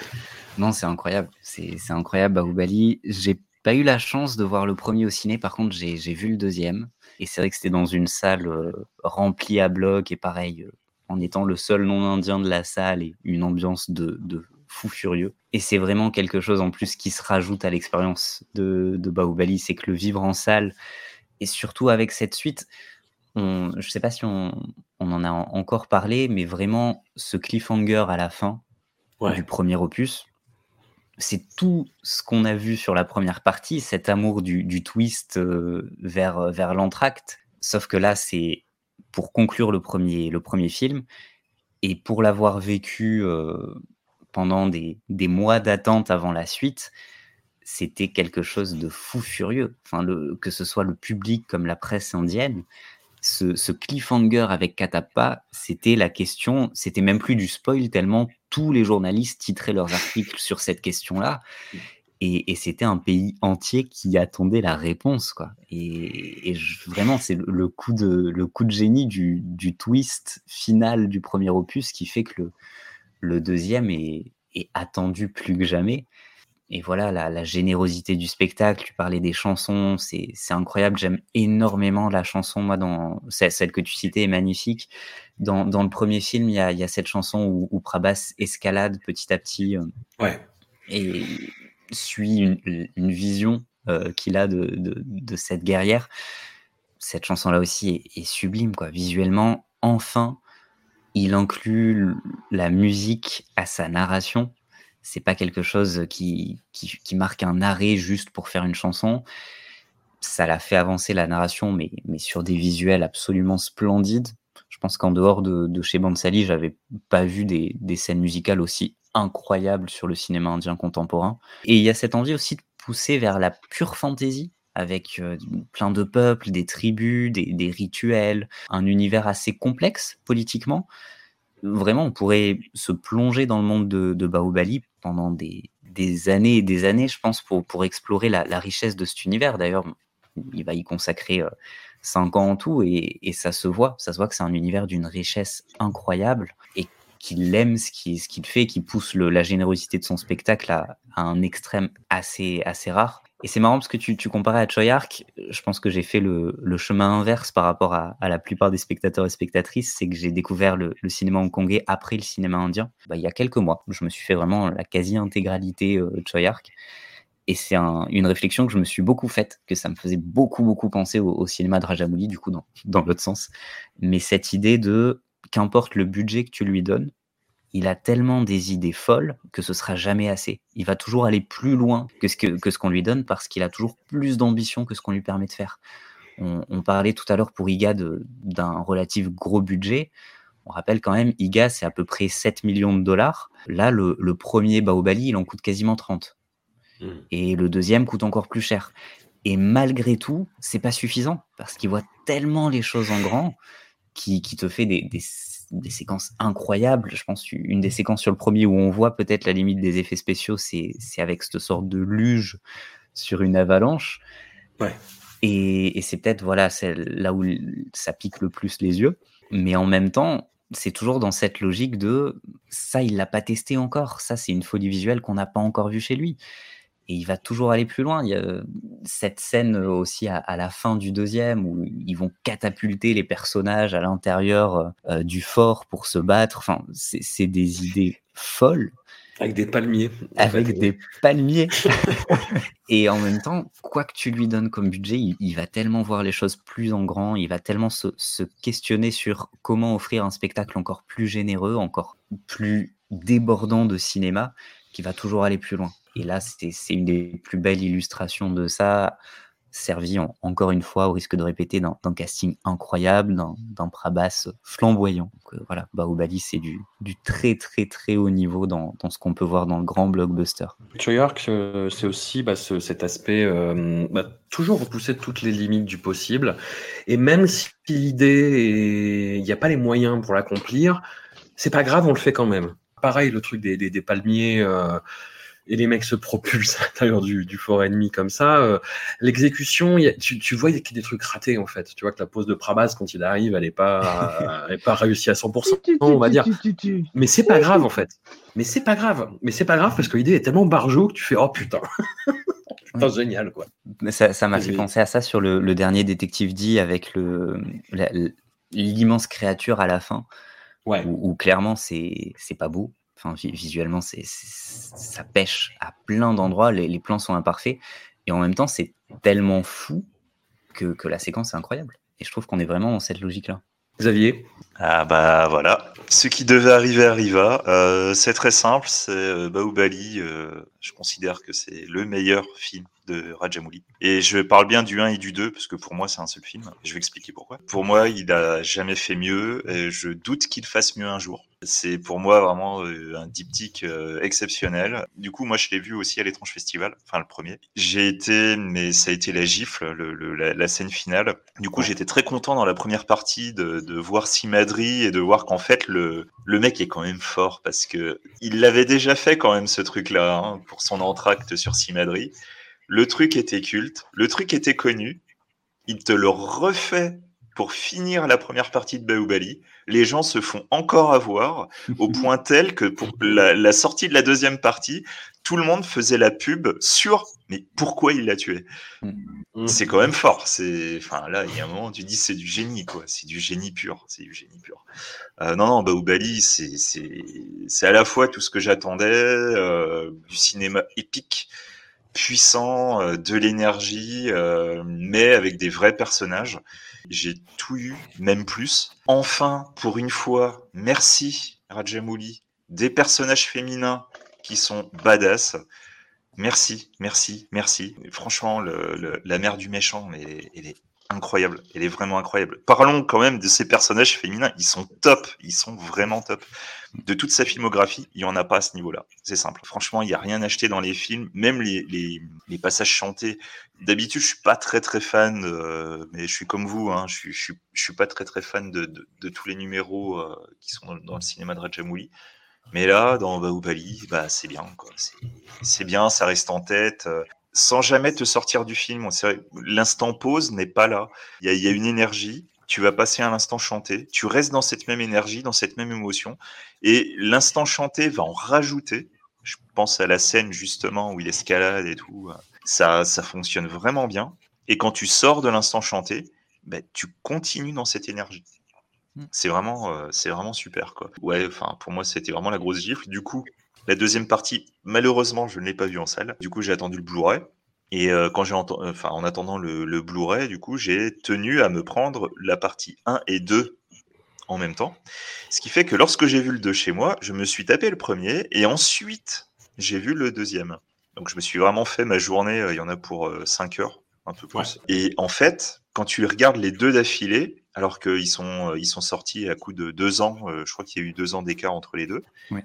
Non, c'est incroyable. C'est incroyable, Baahubali. J'ai pas eu la chance de voir le premier au ciné. Par contre, j'ai vu le deuxième. Et c'est vrai que c'était dans une salle remplie à bloc. Et pareil, en étant le seul non-indien de la salle, et une ambiance de fou furieux. Et c'est vraiment quelque chose, en plus, qui se rajoute à l'expérience de Baahubali. C'est que le vivre en salle, et surtout avec cette suite... je ne sais pas si on en a encore parlé, mais vraiment, ce cliffhanger à la fin du premier opus, c'est tout ce qu'on a vu sur la première partie, cet amour du twist vers l'entracte. Sauf que là, c'est pour conclure le premier film, et pour l'avoir vécu pendant des mois d'attente avant la suite... C'était quelque chose de fou furieux. Enfin, que ce soit le public comme la presse indienne, ce cliffhanger avec Katappa, c'était la question, c'était même plus du spoil tellement tous les journalistes titraient leurs articles sur cette question-là, et c'était un pays entier qui attendait la réponse, quoi. Vraiment, c'est le coup de génie du twist final du premier opus qui fait que le deuxième est attendu plus que jamais. Et voilà, la générosité du spectacle, tu parlais des chansons, c'est incroyable. J'aime énormément la chanson, moi, celle que tu citais est magnifique. Dans le premier film, il y a cette chanson où Prabhas escalade petit à petit et suit une vision qu'il a de cette guerrière. Cette chanson-là aussi est sublime, quoi. Visuellement, enfin, il inclut la musique à sa narration. C'est pas quelque chose qui marque un arrêt juste pour faire une chanson. Ça l'a fait avancer, la narration, mais sur des visuels absolument splendides. Je pense qu'en dehors de chez Bansali, j'avais pas vu des scènes musicales aussi incroyables sur le cinéma indien contemporain. Et il y a cette envie aussi de pousser vers la pure fantaisie, avec plein de peuples, des tribus, des rituels, un univers assez complexe politiquement. Vraiment, on pourrait se plonger dans le monde de Baahubali pendant des années et des années, je pense, pour explorer la richesse de cet univers. D'ailleurs, il va y consacrer 5 ans en tout, et ça se voit que c'est un univers d'une richesse incroyable, et qu'il aime ce qu'il fait, qu'il pousse la générosité de son spectacle à un extrême assez rare. Et c'est marrant parce que tu comparais à Tsui Hark. Je pense que j'ai fait le chemin inverse par rapport à la plupart des spectateurs et spectatrices. C'est que j'ai découvert le cinéma hongkongais après le cinéma indien. Il y a quelques mois, je me suis fait vraiment la quasi-intégralité Tsui Hark. Et c'est une réflexion que je me suis beaucoup faite, que ça me faisait beaucoup, beaucoup penser au cinéma de Rajamouli, du coup, dans l'autre sens. Mais cette idée de qu'importe le budget que tu lui donnes, il a tellement des idées folles que ce sera jamais assez. Il va toujours aller plus loin que ce qu'on lui donne, parce qu'il a toujours plus d'ambition que ce qu'on lui permet de faire. On parlait tout à l'heure pour Eega d'un relatif gros budget. On rappelle quand même, Eega, c'est à peu près 7 millions de dollars. Là, le premier Baahubali, il en coûte quasiment 30. Et le deuxième coûte encore plus cher. Et malgré tout, c'est pas suffisant, parce qu'il voit tellement les choses en grand qui te fait des séquences incroyables. Je pense une des séquences sur le premier où on voit peut-être la limite des effets spéciaux, c'est avec cette sorte de luge sur une avalanche. Et c'est peut-être, voilà, c'est là où ça pique le plus les yeux. Mais en même temps, c'est toujours dans cette logique de ça, il l'a pas testé encore. Ça, c'est une folie visuelle qu'on n'a pas encore vue chez lui. Et il va toujours aller plus loin. Il y a cette scène aussi à la fin du deuxième où ils vont catapulter les personnages à l'intérieur du fort pour se battre. Enfin, c'est des idées folles. Avec des palmiers. Et en même temps, quoi que tu lui donnes comme budget, il va tellement voir les choses plus en grand. Il va tellement se questionner sur comment offrir un spectacle encore plus généreux, encore plus débordant de cinéma, qui va toujours aller plus loin. Et là, c'est une des plus belles illustrations de ça, servie encore une fois, au risque de répéter, d'un casting incroyable, d'un Prabhas flamboyant. Donc, voilà, Baahubali, c'est du très très très haut niveau dans ce qu'on peut voir dans le grand blockbuster. Tsui Hark, c'est aussi cet aspect toujours repousser toutes les limites du possible. Et même si l'idée, il n'y a pas les moyens pour l'accomplir, c'est pas grave, on le fait quand même. Pareil, le truc des palmiers... et les mecs se propulsent à l'intérieur du fort ennemi comme ça. L'exécution, tu vois qu'il y a des trucs ratés, en fait. Tu vois que la pose de Prabhas, quand il arrive, elle n'est pas réussie à 100%, on va dire. Mais c'est pas grave, en fait. Mais c'est pas grave, parce que l'idée est tellement barjot que tu fais « Oh, putain !» Putain, oui. Génial, quoi. Ça m'a fait penser à ça sur le dernier Détective D, avec l'immense créature à la fin, ouais. où clairement, c'est pas beau. Enfin, visuellement, ça pêche à plein d'endroits, les plans sont imparfaits, et en même temps, c'est tellement fou que la séquence est incroyable. Et je trouve qu'on est vraiment dans cette logique-là. Xavier ? Ah bah voilà, ce qui devait arriver arriva. C'est très simple, c'est Baahubali, je considère que c'est le meilleur film de Rajamouli. Et je parle bien du 1 et du 2, parce que pour moi c'est un seul film, je vais expliquer pourquoi. Pour moi, il n'a jamais fait mieux, et je doute qu'il fasse mieux un jour. C'est pour moi vraiment un diptyque exceptionnel. Du coup, moi je l'ai vu aussi à l'Étrange Festival, enfin le premier. Mais ça a été la gifle, la scène finale. Du coup, j'étais très content dans la première partie de voir Simadri et de voir qu'en fait le mec est quand même fort, parce que il l'avait déjà fait quand même ce truc-là, hein, pour son entracte sur Simadri. Le truc était culte, le truc était connu, il te le refait pour finir la première partie de Baahubali. Les gens se font encore avoir, au point tel que pour la sortie de la deuxième partie, tout le monde faisait la pub sur « mais pourquoi il l'a tué ?» C'est quand même fort. Là, il y a un moment, tu dis « c'est du génie, quoi. C'est du génie pur. » Non, Baahubali, c'est à la fois tout ce que j'attendais, du cinéma épique, puissant, de l'énergie, mais avec des vrais personnages. J'ai tout eu, même plus. Enfin, pour une fois, merci Rajamouli, des personnages féminins qui sont badass. Merci. Franchement, la mère du méchant, mais elle est incroyable. Elle est vraiment incroyable. Parlons quand même de ces personnages féminins. Ils sont top. Ils sont vraiment top. De toute sa filmographie, il n'y en a pas à ce niveau-là. C'est simple. Franchement, il n'y a rien acheté dans les films. Même les passages chantés. D'habitude, je suis pas très très fan, mais je suis comme vous. Hein, je suis pas très très fan de tous les numéros qui sont dans le cinéma de Rajamouli. Mais là, dans Baahubali, c'est bien, quoi. C'est bien. Ça reste en tête. Sans jamais te sortir du film. L'instant pause n'est pas là. Il y a une énergie, tu vas passer à l'instant chanté, tu restes dans cette même énergie, dans cette même émotion, et l'instant chanté va en rajouter. Je pense à la scène justement où il escalade et tout, ça fonctionne vraiment bien, et quand tu sors de l'instant chanté, tu continues dans cette énergie. C'est vraiment super, quoi. Ouais, enfin, pour moi, c'était vraiment la grosse gifle. Du coup, la deuxième partie, malheureusement, je ne l'ai pas vue en salle. Du coup, j'ai attendu le Blu-ray. Et en attendant le Blu-ray, du coup, j'ai tenu à me prendre la partie 1 et 2 en même temps. Ce qui fait que lorsque j'ai vu le 2 chez moi, je me suis tapé le premier. Et ensuite, j'ai vu le deuxième. Donc, je me suis vraiment fait ma journée. Il y en a pour 5 heures, un peu plus. Ouais. Et en fait, quand tu regardes les deux d'affilée, alors qu'ils sont sortis à coup de 2 ans, je crois qu'il y a eu 2 ans d'écart entre les deux. Oui.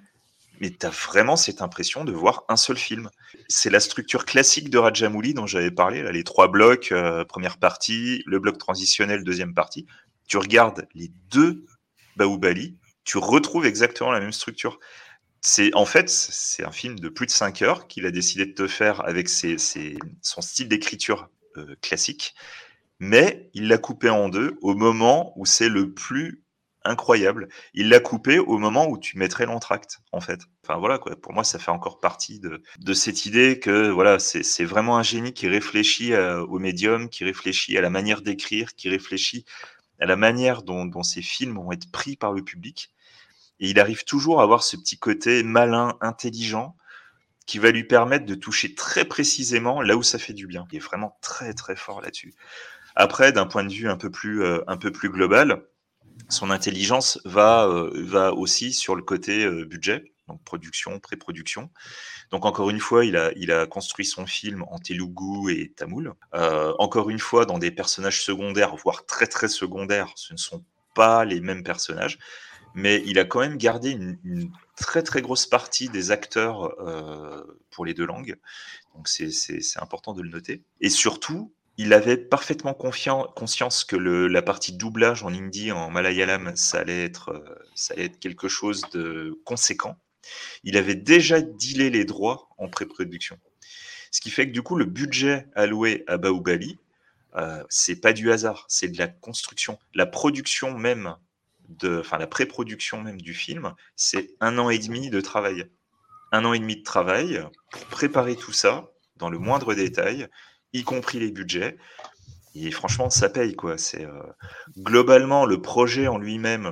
Mais tu as vraiment cette impression de voir un seul film. C'est la structure classique de Rajamouli dont j'avais parlé, là, les 3 blocs, première partie, le bloc transitionnel, deuxième partie. Tu regardes les 2 Baahubali, tu retrouves exactement la même structure. C'est un film de plus de 5 heures qu'il a décidé de te faire avec son style d'écriture classique, mais il l'a coupé en 2 au moment où c'est le plus incroyable. Il l'a coupé au moment où tu mettrais l'entracte, en fait. Enfin voilà, quoi. Pour moi, ça fait encore partie de cette idée que voilà, c'est vraiment un génie qui réfléchit au médium, qui réfléchit à la manière d'écrire, qui réfléchit à la manière dont ces films vont être pris par le public. Et il arrive toujours à avoir ce petit côté malin, intelligent, qui va lui permettre de toucher très précisément là où ça fait du bien. Il est vraiment très très fort là-dessus. Après, d'un point de vue un peu plus global, son intelligence va aussi sur le côté budget. donc production, pré-production. Donc encore une fois, il a construit son film en Telugu et Tamoul. Encore une fois, dans des personnages secondaires, voire très très secondaires, ce ne sont pas les mêmes personnages, mais il a quand même gardé une très très grosse partie des acteurs pour les deux langues. Donc c'est important de le noter. Et surtout, il avait parfaitement conscience que la partie doublage en hindi, en malayalam, ça allait être quelque chose de conséquent. Il avait déjà dealé les droits en pré-production. Ce qui fait que du coup, le budget alloué à Baahubali, c'est pas du hasard, c'est de la construction. La production même, la pré-production même du film, c'est 1 an et demi de travail. 1 an et demi de travail pour préparer tout ça dans le moindre détail, y compris les budgets. Et franchement, ça paye, quoi. C'est globalement le projet en lui-même,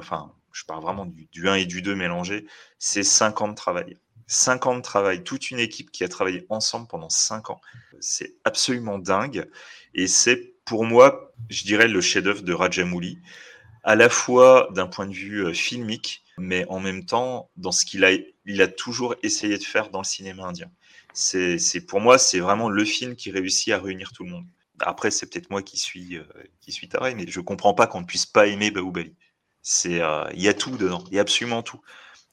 je parle vraiment du 1 et du 2 mélangés, c'est 5 ans de travail. 5 ans de travail, toute une équipe qui a travaillé ensemble pendant 5 ans. C'est absolument dingue. Et c'est, pour moi, je dirais, le chef-d'œuvre de Rajamouli, à la fois d'un point de vue filmique, mais en même temps, dans ce qu'il a toujours essayé de faire dans le cinéma indien. Pour moi, c'est vraiment le film qui réussit à réunir tout le monde. Après, c'est peut-être moi qui suis taré, mais je comprends pas qu'on ne puisse pas aimer Baahubali. Il y a tout dedans, il y a absolument tout.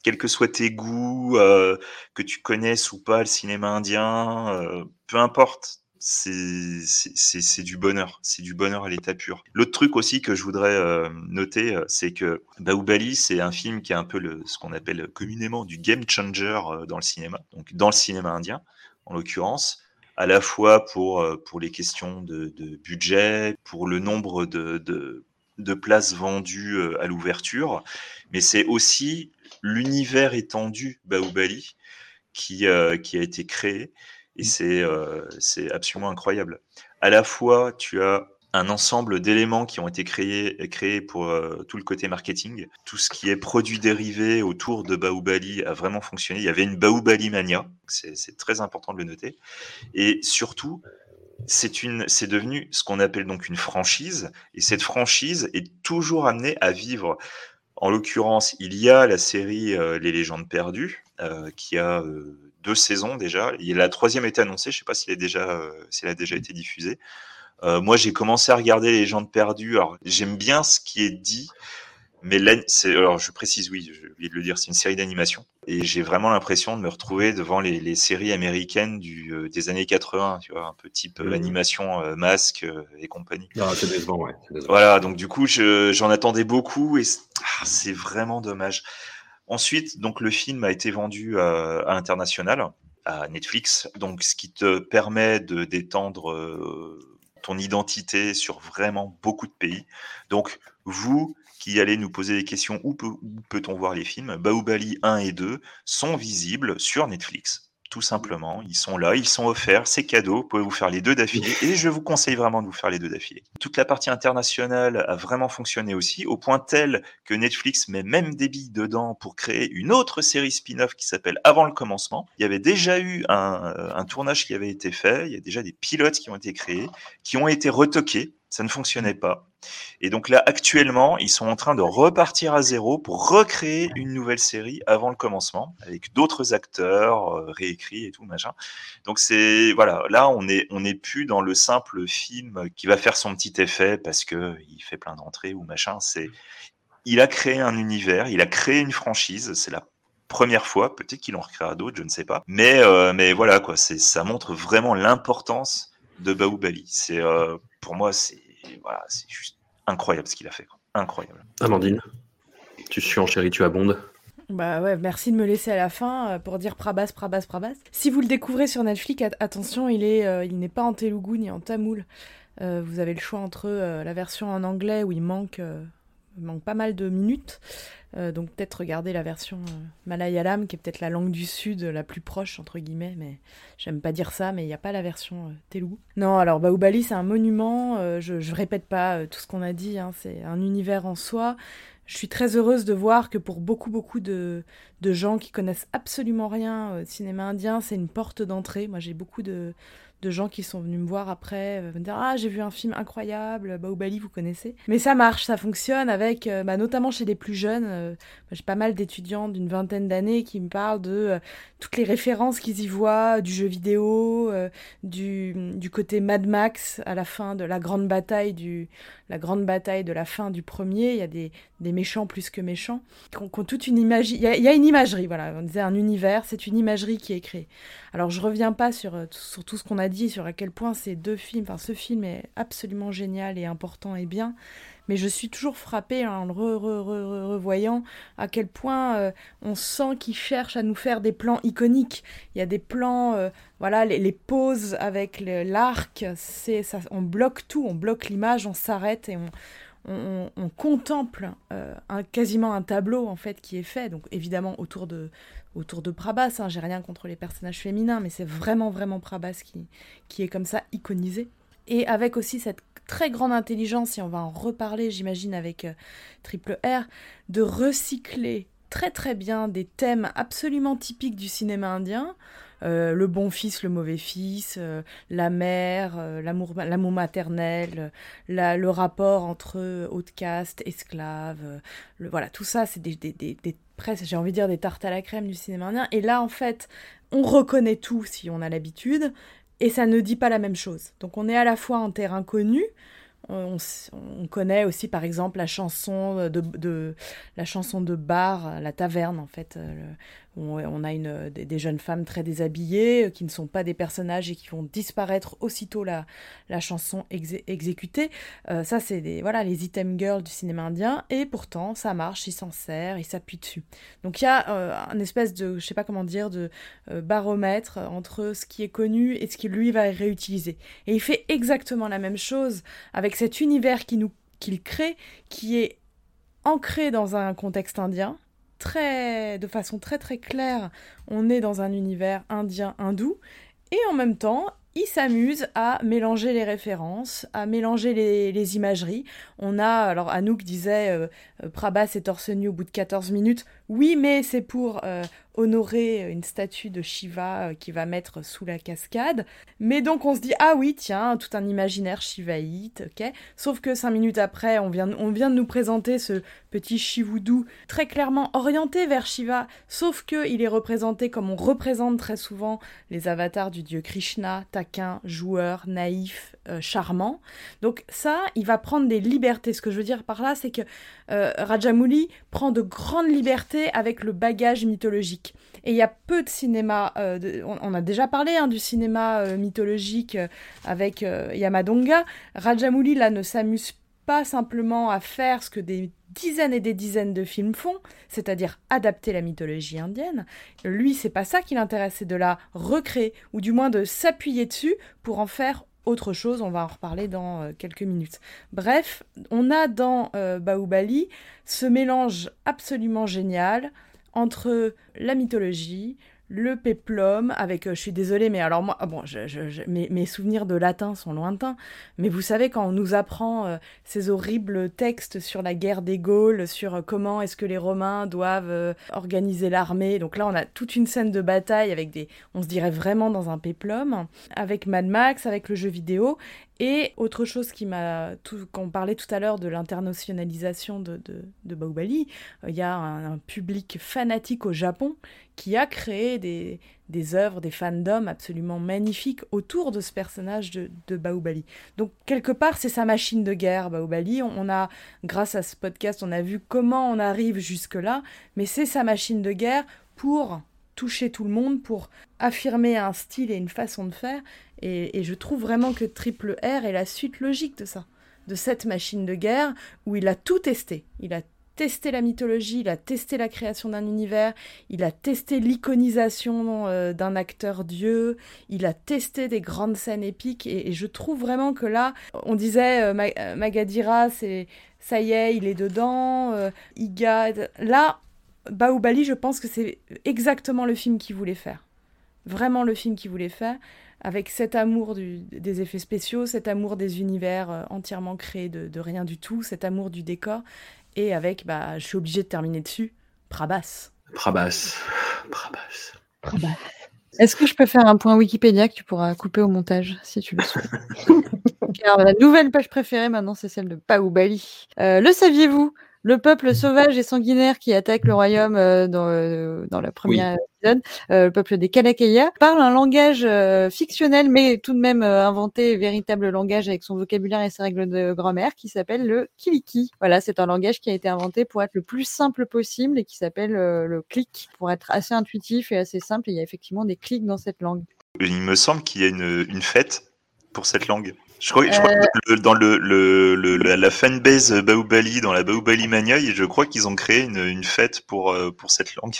Quels que soient tes goûts, que tu connaisses ou pas le cinéma indien, peu importe, c'est du bonheur. C'est du bonheur à l'état pur. L'autre truc aussi que je voudrais noter, c'est que Baahubali, c'est un film qui est un peu ce qu'on appelle communément du game changer dans le cinéma, donc dans le cinéma indien en l'occurrence, à la fois pour les questions de budget, pour le nombre de places vendues à l'ouverture, mais c'est aussi l'univers étendu Baahubali qui a été créé, et c'est absolument incroyable. À la fois, tu as un ensemble d'éléments qui ont été créés pour tout le côté marketing. Tout ce qui est produits dérivés autour de Baahubali a vraiment fonctionné. Il y avait une Baahubali mania, c'est très important de le noter. Et surtout, c'est devenu ce qu'on appelle donc une franchise, et cette franchise est toujours amenée à vivre. En l'occurrence, il y a la série Les Légendes perdues, qui a 2 saisons déjà. Et la 3e est annoncée, je ne sais pas si elle a déjà été diffusée. Moi, j'ai commencé à regarder Les Légendes perdues. Alors, j'aime bien ce qui est dit, mais alors, je précise, oui, j'ai oublié de le dire, c'est une série d'animation. Et j'ai vraiment l'impression de me retrouver devant les séries américaines des années 80, tu vois, un peu type animation, masque et compagnie. Ah, c'est décevant, ouais. Voilà, donc du coup, j'en attendais beaucoup et c'est vraiment dommage. Ensuite, donc, le film a été vendu à l'international, à Netflix, donc ce qui te permet d'étendre ton identité sur vraiment beaucoup de pays. Donc, vous qui allez nous poser des questions, où peut-on voir les films ? Baahubali 1 et 2 sont visibles sur Netflix, tout simplement. Ils sont là, ils sont offerts, c'est cadeau, vous pouvez vous faire les deux d'affilée, et je vous conseille vraiment de vous faire les deux d'affilée. Toute la partie internationale a vraiment fonctionné aussi, au point tel que Netflix met même des billes dedans pour créer une autre série spin-off qui s'appelle « Avant le commencement ». Il y avait déjà eu un tournage qui avait été fait, il y a déjà des pilotes qui ont été créés, qui ont été retoqués, ça ne fonctionnait pas. Et donc là, actuellement, ils sont en train de repartir à zéro pour recréer une nouvelle série Avant le commencement, avec d'autres acteurs, réécrits et tout, machin. Donc c'est, voilà, là, on est plus dans le simple film qui va faire son petit effet parce que il fait plein d'entrées ou machin. Il a créé un univers, il a créé une franchise, c'est la première fois, peut-être qu'il en recréera d'autres, je ne sais pas. Mais voilà, quoi, ça montre vraiment l'importance de Baahubali. Pour moi, c'est juste incroyable ce qu'il a fait. Incroyable. Amandine, tu suis en chérie, tu abondes. Bah ouais, merci de me laisser à la fin pour dire Prabhas, Prabhas, Prabhas. Si vous le découvrez sur Netflix, attention, il n'est pas en Telugu ni en Tamoul. Vous avez le choix entre la version en anglais où il manque pas mal de minutes. Donc peut-être regarder la version malayalam, qui est peut-être la langue du sud, la plus proche, entre guillemets, mais j'aime pas dire ça, mais il n'y a pas la version telugu. Non, alors Baahubali, c'est un monument, je répète pas tout ce qu'on a dit, hein, c'est un univers en soi. Je suis très heureuse de voir que pour beaucoup de gens qui connaissent absolument rien au cinéma indien, c'est une porte d'entrée. Moi, j'ai beaucoup de de gens qui sont venus me voir après, me dire « Ah, j'ai vu un film incroyable, Baahubali, vous connaissez ?» Mais ça marche, ça fonctionne avec, notamment chez les plus jeunes, j'ai pas mal d'étudiants d'une vingtaine d'années qui me parlent de toutes les références qu'ils y voient, du jeu vidéo, du côté Mad Max à la fin de la grande bataille de la fin du premier, il y a des méchants plus que méchants, qui ont toute une imagerie, il y a une imagerie, voilà, on disait un univers, c'est une imagerie qui est créée. Alors je reviens pas sur tout ce qu'on a dit, sur à quel point ce film est absolument génial et important et bien, mais je suis toujours frappée en le revoyant à quel point on sent qu'il cherche à nous faire des plans iconiques. Il y a des plans, les poses avec l'arc, on bloque tout, on bloque l'image, on s'arrête et on contemple quasiment un tableau en fait qui est fait, donc évidemment autour de Prabhas, hein, j'ai rien contre les personnages féminins, mais c'est vraiment Prabhas qui est comme ça iconisé. Et avec aussi cette très grande intelligence, et on va en reparler j'imagine avec Triple R, de recycler très très bien des thèmes absolument typiques du cinéma indien, le bon fils, le mauvais fils, la mère, l'amour maternel, le rapport entre haute caste, esclave, tout ça c'est des presque, j'ai envie de dire, des tartes à la crème du cinéma indien, et là en fait on reconnaît tout si on a l'habitude, et ça ne dit pas la même chose, donc on est à la fois en terrain connu. On connaît aussi, par exemple, la chanson de bar, la taverne, en fait. On a des jeunes femmes très déshabillées, qui ne sont pas des personnages et qui vont disparaître aussitôt la chanson exécutée. Ça, c'est les item girls du cinéma indien. Et pourtant, ça marche, il s'en sert, il s'appuie dessus. Donc, il y a une espèce de, je sais pas comment dire, de baromètre entre ce qui est connu et ce qui, lui, va réutiliser. Et il fait exactement la même chose avec cet univers qu'il crée, qui est ancré dans un contexte indien, de façon très très claire. On est dans un univers indien hindou, et en même temps, il s'amuse à mélanger les références, à mélanger les imageries. Anouk disait Prabhas est torse nu au bout de 14 minutes. Oui, mais c'est pour honorer une statue de Shiva qui va mettre sous la cascade. Mais donc on se dit, ah oui, tiens, tout un imaginaire shivaïte, ok. Sauf que 5 minutes après, on vient de nous présenter ce petit Shivoudou très clairement orienté vers Shiva, sauf qu'il est représenté comme on représente très souvent les avatars du dieu Krishna, taquin, joueur, naïf, charmant. Donc ça, il va prendre des libertés. Ce que je veux dire par là, c'est que Rajamouli prend de grandes libertés avec le bagage mythologique. Et il y a peu de cinéma... on a déjà parlé du cinéma mythologique avec Yamadonga. Rajamouli, là, ne s'amuse pas simplement à faire ce que des dizaines et des dizaines de films font, c'est-à-dire adapter la mythologie indienne. Lui, c'est pas ça qui l'intéresse, c'est de la recréer, ou du moins de s'appuyer dessus pour en faire autre chose. On va en reparler dans quelques minutes. Bref, on a dans Baahubali ce mélange absolument génial entre la mythologie, le péplum, avec, je suis désolée, mais alors moi, mes souvenirs de latin sont lointains, mais vous savez, quand on nous apprend ces horribles textes sur la guerre des Gaules, sur comment est-ce que les Romains doivent organiser l'armée, donc là on a toute une scène de bataille avec on se dirait vraiment dans un péplum, avec Mad Max, avec le jeu vidéo. Et autre chose quand on parlait tout à l'heure de l'internationalisation de Baahubali, il y a un public fanatique au Japon qui a créé des œuvres, des fandoms absolument magnifiques autour de ce personnage de Baahubali. Donc quelque part, c'est sa machine de guerre, Baahubali. On a, grâce à ce podcast, on a vu comment on arrive jusque-là, mais c'est sa machine de guerre pour toucher tout le monde, pour affirmer un style et une façon de faire, et je trouve vraiment que Triple R est la suite logique de ça, de cette machine de guerre où il a tout testé. Il a testé la mythologie, il a testé la création d'un univers, il a testé l'iconisation d'un acteur dieu, il a testé des grandes scènes épiques, et je trouve vraiment que là, on disait Magadheera, ça y est, il est dedans, Eega, là, Baahubali, je pense que c'est exactement le film qu'il voulait faire. Vraiment le film qu'il voulait faire, avec cet amour des effets spéciaux, cet amour des univers entièrement créés de rien du tout, cet amour du décor, et avec, je suis obligée de terminer dessus, Prabhas. Est-ce que je peux faire un point Wikipédia que tu pourras couper au montage, si tu le souhaites? Car la nouvelle page préférée maintenant, c'est celle de Baahubali. Le saviez-vous? Le peuple sauvage et sanguinaire qui attaque le royaume dans la première épisode, le peuple des Kalakeya, parle un langage fictionnel, mais tout de même inventé, véritable langage avec son vocabulaire et ses règles de grammaire, qui s'appelle le Kiliki. Voilà, c'est un langage qui a été inventé pour être le plus simple possible et qui s'appelle le clic, pour être assez intuitif et assez simple. Et il y a effectivement des clics dans cette langue. Il me semble qu'il y a une fête pour cette langue. Je crois que dans la fanbase Baahubali, dans la Baahubali Mania, je crois qu'ils ont créé une fête pour cette langue.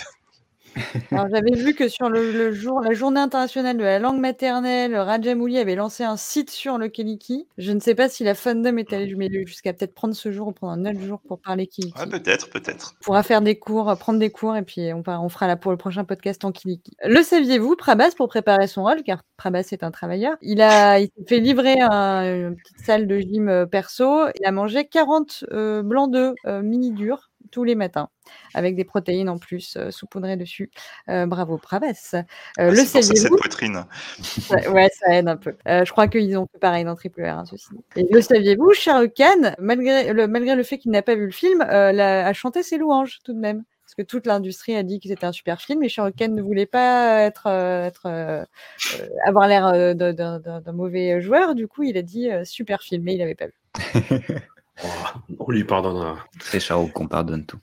Alors, j'avais vu que sur la journée internationale de la langue maternelle, Rajamouli avait lancé un site sur le Kiliki. Je ne sais pas si la fandom est allée jusqu'à peut-être prendre ce jour ou prendre un autre jour pour parler Kiliki. Ouais, peut-être. On pourra faire des cours, prendre des cours, et puis on fera là pour le prochain podcast en Kiliki. Le saviez-vous, Prabhas, pour préparer son rôle, car Prabhas est un travailleur, il s'est fait livrer une petite salle de gym perso. Il a mangé 40 blancs d'œufs mini-durs tous les matins, avec des protéines en plus saupoudrées dessus. Bravo, Prabhas. Le saviez-vous, cette poitrine. Ouais, ça aide un peu. Je crois qu'ils ont fait pareil dans Triple R, hein, ceci. Et le saviez-vous, Shere Khan, malgré le fait qu'il n'a pas vu le film, a chanté ses louanges tout de même. Parce que toute l'industrie a dit que c'était un super film, et Shere Khan ne voulait pas avoir l'air d'un mauvais joueur. Du coup, il a dit super film, mais il n'avait pas vu. Oh, on lui pardonnera. C'est Chao qu'on pardonne tout.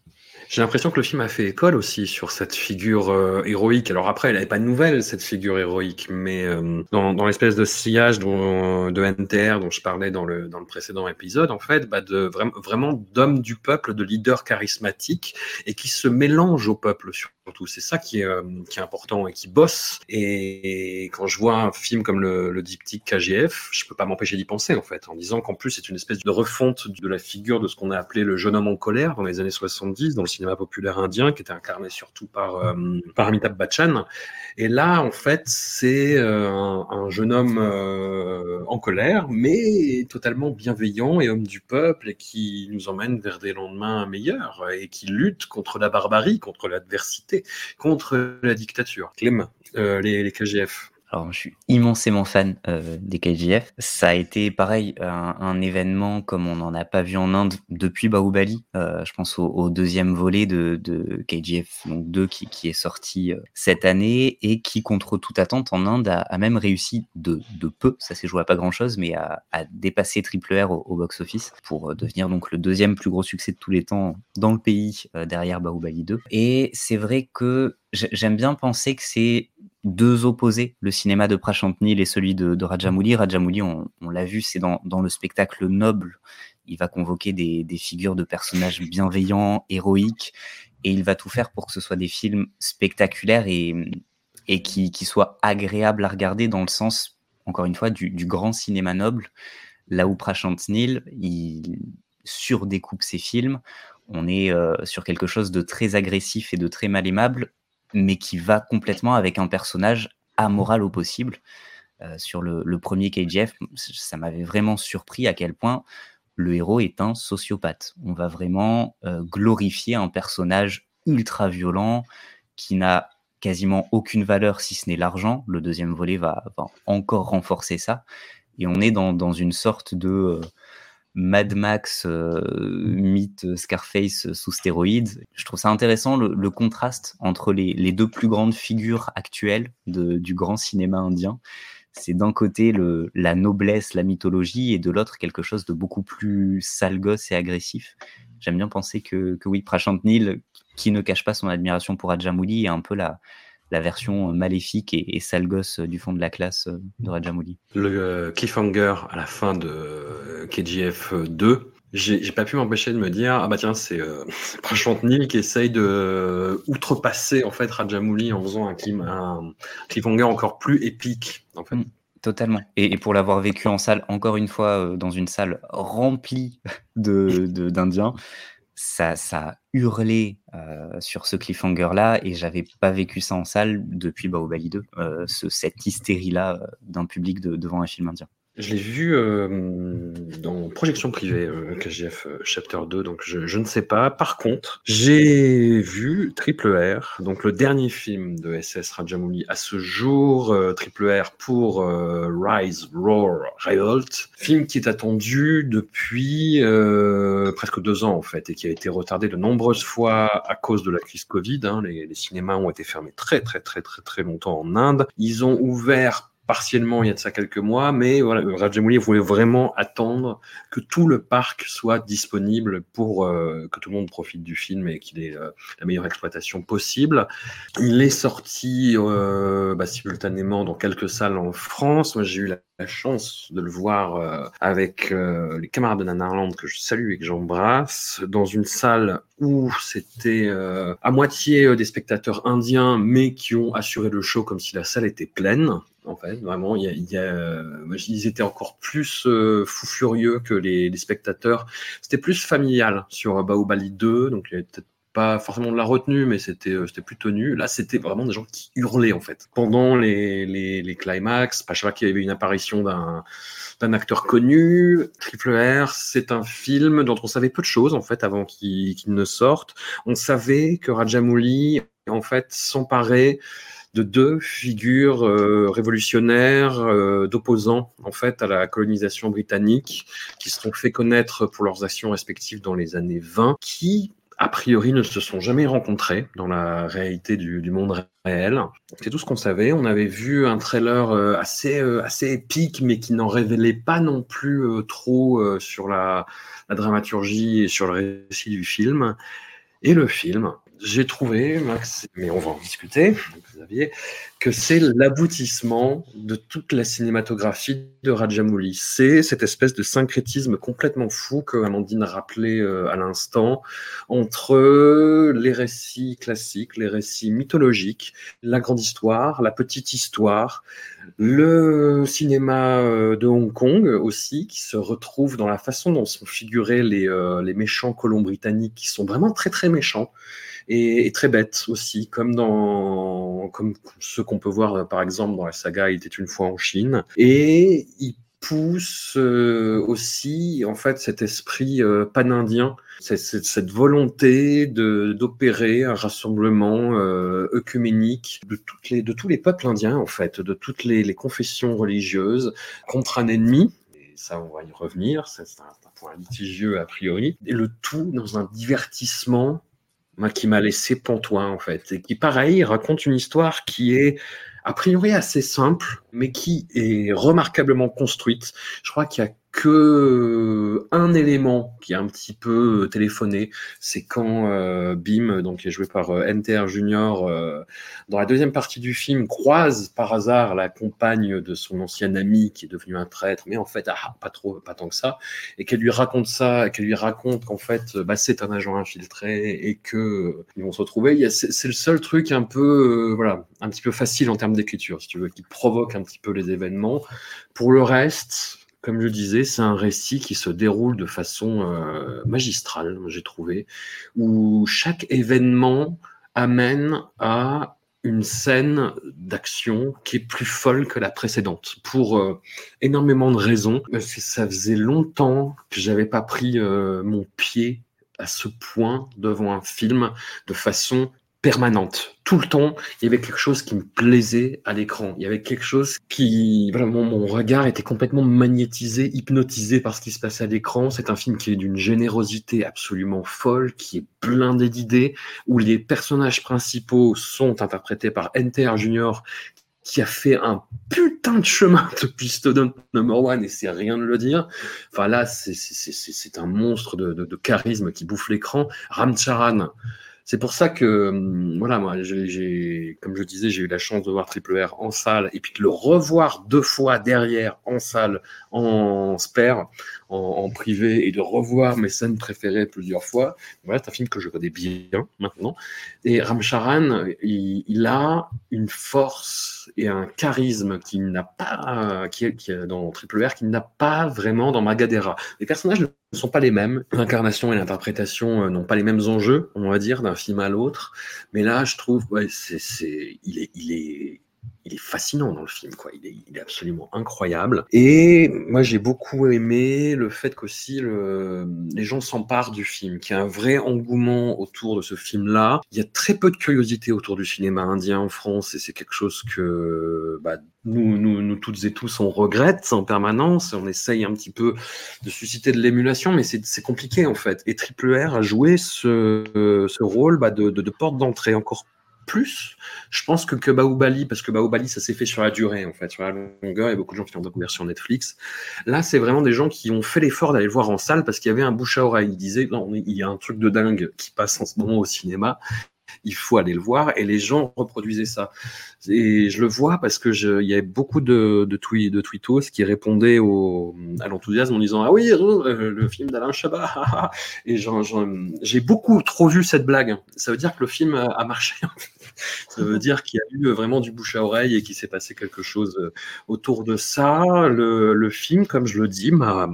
J'ai l'impression que le film a fait école aussi sur cette figure héroïque. Alors après, elle n'est pas nouvelle, cette figure héroïque, mais dans l'espèce de sillage de NTR dont je parlais dans le précédent épisode, en fait, vraiment d'hommes du peuple, de leaders charismatiques et qui se mélangent au peuple surtout. C'est ça qui est important et qui bosse. Et quand je vois un film comme le diptyque KGF, je ne peux pas m'empêcher d'y penser, en fait, en disant qu'en plus, c'est une espèce de refonte de la figure de ce qu'on a appelé le jeune homme en colère dans les années 70, dans le cinéma populaire indien, qui était incarné surtout par Amitabh Bachchan. Et là, en fait, c'est un jeune homme en colère, mais totalement bienveillant et homme du peuple, et qui nous emmène vers des lendemains meilleurs, et qui lutte contre la barbarie, contre l'adversité, contre la dictature. Clément, les KGF. Alors, je suis immensément fan des KGF. Ça a été, pareil, un événement comme on n'en a pas vu en Inde depuis Baahubali. Je pense au deuxième volet de KGF, donc 2, qui est sorti cette année et qui, contre toute attente, en Inde, a même réussi de peu. Ça s'est joué à pas grand-chose, mais à dépasser Triple R au box-office pour devenir donc le deuxième plus gros succès de tous les temps dans le pays, derrière Baahubali 2. Et c'est vrai que j'aime bien penser que c'est deux opposés, le cinéma de Prashanth Neel et celui de Rajamouli. Rajamouli, on l'a vu, c'est dans le spectacle noble. Il va convoquer des figures de personnages bienveillants, héroïques, et il va tout faire pour que ce soit des films spectaculaires et qui soient agréables à regarder dans le sens, encore une fois, du grand cinéma noble. Là où Prashanth Neel, il surdécoupe ses films. On est sur quelque chose de très agressif et de très mal aimable, mais qui va complètement avec un personnage amoral au possible. Sur le premier KGF, ça m'avait vraiment surpris à quel point le héros est un sociopathe. On va vraiment glorifier un personnage ultra violent qui n'a quasiment aucune valeur si ce n'est l'argent. Le deuxième volet va encore renforcer ça. Et on est dans une sorte de Mad Max, mythe Scarface sous stéroïdes. Je trouve ça intéressant, le contraste entre les deux plus grandes figures actuelles du grand cinéma indien. C'est d'un côté la noblesse, la mythologie, et de l'autre quelque chose de beaucoup plus sale gosse et agressif. J'aime bien penser que oui, Prashanth Neel, qui ne cache pas son admiration pour Rajamouli, est un peu la version maléfique et sale gosse du fond de la classe de Rajamouli. Le cliffhanger à la fin de KGF 2, j'ai pas pu m'empêcher de me dire ah bah tiens, c'est Prashanth Neel qui essaye de outrepasser en fait Rajamouli en faisant un cliffhanger encore plus épique en fait. Totalement. Et pour l'avoir vécu en salle, encore une fois dans une salle remplie d'Indiens, ça hurlé sur ce cliffhanger-là, et j'avais pas vécu ça en salle depuis Baahubali 2, cette hystérie-là d'un public devant un film indien. Je l'ai vu dans Projection Privée, KGF Chapter 2, donc je ne sais pas. Par contre, j'ai vu Triple R, donc le dernier film de SS Rajamouli à ce jour, Triple R pour Rise, Roar, Revolt, film qui est attendu depuis presque 2 ans en fait, et qui a été retardé de nombreuses fois à cause de la crise Covid. Hein. Les cinémas ont été fermés très longtemps en Inde. Ils ont ouvert partiellement il y a de ça quelques mois, mais voilà, Rajamouli voulait vraiment attendre que tout le parc soit disponible pour que tout le monde profite du film et qu'il ait la meilleure exploitation possible. Il est sorti simultanément dans quelques salles en France. Moi, j'ai eu la chance de le voir avec les camarades de Nanarland que je salue et que j'embrasse, dans une salle où c'était à moitié des spectateurs indiens, mais qui ont assuré le show comme si la salle était pleine. En fait, vraiment, ils étaient encore plus fous furieux que les spectateurs. C'était plus familial sur Baahubali 2, donc il y avait peut-être pas forcément de la retenue, mais c'était plus tenu. Là, c'était vraiment des gens qui hurlaient, en fait. Pendant les climax, Pachaki avait une apparition d'un acteur connu. Triple R, c'est un film dont on savait peu de choses, en fait, avant qu'il ne sorte. On savait que Rajamouli, en fait, s'emparait de 2 figures révolutionnaires, d'opposants en fait à la colonisation britannique, qui se sont fait connaître pour leurs actions respectives dans les années 20, qui a priori ne se sont jamais rencontrés dans la réalité du monde réel. C'est tout ce qu'on savait. On avait vu un trailer assez épique, mais qui n'en révélait pas non plus trop sur la dramaturgie et sur le récit du film. Et le film, j'ai trouvé, Max, mais on va en discuter, Xavier, que c'est l'aboutissement de toute la cinématographie de Rajamouli. C'est cette espèce de syncrétisme complètement fou que Amandine rappelait à l'instant entre les récits classiques, les récits mythologiques, la grande histoire, la petite histoire, le cinéma de Hong Kong aussi, qui se retrouve dans la façon dont sont figurés les méchants colons britanniques, qui sont vraiment très très méchants. Et très bête aussi, comme ceux qu'on peut voir par exemple dans la saga « Il était une fois en Chine ». Et il pousse aussi en fait cet esprit panindien, cette volonté d'opérer un rassemblement œcuménique de tous les peuples indiens en fait, de toutes les confessions religieuses contre un ennemi. Ça, on va y revenir, c'est un point litigieux a priori. Et le tout dans un divertissement qui m'a laissé pantois, en fait, et qui, pareil, raconte une histoire qui est, a priori, assez simple, mais qui est remarquablement construite. Je crois qu'il y a que un élément qui a un petit peu téléphoné, c'est quand Bheem, donc qui est joué par NTR Junior, dans la deuxième partie du film, croise par hasard la compagne de son ancien ami qui est devenu un traître, mais en fait pas tant que ça, et qu'elle lui raconte ça, qu'elle lui raconte qu'en fait c'est un agent infiltré et que ils vont se retrouver. C'est le seul truc un peu un petit peu facile en termes d'écriture, si tu veux, qui provoque un petit peu les événements. Pour le reste, comme je disais, c'est un récit qui se déroule de façon magistrale, j'ai trouvé, où chaque événement amène à une scène d'action qui est plus folle que la précédente, pour énormément de raisons. Ça faisait longtemps que j'avais pas pris mon pied à ce point devant un film de façon permanente. Tout le temps, il y avait quelque chose qui me plaisait à l'écran. Il y avait quelque chose qui... mon regard était complètement magnétisé, hypnotisé par ce qui se passait à l'écran. C'est un film qui est d'une générosité absolument folle, qui est blindé d'idées, où les personnages principaux sont interprétés par NTR Junior, qui a fait un putain de chemin depuis Student Number One, et c'est rien de le dire. Enfin là, c'est un monstre de charisme qui bouffe l'écran. Ram Charan. C'est pour ça que, moi, comme je disais, j'ai eu la chance de voir Triple R en salle, et puis de le revoir 2 fois derrière en salle, en spare, en privé, et de revoir mes scènes préférées plusieurs fois. Voilà, c'est un film que je connais bien maintenant. Et Ram Charan, il a une force et un charisme qui est dans Triple R, qu'il n'a pas vraiment dans Magadheera. Les personnages ne sont pas les mêmes. L'incarnation et l'interprétation n'ont pas les mêmes enjeux, on va dire, d'un film à l'autre. Mais là, je trouve, il est il est fascinant dans le film, quoi. Il est absolument incroyable. Et moi, j'ai beaucoup aimé le fait qu'aussi les gens s'emparent du film, qu'il y a un vrai engouement autour de ce film-là. Il y a très peu de curiosité autour du cinéma indien en France, et c'est quelque chose que nous toutes et tous, on regrette en permanence. On essaye un petit peu de susciter de l'émulation, mais c'est compliqué, en fait. Et Triple R a joué ce rôle de porte d'entrée encore plus, je pense, que Baahubali, parce que Baahubali, ça s'est fait sur la durée, en fait, sur la longueur, et beaucoup de gens qui l'ont découvert sur Netflix. Là, c'est vraiment des gens qui ont fait l'effort d'aller le voir en salle parce qu'il y avait un bouche à oreille. Ils disaient, non, il y a un truc de dingue qui passe en ce moment au cinéma, il faut aller le voir, et les gens reproduisaient ça. Et je le vois parce que il y avait beaucoup de tweetos qui répondaient à l'enthousiasme en disant « Ah oui, le film d'Alain Chabat !» Et j'ai beaucoup trop vu cette blague. Ça veut dire que le film a marché. Ça veut dire qu'il y a eu vraiment du bouche à oreille et qu'il s'est passé quelque chose autour de ça. Le film, comme je le dis, m'a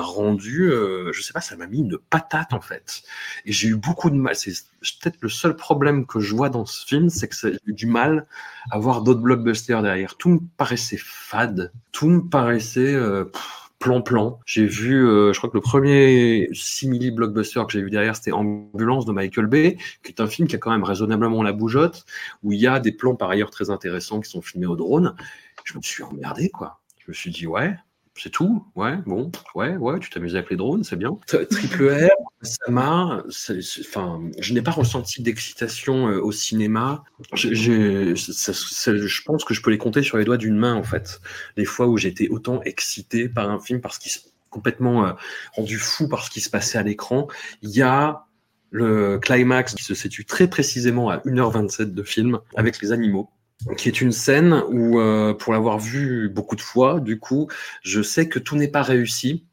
rendu, je sais pas, ça m'a mis une patate, en fait. Et j'ai eu beaucoup de mal. C'est peut-être le seul problème que je vois dans ce film, c'est que j'ai eu du mal à voir d'autres blockbusters derrière. Tout me paraissait fade. Tout me paraissait... plan. J'ai vu, je crois que le premier simili blockbuster que j'ai vu derrière, c'était Ambulance de Michael Bay, qui est un film qui a quand même raisonnablement la bougeotte, où il y a des plans par ailleurs très intéressants qui sont filmés au drone. Je me suis emmerdé, quoi. Je me suis dit, ouais, c'est tout. Ouais, bon, ouais, tu t'amuses avec les drones, c'est bien. Triple R, ça m'a... Enfin, je n'ai pas ressenti d'excitation au cinéma. Je pense que je peux les compter sur les doigts d'une main, en fait. Les fois où j'étais autant excité par un film, parce qu'il s'est complètement rendu fou par ce qui se passait à l'écran. Il y a le climax qui se situe très précisément à 1h27 de film, avec les animaux, qui est une scène où, pour l'avoir vue beaucoup de fois, du coup, je sais que tout n'est pas réussi,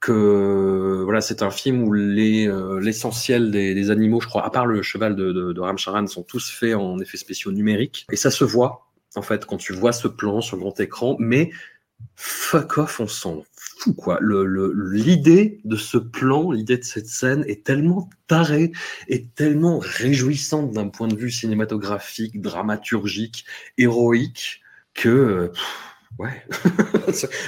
que voilà, c'est un film où l'essentiel des animaux, je crois, à part le cheval de Ram Charan, sont tous faits en effets spéciaux numériques. Et ça se voit, en fait, quand tu vois ce plan sur le grand écran, mais fuck off, on s'en fout, quoi. L'idée de ce plan, l'idée de cette scène est tellement tarée, est tellement réjouissante d'un point de vue cinématographique, dramaturgique, héroïque, que... ouais,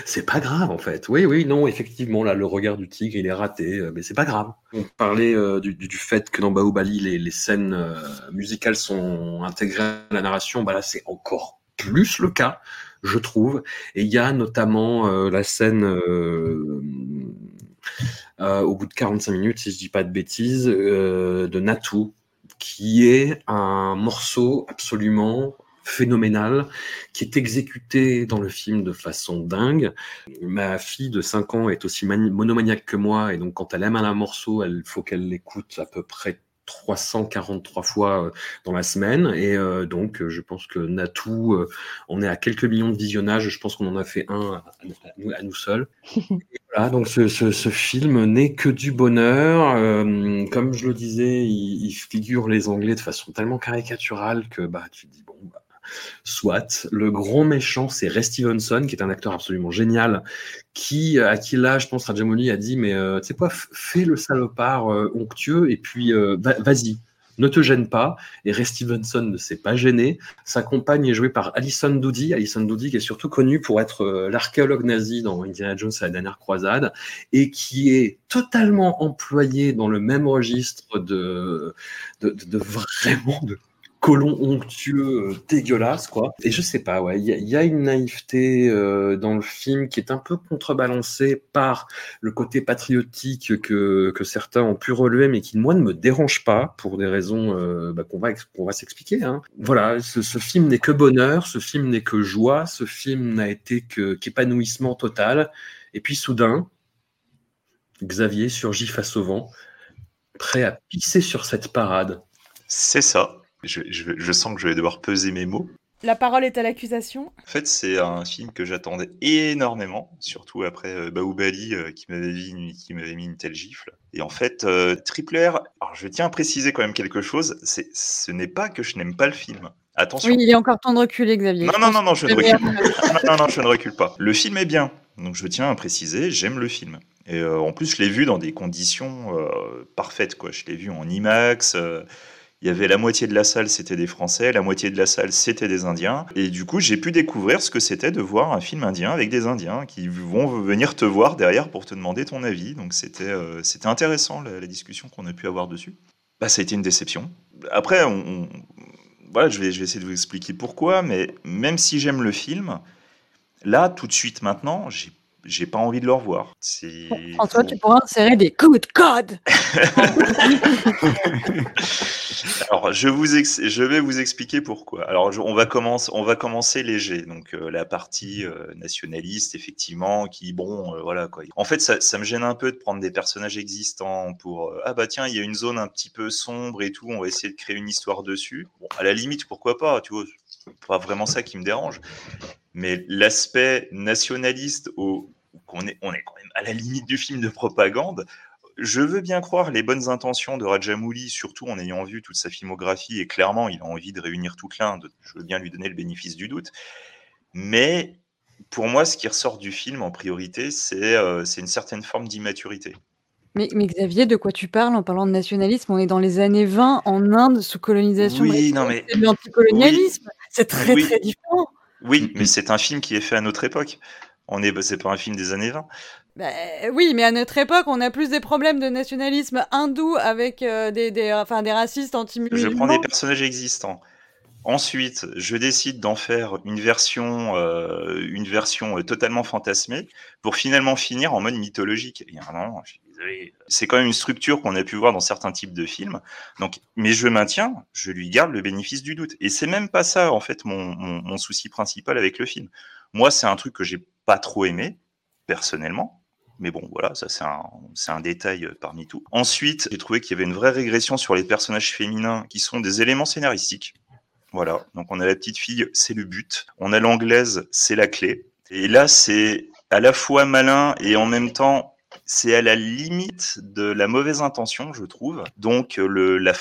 c'est pas grave, en fait. Oui, non, effectivement, là, le regard du tigre, il est raté, mais c'est pas grave. On parlait du fait que dans Baahubali, les scènes musicales sont intégrées à la narration. Bah là, c'est encore plus le cas, je trouve. Et il y a notamment la scène au bout de 45 minutes, si je dis pas de bêtises, de Natoo, qui est un morceau absolument phénoménal, qui est exécuté dans le film de façon dingue. Ma fille de 5 ans est aussi monomaniaque que moi, et donc quand elle aime un morceau, il faut qu'elle l'écoute à peu près 343 fois dans la semaine, et donc je pense que Natoo, on est à quelques millions de visionnages, je pense qu'on en a fait un à nous seuls. Et voilà, donc ce film n'est que du bonheur. Comme je le disais, il figure les Anglais de façon tellement caricaturale que tu te dis, bon, soit. Le grand méchant, c'est Ray Stevenson, qui est un acteur absolument génial, à qui là, je pense, Rajamouli a dit, mais tu sais quoi, fais le salopard onctueux, et puis vas-y, ne te gêne pas. Et Ray Stevenson ne s'est pas gêné. Sa compagne est jouée par Alison Doody. Alison Doody, qui est surtout connue pour être l'archéologue nazi dans Indiana Jones et la dernière croisade, et qui est totalement employée dans le même registre de vraiment... de colon onctueux, dégueulasse, quoi. Et je sais pas, ouais, il y a une naïveté dans le film qui est un peu contrebalancée par le côté patriotique que certains ont pu relever, mais qui, moi, ne me dérange pas, pour des raisons qu'on va s'expliquer, hein. Voilà, ce film n'est que bonheur, ce film n'est que joie, ce film n'a été qu'épanouissement total. Et puis, soudain, Xavier surgit face au vent, prêt à pisser sur cette parade. C'est ça. Je sens que je vais devoir peser mes mots. La parole est à l'accusation. En fait, c'est un film que j'attendais énormément, surtout après Baahubali, qui m'avait mis une telle gifle. Et en fait, Triple R, alors je tiens à préciser quand même quelque chose, ce n'est pas que je n'aime pas le film. Attention. Oui, il est encore temps de reculer, Xavier. Non, je ne recule pas. Non, je ne recule pas. Le film est bien, donc je tiens à préciser, j'aime le film. Et en plus, je l'ai vu dans des conditions parfaites, quoi. Je l'ai vu en IMAX... Il y avait la moitié de la salle, c'était des Français, la moitié de la salle, c'était des Indiens. Et du coup, j'ai pu découvrir ce que c'était de voir un film indien avec des Indiens qui vont venir te voir derrière pour te demander ton avis. Donc c'était intéressant la discussion qu'on a pu avoir dessus. Bah, ça a été une déception. Après, voilà, je vais essayer de vous expliquer pourquoi, mais même si j'aime le film, là, tout de suite, maintenant, j'ai pas envie de le revoir. François, tu pourras insérer des coups de code. Alors, je vais vous expliquer pourquoi. Alors, on va commencer léger. Donc, la partie nationaliste, effectivement, qui, bon, voilà quoi. En fait, ça me gêne un peu de prendre des personnages existants pour ah bah tiens, il y a une zone un petit peu sombre et tout. On va essayer de créer une histoire dessus. Bon, à la limite, pourquoi pas. Tu vois, c'est pas vraiment ça qui me dérange. Mais l'aspect nationaliste qu'on est quand même à la limite du film de propagande. Je veux bien croire les bonnes intentions de Rajamouli, surtout en ayant vu toute sa filmographie, et clairement, il a envie de réunir toute l'Inde. Je veux bien lui donner le bénéfice du doute. Mais pour moi, ce qui ressort du film en priorité, c'est une certaine forme d'immaturité. Mais Xavier, de quoi tu parles en parlant de nationalisme? On est dans les années 20 en Inde, sous colonisation. Oui, non mais... C'est de l'anticolonialisme. Oui. C'est très, oui, très différent. Oui, mais c'est un film qui est fait à notre époque. C'est pas un film des années 20. Bah, oui, mais à notre époque, on a plus des problèmes de nationalisme hindou avec des racistes anti-musulmans. Je prends des personnages existants. Ensuite, je décide d'en faire une version totalement fantasmée pour finalement finir en mode mythologique. Et non, je suis désolé. C'est quand même une structure qu'on a pu voir dans certains types de films. Donc, mais je maintiens, je lui garde le bénéfice du doute. Et c'est même pas ça, en fait, mon souci principal avec le film. Moi, c'est un truc que j'ai pas trop aimé, personnellement. Mais bon, voilà, ça c'est un détail parmi tout. Ensuite, j'ai trouvé qu'il y avait une vraie régression sur les personnages féminins qui sont des éléments scénaristiques. Voilà, donc on a la petite fille, c'est le but. On a l'anglaise, c'est la clé. Et là, c'est à la fois malin et en même temps, c'est à la limite de la mauvaise intention, je trouve. Donc la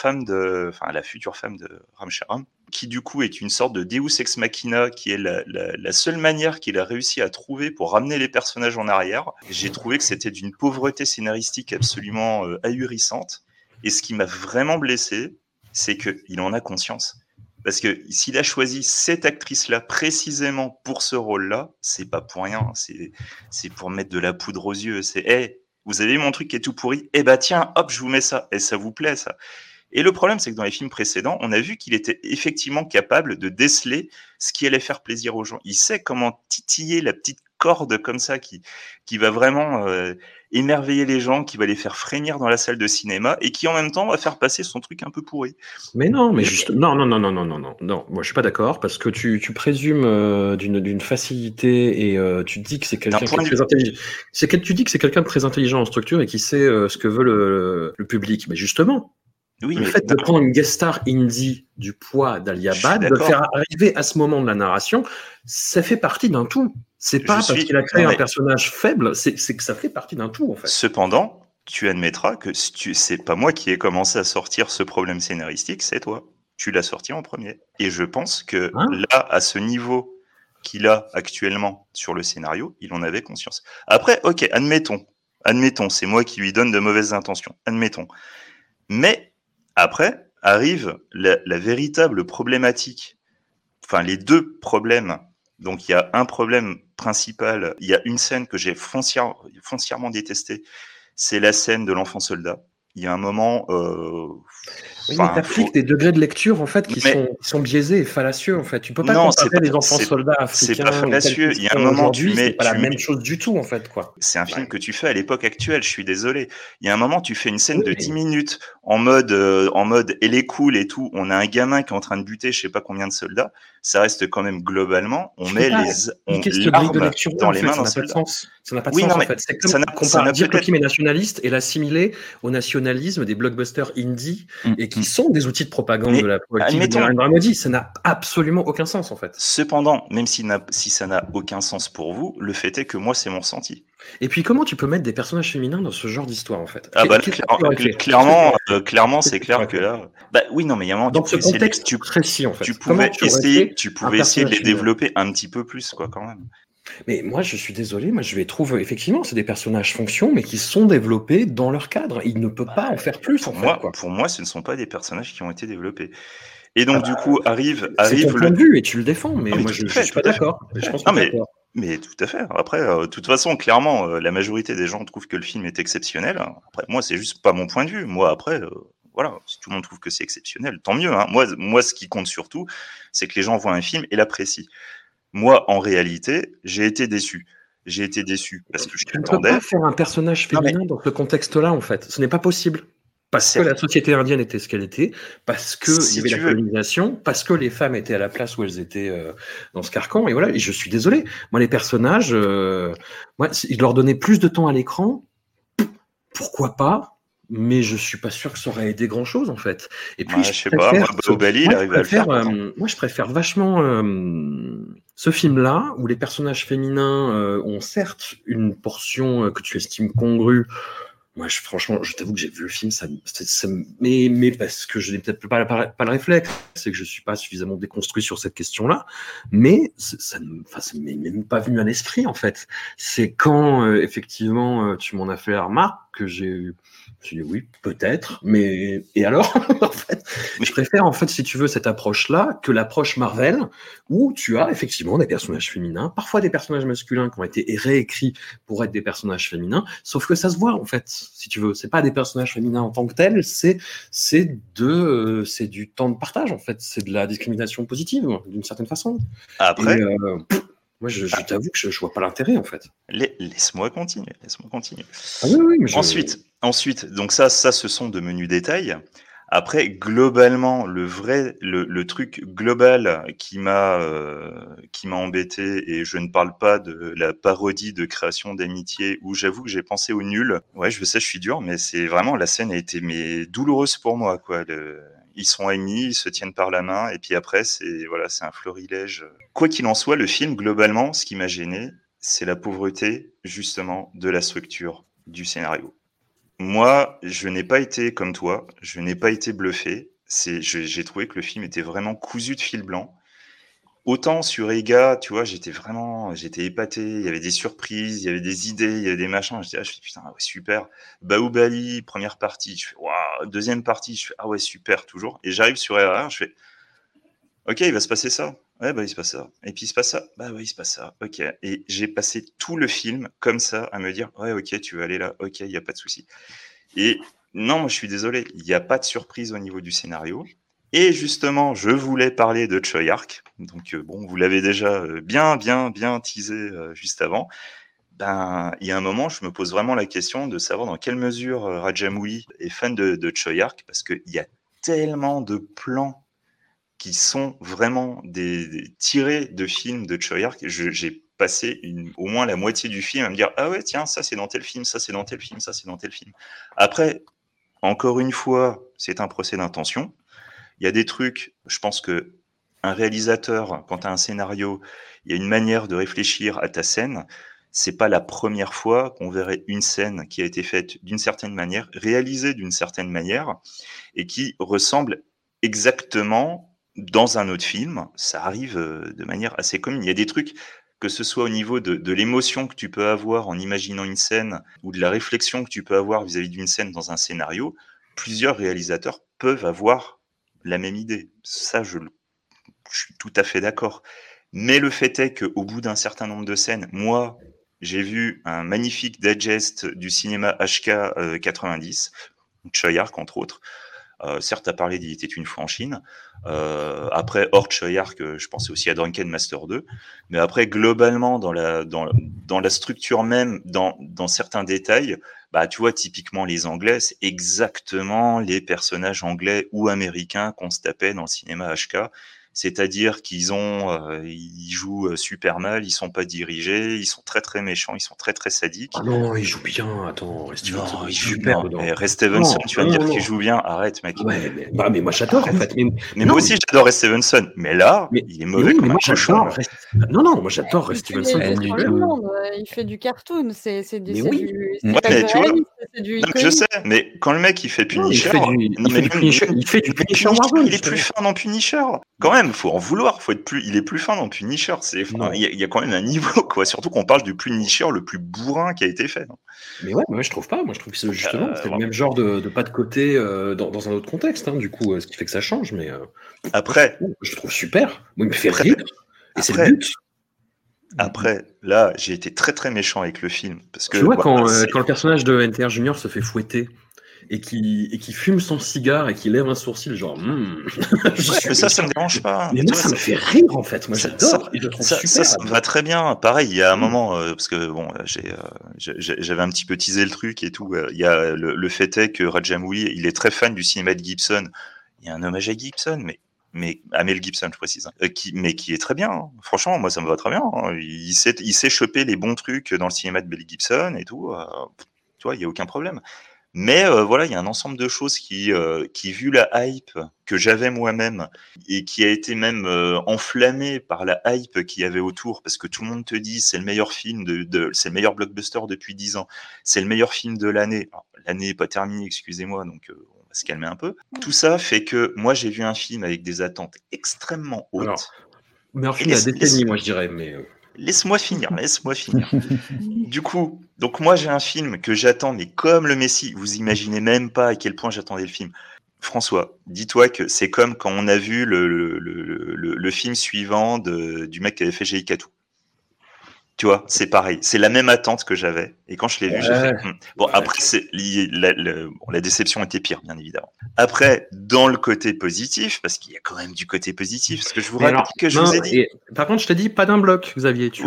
future femme de Ram Charan, qui du coup est une sorte de Deus Ex Machina, qui est la seule manière qu'il a réussi à trouver pour ramener les personnages en arrière. J'ai trouvé que c'était d'une pauvreté scénaristique absolument ahurissante. Et ce qui m'a vraiment blessé, c'est qu'il en a conscience. Parce que s'il a choisi cette actrice-là précisément pour ce rôle-là, c'est pas pour rien. C'est pour mettre de la poudre aux yeux. C'est « Hey, vous avez mon truc qui est tout pourri. Eh ben tiens, hop, je vous mets ça. Et ça vous plaît, ça ?» Et le problème, c'est que dans les films précédents, on a vu qu'il était effectivement capable de déceler ce qui allait faire plaisir aux gens. Il sait comment titiller la petite corde comme ça qui va vraiment émerveiller les gens, qui va les faire frémir dans la salle de cinéma et qui en même temps va faire passer son truc un peu pourri. Mais non, mais juste non. Moi, je suis pas d'accord parce que tu présumes d'une facilité et tu dis que c'est quelqu'un qui est très intelligent. Tu dis que c'est quelqu'un de très intelligent en structure et qui sait ce que veut le public. Mais justement. Oui, le fait de prendre une guest star indie du poids d'Alia Bhatt, de le faire arriver à ce moment de la narration, ça fait partie d'un tout. C'est pas qu'il a créé un personnage faible, c'est que ça fait partie d'un tout en fait. Cependant, tu admettras que c'est pas moi qui ai commencé à sortir ce problème scénaristique, c'est toi. Tu l'as sorti en premier. Et je pense que là, à ce niveau qu'il a actuellement sur le scénario, il en avait conscience. Après, ok, admettons, c'est moi qui lui donne de mauvaises intentions, admettons. Mais après, arrive la véritable problématique, enfin les deux problèmes. Donc il y a un problème principal, il y a une scène que j'ai foncièrement détestée, c'est la scène de l'enfant soldat. Il y a un moment... Oui, mais t'appliques des degrés de lecture en fait, qui sont biaisés et fallacieux. En fait. Tu ne peux pas comparer les enfants soldats africains. C'est pas fallacieux, il y a un moment... C'est pas la même chose du tout en fait. Quoi. C'est un film que tu fais à l'époque actuelle, je suis désolé. Il y a un moment, tu fais une scène de 10 minutes en mode « elle est cool » et tout. On a un gamin qui est en train de buter je ne sais pas combien de soldats. Ça reste quand même globalement, on met l'arme dans les mains d'un soldat. Ça n'a pas de sens en fait. C'est comme dire que le film est nationaliste et l'assimiler au nationalisme des blockbusters indie et qui sont des outils de propagande de la politique de Narendra Modi. Ça n'a absolument aucun sens en fait. Cependant, même si ça n'a aucun sens pour vous, le fait est que moi c'est mon ressenti. Et puis comment tu peux mettre des personnages féminins dans ce genre d'histoire en fait? Ah bah clairement c'est clair que là. Bah oui non mais il y a un moment dans ce contexte précis en fait. Tu pouvais essayer de les développer un petit peu plus quoi quand même. Mais moi, je suis désolé, moi je les trouve effectivement, c'est des personnages fonction, mais qui sont développés dans leur cadre. Il ne peut pas en faire plus. Pour moi, ce ne sont pas des personnages qui ont été développés. Et donc, du coup, arrive ton point de vue et tu le défends, mais moi je ne suis pas d'accord. Mais tout à fait. Après, de toute façon, clairement, la majorité des gens trouvent que le film est exceptionnel. Après, moi, c'est juste pas mon point de vue. Moi, après, voilà, si tout le monde trouve que c'est exceptionnel, tant mieux. Hein. Moi, ce qui compte surtout, c'est que les gens voient un film et l'apprécient. Moi, en réalité, j'ai été déçu. J'ai été déçu parce que je t'attendais. On ne peut pas faire un personnage féminin dans ce contexte-là, en fait. Ce n'est pas possible. Parce que la société indienne était ce qu'elle était, parce qu'il y avait la colonisation, parce que les femmes étaient à la place où elles étaient dans ce carcan. Et voilà, et je suis désolé. Moi, les personnages, ils leur donnaient plus de temps à l'écran. Pourquoi pas ? Mais je suis pas sûr que ça aurait aidé grand chose en fait. Et puis, je sais pas, Baahubali, il arrive à le faire. Moi, je préfère vachement ce film-là où les personnages féminins ont certes une portion que tu estimes congrue. Moi, franchement, je t'avoue que j'ai vu le film, mais parce que je n'ai peut-être pas le réflexe, c'est que je suis pas suffisamment déconstruit sur cette question-là, mais ça m'est même pas venu à l'esprit, en fait. C'est quand, effectivement, tu m'en as fait la remarque que j'ai dit oui, peut-être, mais, et alors? En fait, je préfère, en fait, si tu veux, cette approche-là que l'approche Marvel, où tu as, effectivement, des personnages féminins, parfois des personnages masculins qui ont été réécrits pour être des personnages féminins, sauf que ça se voit, en fait. Si tu veux, c'est pas des personnages féminins en tant que tels, c'est du temps de partage en fait, c'est de la discrimination positive d'une certaine façon. Après, moi je t'avoue que je vois pas l'intérêt en fait. Laisse-moi continuer. Ah oui, mais ensuite, donc ça ce sont de menus détails. Après, globalement, le truc global qui m'a embêté, et je ne parle pas de la parodie de Création d'amitié où j'avoue que j'ai pensé au nul. Ouais, je sais, je suis dur, mais c'est vraiment, la scène a été douloureuse pour moi, quoi. Ils sont amis, ils se tiennent par la main, et puis après, c'est un florilège. Quoi qu'il en soit, le film, globalement, ce qui m'a gêné, c'est la pauvreté, justement, de la structure du scénario. Moi, je n'ai pas été comme toi, je n'ai pas été bluffé. J'ai trouvé que le film était vraiment cousu de fil blanc. Autant sur Eega, tu vois, j'étais épaté. Il y avait des surprises, il y avait des idées, il y avait des machins. Je fais putain, ah ouais, super. Baahubali, première partie, je fais waouh. Deuxième partie, je fais ah ouais, super, toujours. Et j'arrive sur Eega, je fais ok, il va se passer ça. Ouais, bah il se passe ça. Et puis il se passe ça. Bah ouais, il se passe ça. Ok. Et j'ai passé tout le film comme ça à me dire ouais, ok, tu veux aller là. Ok, il n'y a pas de souci. Et non, moi je suis désolé, il n'y a pas de surprise au niveau du scénario. Et justement, je voulais parler de Tsui Hark. Donc bon, vous l'avez déjà bien teasé juste avant. Ben, il y a un moment, je me pose vraiment la question de savoir dans quelle mesure Rajamouli est fan de Tsui Hark, parce qu'il y a tellement de plans qui sont vraiment des tirés de films de Tsui Hark. J'ai passé au moins la moitié du film à me dire « Ah ouais, tiens, ça c'est dans tel film, ça c'est dans tel film, ça c'est dans tel film. » Après, encore une fois, c'est un procès d'intention. Il y a des trucs, je pense que un réalisateur, quand tu as un scénario, il y a une manière de réfléchir à ta scène. C'est pas la première fois qu'on verrait une scène qui a été faite d'une certaine manière, réalisée d'une certaine manière, et qui ressemble exactement dans un autre film. Ça arrive de manière assez commune. Il y a des trucs, que ce soit au niveau de l'émotion que tu peux avoir en imaginant une scène ou de la réflexion que tu peux avoir vis-à-vis d'une scène dans un scénario, plusieurs réalisateurs peuvent avoir la même idée. Ça, je suis tout à fait d'accord. Mais le fait est qu'au bout d'un certain nombre de scènes, moi, j'ai vu un magnifique digest du cinéma HK 90, Tsui Hark entre autres. Certes, à parler d'Il était une fois en Chine. Après, hors Tsui Hark, je pensais aussi à Drunken Master 2. Mais après, globalement, dans la structure même, dans certains détails, bah, tu vois, typiquement les Anglais, c'est exactement les personnages anglais ou américains qu'on se tapait dans le cinéma HK. C'est-à-dire qu'ils ils jouent super mal, ils sont pas dirigés, ils sont très très méchants, ils sont très très sadiques. Ah non, ils jouent bien, attends, Ray Stevenson, il joue super. Ray Stevenson, tu vas me dire qu'il joue bien, arrête mec. Ouais, mais moi j'adore en fait. Mais moi aussi j'adore Ray Stevenson, mais là, il est mauvais comme un cochon. Non, moi j'adore Ray Stevenson. Il fait du cartoon, c'est du... Je sais, mais quand le mec il fait Punisher, il est plus fin dans Punisher. Quand même, faut en vouloir, faut être plus. Il est plus fin dans Punisher. Il y a quand même un niveau, quoi. Surtout qu'on parle du Punisher le plus bourrin qui a été fait. Non mais ouais, moi je trouve pas. Moi je trouve que justement, c'est le même genre de pas de côté dans un autre contexte. Hein, du coup, ce qui fait que ça change. Mais après, je trouve super. Moi, il me fait rire. Et c'est le but. Après, là, j'ai été très très méchant avec le film parce que. Tu vois quand le personnage de NTR Junior se fait fouetter. Et qui fume son cigare et qui lève un sourcil, genre. Ça me dérange pas. Mais moi, ça me fait rire en fait. Moi, j'adore. Ça me va très bien. Pareil, il y a un moment parce que bon, j'avais un petit peu teasé le truc et tout. Il y a le fait est que Rajamouli, il est très fan du cinéma de Gibson. Il y a un hommage à Gibson, mais à Mel Gibson, je précise, qui est très bien. Hein. Franchement, moi, ça me va très bien. Hein. Il sait choper les bons trucs dans le cinéma de Mel Gibson et tout. Tu vois, il y a aucun problème. Mais voilà, il y a un ensemble de choses qui, vu la hype que j'avais moi-même et qui a été même enflammée par la hype qu'il y avait autour, parce que tout le monde te dit c'est le meilleur film, c'est le meilleur blockbuster depuis 10 ans, c'est le meilleur film de l'année. Alors, l'année n'est pas terminée, excusez-moi, donc on va se calmer un peu. Tout ça fait que moi, j'ai vu un film avec des attentes extrêmement hautes. Alors, mais un film à décennies, moi je dirais, mais... Laisse-moi finir. Du coup, donc moi j'ai un film que j'attends, mais comme le Messie, vous imaginez même pas à quel point j'attendais le film. François, dis-toi que c'est comme quand on a vu le film suivant du mec qui avait fait G.I.K.A.T.O. Tu vois, c'est pareil, c'est la même attente que j'avais. Et quand je l'ai vu, j'ai fait... Bon, après, la déception était pire, bien évidemment. Après, dans le côté positif, parce qu'il y a quand même du côté positif, parce que je vous rappelle que je vous ai dit... Par contre, je t'ai dit pas d'un bloc, Xavier. Tu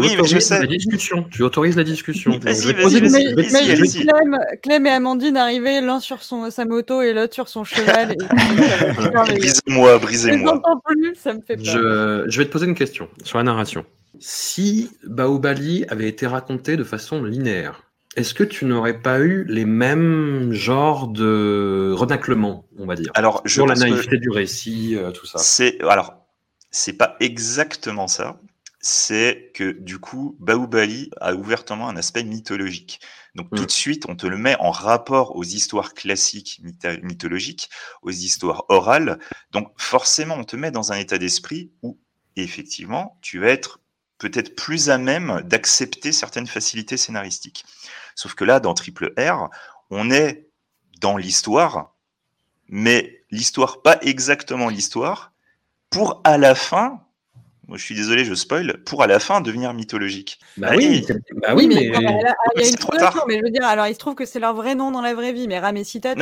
autorises la discussion. Vas-y. Clem et Amandine arrivaient, l'un sur sa moto et l'autre sur son cheval. Brisez-moi. Je n'entends plus, ça me fait peur. Je vais te poser une question sur la narration. Si Baahubali avait été raconté de façon linéaire, est-ce que tu n'aurais pas eu les mêmes genres de renaclement, on va dire, alors, sur la naïveté du récit, tout ça? C'est pas exactement ça. C'est que du coup, Baahubali a ouvertement un aspect mythologique. Donc tout de suite, on te le met en rapport aux histoires classiques mythologiques, aux histoires orales. Donc forcément, on te met dans un état d'esprit où effectivement, tu vas être peut-être plus à même d'accepter certaines facilités scénaristiques. Sauf que là, dans Triple R, on est dans l'histoire, mais l'histoire, pas exactement l'histoire, pour à la fin, moi je suis désolé, je spoil, pour à la fin devenir mythologique. Bah oui, mais... Il y a une solution, mais je veux dire, alors il se trouve que c'est leur vrai nom dans la vraie vie, mais Ram et Sita...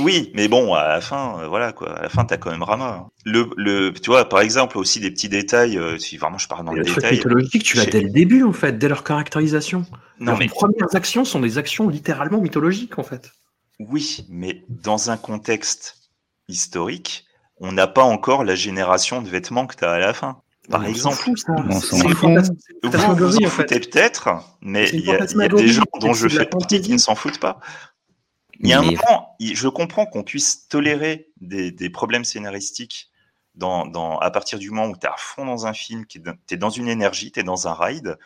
Oui, mais bon, à la fin, voilà quoi. À la fin, t'as quand même Rama. Tu vois, par exemple, aussi des petits détails. Si vraiment je pars dans les détails. Le truc mythologique, tu l'as dès le début en fait, dès leur caractérisation. Leurs premières actions sont des actions littéralement mythologiques en fait. Oui, mais dans un contexte historique, on n'a pas encore la génération de vêtements que t'as à la fin. Par exemple, vous en foutez peut-être, mais il y a des gens dont je fais partie qui ne s'en foutent pas. Il y a un moment, je comprends qu'on puisse tolérer des problèmes scénaristiques à partir du moment où tu es à fond dans un film, tu es dans une énergie, tu es dans un ride.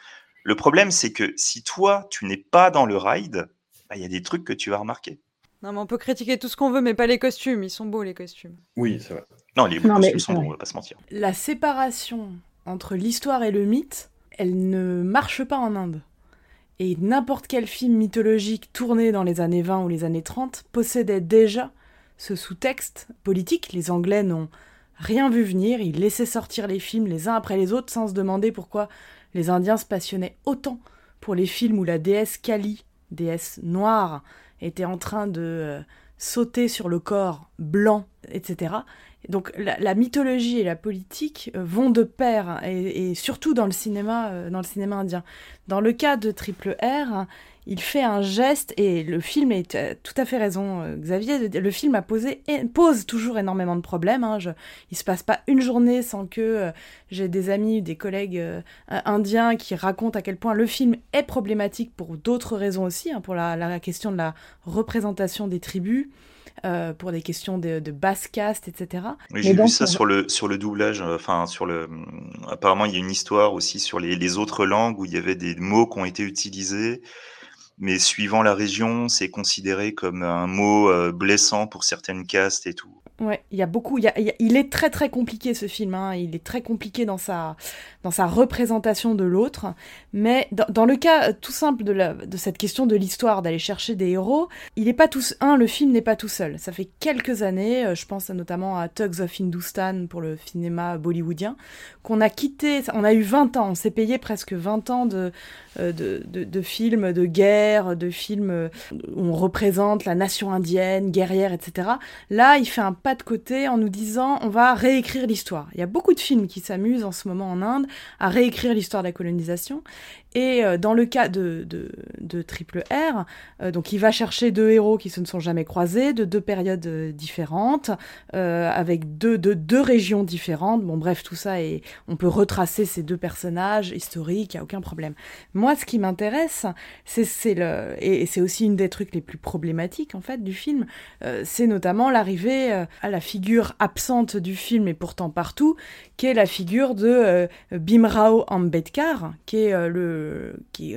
Le problème, c'est que si toi, tu n'es pas dans le ride, bah, y a des trucs que tu vas remarquer. Non, mais on peut critiquer tout ce qu'on veut, mais pas les costumes. Ils sont beaux, les costumes. Oui, c'est vrai. Non, les costumes sont beaux, on va pas se mentir. La séparation entre l'histoire et le mythe, elle ne marche pas en Inde. Et n'importe quel film mythologique tourné dans les années 20 ou les années 30 possédait déjà ce sous-texte politique. Les Anglais n'ont rien vu venir, ils laissaient sortir les films les uns après les autres sans se demander pourquoi les Indiens se passionnaient autant pour les films où la déesse Kali, déesse noire, était en train de sauter sur le corps blanc, etc. Donc la mythologie et la politique vont de pair, et surtout dans le cinéma indien. Dans le cas de Triple R, il fait un geste, et le film est tout à fait raison, Xavier, le film pose toujours énormément de problèmes. Hein, il se passe pas une journée sans que j'ai des amis, des collègues indiens qui racontent à quel point le film est problématique pour d'autres raisons aussi, hein, pour la question de la représentation des tribus, pour des questions de basse caste, etc. Oui, j'ai vu ça sur le doublage. Enfin, apparemment, il y a une histoire aussi sur les autres langues où il y avait des mots qui ont été utilisés. mais suivant la région, c'est considéré comme un mot blessant pour certaines castes et tout. Ouais, il y a beaucoup. Il est très très compliqué ce film. Hein. Il est très compliqué dans sa représentation de l'autre. Mais dans le cas tout simple de cette question de l'histoire, d'aller chercher des héros, le film n'est pas tout seul. Ça fait quelques années, je pense notamment à Thugs of Hindustan pour le cinéma bollywoodien, qu'on a quitté. On a eu 20 ans. On s'est payé presque 20 ans de films de guerre, de films où on représente la nation indienne, guerrière, etc. Là, il fait un pas de côté en nous disant on va réécrire l'histoire. Il y a beaucoup de films qui s'amusent en ce moment en Inde à réécrire l'histoire de la colonisation, et dans le cas de Triple R, donc il va chercher deux héros qui se ne sont jamais croisés, de deux périodes différentes, avec deux régions différentes. Bon bref, tout ça, et on peut retracer ces deux personnages historiques, il n'y a aucun problème. Moi, ce qui m'intéresse, et c'est aussi une des trucs les plus problématiques en fait du film, c'est notamment l'arrivée à la figure absente du film et pourtant partout, qui est la figure de Bhimrao Ambedkar, qui est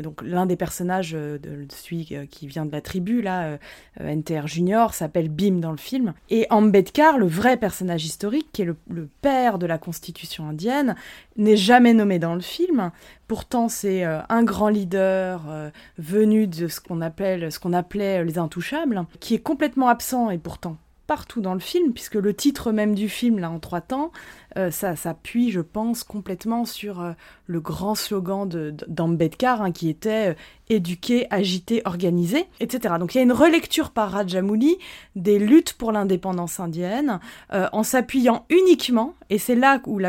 donc l'un des personnages de celui qui vient de la tribu là, NTR Junior, s'appelle Bheem dans le film, et Ambedkar, le vrai personnage historique qui est le père de la constitution indienne, n'est jamais nommé dans le film. Pourtant, c'est un grand leader venu de ce qu'on appelait les Intouchables, qui est complètement absent et pourtant partout dans le film, puisque le titre même du film, là, en 3 temps, ça s'appuie, je pense, complètement sur le grand slogan d'Ambedkar, hein, qui était éduqué, agité, organisé, etc. Donc il y a une relecture par Rajamouli des luttes pour l'indépendance indienne, en s'appuyant uniquement, et c'est là où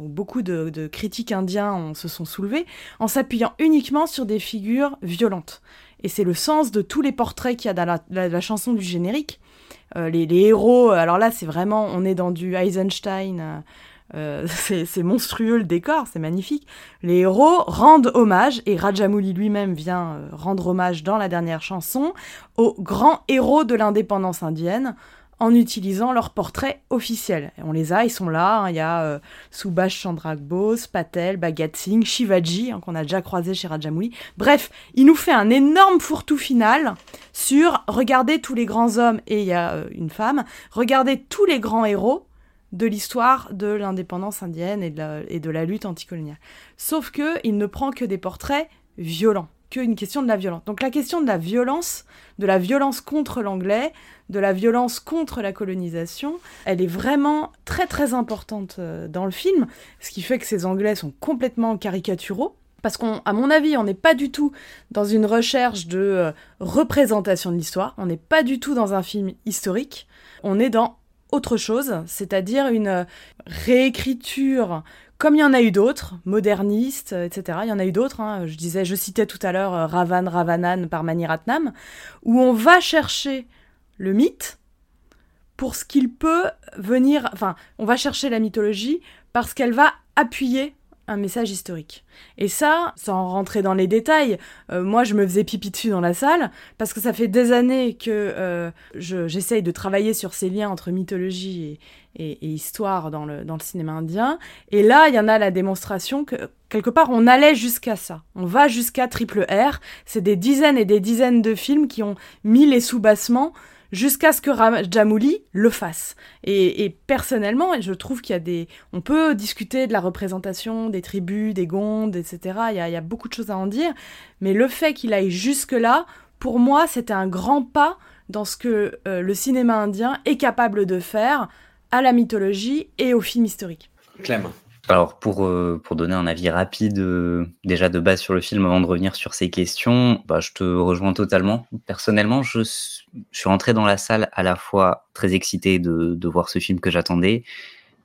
beaucoup de critiques indiens se sont soulevés, en s'appuyant uniquement sur des figures violentes. Et c'est le sens de tous les portraits qu'il y a dans la chanson du générique. Les héros, alors là c'est vraiment, on est dans du Eisenstein, c'est monstrueux le décor, c'est magnifique. Les héros rendent hommage, et Rajamouli lui-même vient rendre hommage dans la dernière chanson, aux grands héros de l'indépendance indienne, en utilisant leurs portraits officiels. Et on les a, ils sont là, hein. Il y a Subhash Chandra Bose, Patel, Bhagat Singh, Shivaji, hein, qu'on a déjà croisé chez Rajamouli. Bref, il nous fait un énorme fourre-tout final sur « Regardez tous les grands hommes », et il y a une femme, « Regardez tous les grands héros » de l'histoire de l'indépendance indienne et de la lutte anticoloniale. Sauf qu'il ne prend que des portraits violents. Une question de la violence. Donc la question de la violence contre l'anglais, de la violence contre la colonisation, elle est vraiment très très importante dans le film, ce qui fait que ces Anglais sont complètement caricaturaux, parce qu'à mon avis, on n'est pas du tout dans une recherche de représentation de l'histoire, on n'est pas du tout dans un film historique, on est dans autre chose, c'est-à-dire une réécriture comme il y en a eu d'autres, modernistes, etc. Il y en a eu d'autres, hein. Je citais tout à l'heure Ravan Ravanan par Mani Ratnam, où on va chercher le mythe pour ce qu'il peut venir... Enfin, on va chercher la mythologie parce qu'elle va appuyer un message historique. Et ça, sans rentrer dans les détails, moi je me faisais pipi dessus dans la salle, parce que ça fait des années que j'essaye de travailler sur ces liens entre mythologie et histoire dans le cinéma indien, et là il y en a la démonstration que quelque part on allait jusqu'à ça, on va jusqu'à Triple R, c'est des dizaines et des dizaines de films qui ont mis les sous-bassements jusqu'à ce que Rajamouli le fasse. Et personnellement, je trouve qu'il y a on peut discuter de la représentation des tribus, des gondes, etc. Il y a beaucoup de choses à en dire. Mais le fait qu'il aille jusque-là, pour moi, c'était un grand pas dans ce que le cinéma indien est capable de faire à la mythologie et au film historique. Clem. Alors, pour donner un avis rapide, déjà de base sur le film, avant de revenir sur ces questions, je te rejoins totalement. Personnellement, je suis rentré dans la salle à la fois très excité de voir ce film que j'attendais,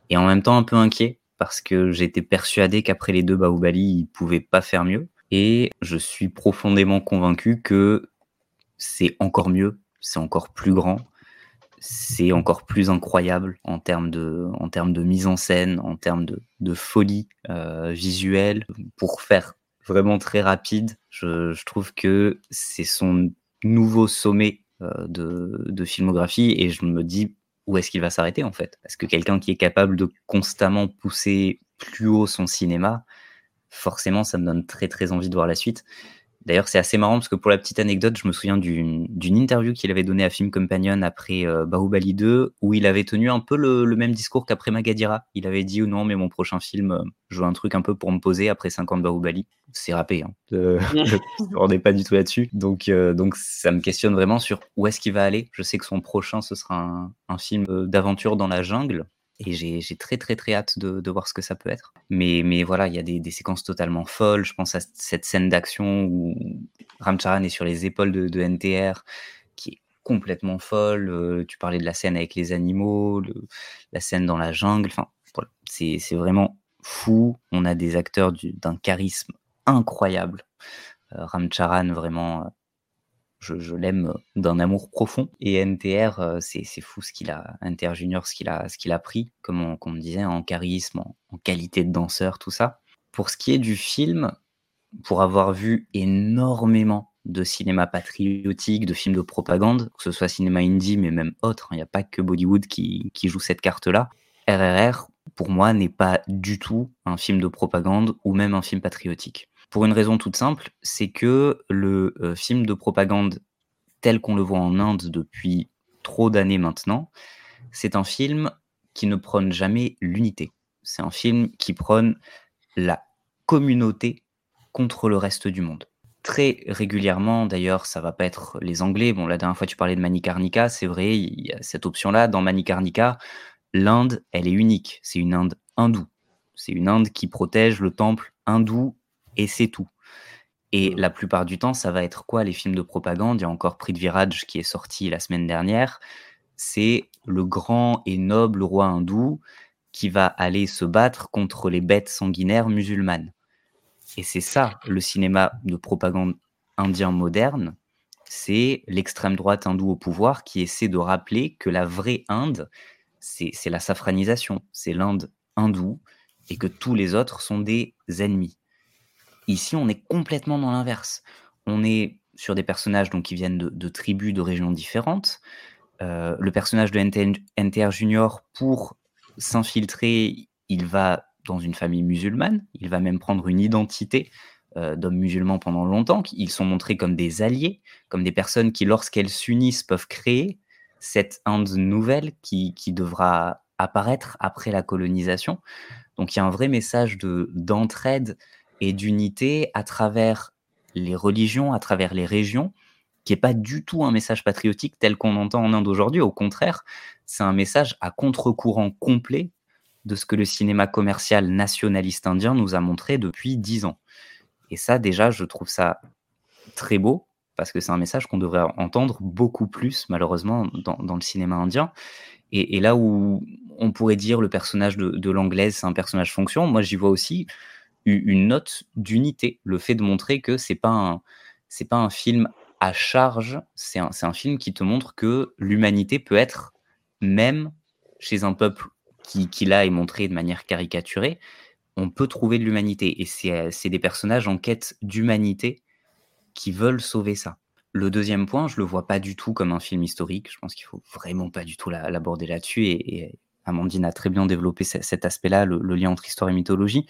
et en même temps un peu inquiet, parce que j'étais persuadé qu'après les 2 Baahubali, ils ne pouvaient pas faire mieux. Et je suis profondément convaincu que c'est encore mieux, c'est encore plus grand. C'est encore plus incroyable en termes de mise en scène, en termes de folie visuelle. Pour faire vraiment très rapide, je trouve que c'est son nouveau sommet de filmographie, et je me dis où est-ce qu'il va s'arrêter en fait. Parce que quelqu'un qui est capable de constamment pousser plus haut son cinéma, forcément ça me donne très très envie de voir la suite. D'ailleurs, c'est assez marrant parce que pour la petite anecdote, je me souviens d'une interview qu'il avait donnée à Film Companion après Baahubali 2, où il avait tenu un peu le même discours qu'après Magadheera. Il avait dit « Non, mais mon prochain film, je veux un truc un peu pour me poser après 5 ans de Baahubali. » C'est râpé, hein. On n'est pas du tout là-dessus. Donc, ça me questionne vraiment sur où est-ce qu'il va aller. Je sais que son prochain, ce sera un film d'aventure dans la jungle. Et j'ai très, très, très hâte de voir ce que ça peut être. Mais voilà, il y a des séquences totalement folles. Je pense à cette scène d'action où Ram Charan est sur les épaules de NTR, qui est complètement folle. Tu parlais de la scène avec les animaux, la scène dans la jungle. Enfin, voilà, c'est vraiment fou. On a des acteurs d'un charisme incroyable. Ram Charan, vraiment... Je l'aime d'un amour profond. Et NTR, c'est fou ce qu'il a, NTR Junior, ce qu'il a pris, comme on disait, en charisme, en qualité de danseur, tout ça. Pour ce qui est du film, pour avoir vu énormément de cinéma patriotique, de films de propagande, que ce soit cinéma indie, mais même autre, il n'y a pas que Bollywood qui joue cette carte-là, RRR, pour moi, n'est pas du tout un film de propagande ou même un film patriotique. Pour une raison toute simple, c'est que le film de propagande tel qu'on le voit en Inde depuis trop d'années maintenant, c'est un film qui ne prône jamais l'unité. C'est un film qui prône la communauté contre le reste du monde. Très régulièrement, d'ailleurs, ça ne va pas être les Anglais. Bon, la dernière fois, tu parlais de Manikarnika, c'est vrai, il y a cette option-là. Dans Manikarnika, l'Inde, elle est unique. C'est une Inde hindoue. C'est une Inde qui protège le temple hindou. Et c'est tout. Et la plupart du temps, ça va être quoi les films de propagande ? Il y a encore Prithviraj de Viraj qui est sorti la semaine dernière. C'est le grand et noble roi hindou qui va aller se battre contre les bêtes sanguinaires musulmanes. Et c'est ça, le cinéma de propagande indien moderne. C'est l'extrême droite hindoue au pouvoir qui essaie de rappeler que la vraie Inde, c'est la safranisation. C'est l'Inde hindoue et que tous les autres sont des ennemis. Ici, on est complètement dans l'inverse. On est sur des personnages donc, qui viennent de tribus, de régions différentes. Le personnage de NTR Junior, pour s'infiltrer, il va dans une famille musulmane. Il va même prendre une identité d'hommes musulmans pendant longtemps. Ils sont montrés comme des alliés, comme des personnes qui, lorsqu'elles s'unissent, peuvent créer cette Inde nouvelle qui devra apparaître après la colonisation. Donc, il y a un vrai message d'entraide et d'unité à travers les religions, à travers les régions, qui n'est pas du tout un message patriotique tel qu'on entend en Inde aujourd'hui. Au contraire, c'est un message à contre-courant complet de ce que le cinéma commercial nationaliste indien nous a montré depuis 10 ans. Et ça, déjà, je trouve ça très beau, parce que c'est un message qu'on devrait entendre beaucoup plus, malheureusement, dans le cinéma indien. Et là où on pourrait dire le personnage de l'anglaise, c'est un personnage fonction, moi j'y vois aussi une note d'unité, le fait de montrer que c'est pas un film à charge, c'est un film qui te montre que l'humanité peut être, même chez un peuple qui là est montré de manière caricaturée, on peut trouver de l'humanité, et c'est des personnages en quête d'humanité qui veulent sauver ça. Le deuxième point, je le vois pas du tout comme un film historique, je pense qu'il faut vraiment pas du tout l'aborder là-dessus, et Amandine a très bien développé cet aspect-là, le lien entre histoire et mythologie.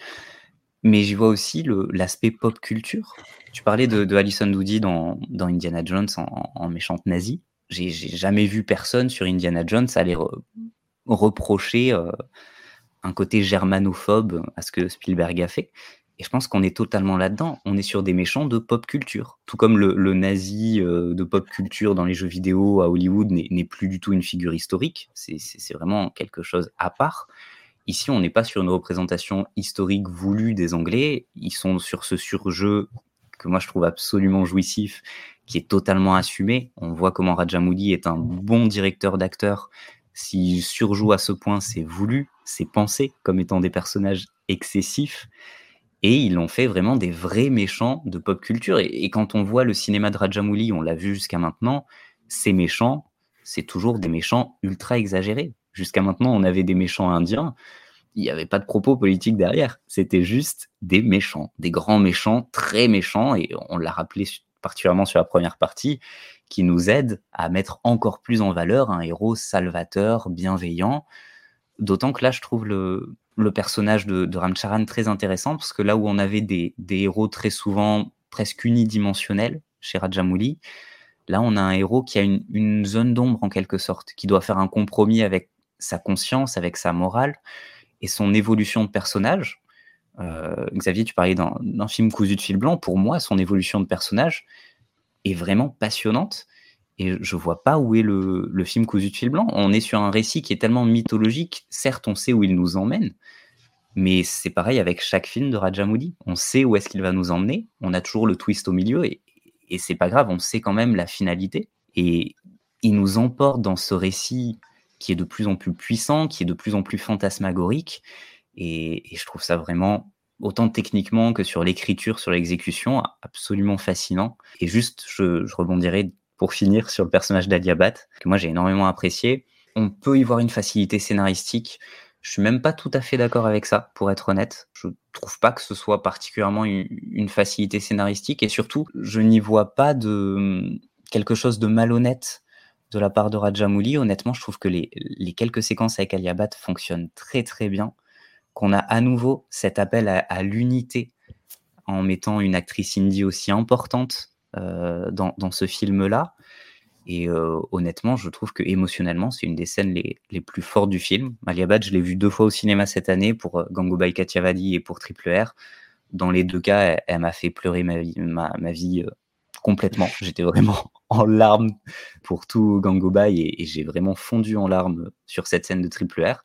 Mais j'y vois aussi l'aspect pop culture. Tu parlais de Alison Doody dans Indiana Jones en méchante nazie. J'ai jamais vu personne sur Indiana Jones aller reprocher un côté germanophobe à ce que Spielberg a fait. Et je pense qu'on est totalement là-dedans. On est sur des méchants de pop culture. Tout comme le nazi de pop culture dans les jeux vidéo à Hollywood n'est plus du tout une figure historique. C'est vraiment quelque chose à part. Ici, on n'est pas sur une représentation historique voulue des Anglais. Ils sont sur ce surjeu que moi, je trouve absolument jouissif, qui est totalement assumé. On voit comment Rajamouli est un bon directeur d'acteurs. S'il surjoue à ce point, c'est voulu, c'est pensé comme étant des personnages excessifs. Et ils l'ont fait vraiment des vrais méchants de pop culture. Et quand on voit le cinéma de Rajamouli, on l'a vu jusqu'à maintenant, ces méchants, c'est toujours des méchants ultra exagérés. Jusqu'à maintenant, on avait des méchants indiens, il n'y avait pas de propos politiques derrière, c'était juste des méchants, des grands méchants, très méchants, et on l'a rappelé particulièrement sur la première partie, qui nous aide à mettre encore plus en valeur un héros salvateur, bienveillant, d'autant que là, je trouve le personnage de Ram Charan très intéressant, parce que là où on avait des héros très souvent presque unidimensionnel chez Rajamouli. Là, on a un héros qui a une zone d'ombre en quelque sorte, qui doit faire un compromis avec sa conscience, avec sa morale et son évolution de personnage. Xavier, tu parlais d'un film cousu de fil blanc. Pour moi, son évolution de personnage est vraiment passionnante. Et je vois pas où est le film cousu de fil blanc. On est sur un récit qui est tellement mythologique. Certes, on sait où il nous emmène, mais c'est pareil avec chaque film de Rajamouli. On sait où est-ce qu'il va nous emmener. On a toujours le twist au milieu et c'est pas grave. On sait quand même la finalité. Et il nous emporte dans ce récit qui est de plus en plus puissant, qui est de plus en plus fantasmagorique. Et je trouve ça vraiment, autant techniquement que sur l'écriture, sur l'exécution, absolument fascinant. Et juste, je rebondirai pour finir sur le personnage d'Alia Bhatt, que moi j'ai énormément apprécié. On peut y voir une facilité scénaristique. Je suis même pas tout à fait d'accord avec ça, pour être honnête. Je trouve pas que ce soit particulièrement une facilité scénaristique. Et surtout, je n'y vois pas de quelque chose de malhonnête de la part de Rajamouli. Honnêtement, je trouve que les quelques séquences avec Alia Bhatt fonctionnent très très bien. Qu'on a à nouveau cet appel à l'unité en mettant une actrice indie aussi importante dans ce film-là. Et honnêtement, je trouve que émotionnellement, c'est une des scènes les plus fortes du film. Alia Bhatt, je l'ai vue 2 fois au cinéma cette année pour Gangubai Kathiawadi et pour Triple R. Dans les 2 cas, elle m'a fait pleurer ma vie complètement. J'étais vraiment en larmes pour tout Gangubai et j'ai vraiment fondu en larmes sur cette scène de Triple R.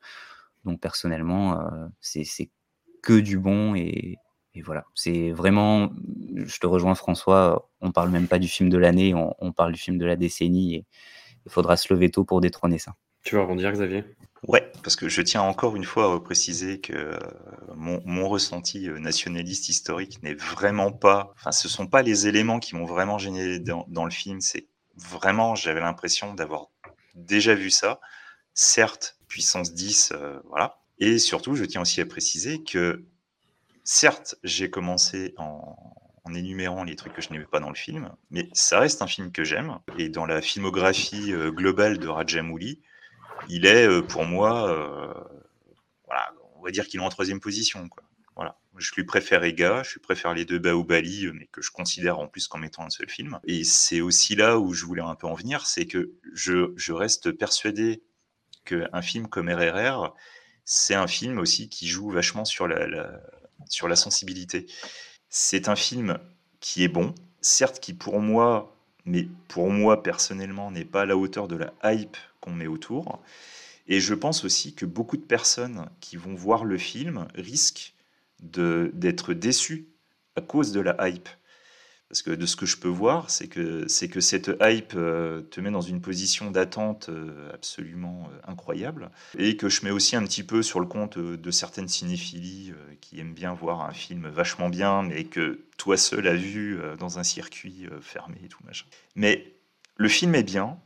Donc personnellement, c'est que du bon et voilà. C'est vraiment, je te rejoins François, on parle même pas du film de l'année, on parle du film de la décennie et il faudra se lever tôt pour détrôner ça. Tu vas rebondir Xavier ? Ouais, parce que je tiens encore une fois à repréciser que mon ressenti nationaliste historique n'est vraiment pas, enfin ce sont pas les éléments qui m'ont vraiment gêné dans le film, c'est vraiment, j'avais l'impression d'avoir déjà vu ça, certes, puissance 10, voilà. Et surtout, je tiens aussi à préciser que, certes, j'ai commencé en énumérant les trucs que je n'aimais pas dans le film, mais ça reste un film que j'aime. Et dans la filmographie globale de Rajamouli, il est, pour moi, voilà, on va dire qu'il est en 3e position, quoi. Voilà. Je lui préfère Eega, je lui préfère les 2 Baahubali, mais que je considère en plus comme étant un seul film. Et c'est aussi là où je voulais un peu en venir, c'est que je reste persuadé qu'un film comme RRR, c'est un film aussi qui joue vachement sur la sensibilité. C'est un film qui est bon, certes qui pour moi personnellement n'est pas à la hauteur de la hype qu'on met autour, et je pense aussi que beaucoup de personnes qui vont voir le film risquent d'être déçues à cause de la hype. Parce que de ce que je peux voir, c'est que cette hype te met dans une position d'attente absolument incroyable, et que je mets aussi un petit peu sur le compte de certaines cinéphilies qui aiment bien voir un film vachement bien, mais que toi seul as vu dans un circuit fermé et tout machin. Mais le film est bien,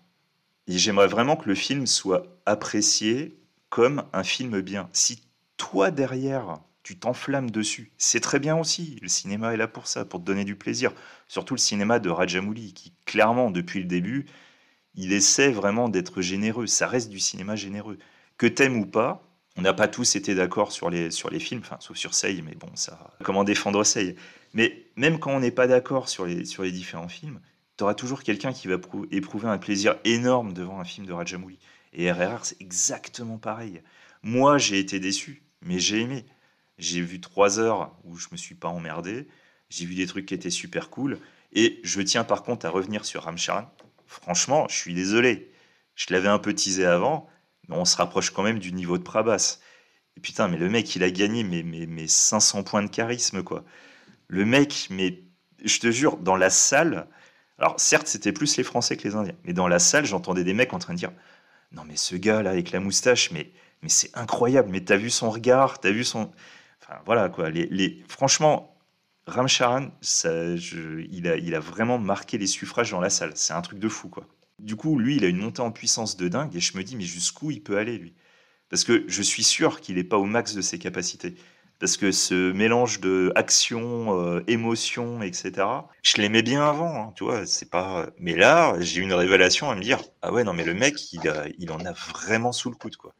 et j'aimerais vraiment que le film soit apprécié comme un film bien. Si toi derrière, tu t'enflammes dessus. C'est très bien aussi. Le cinéma est là pour ça, pour te donner du plaisir. Surtout le cinéma de Rajamouli, qui clairement, depuis le début, il essaie vraiment d'être généreux. Ça reste du cinéma généreux. Que t'aimes ou pas, on n'a pas tous été d'accord sur les films, enfin, sauf sur Sei, mais bon, ça... Comment défendre Sei ? Mais même quand on n'est pas d'accord sur les différents films, t'auras toujours quelqu'un qui va éprouver un plaisir énorme devant un film de Rajamouli. Et RRR, c'est exactement pareil. Moi, j'ai été déçu, mais j'ai aimé. J'ai vu 3 heures où je ne me suis pas emmerdé. J'ai vu des trucs qui étaient super cool. Et je tiens par contre à revenir sur Ram Charan. Franchement, je suis désolé. Je l'avais un peu teasé avant, mais on se rapproche quand même du niveau de Prabhas. Et putain, mais le mec, il a gagné mes 500 points de charisme, quoi. Le mec, mais je te jure, dans la salle... Alors certes, c'était plus les Français que les Indiens. Mais dans la salle, j'entendais des mecs en train de dire « Non mais ce gars-là avec la moustache, mais c'est incroyable. Mais t'as vu son regard, t'as vu son... » Voilà quoi. Franchement, Ram Charan, il a vraiment marqué les suffrages dans la salle. C'est un truc de fou quoi. Du coup, lui, il a une montée en puissance de dingue et je me dis, mais jusqu'où il peut aller lui ? Parce que je suis sûr qu'il n'est pas au max de ses capacités. Parce que ce mélange de action, émotion, etc. Je l'aimais bien avant, hein, tu vois. C'est pas. Mais là, j'ai eu une révélation à me dire, ah ouais, non mais le mec, il en a vraiment sous le coude quoi.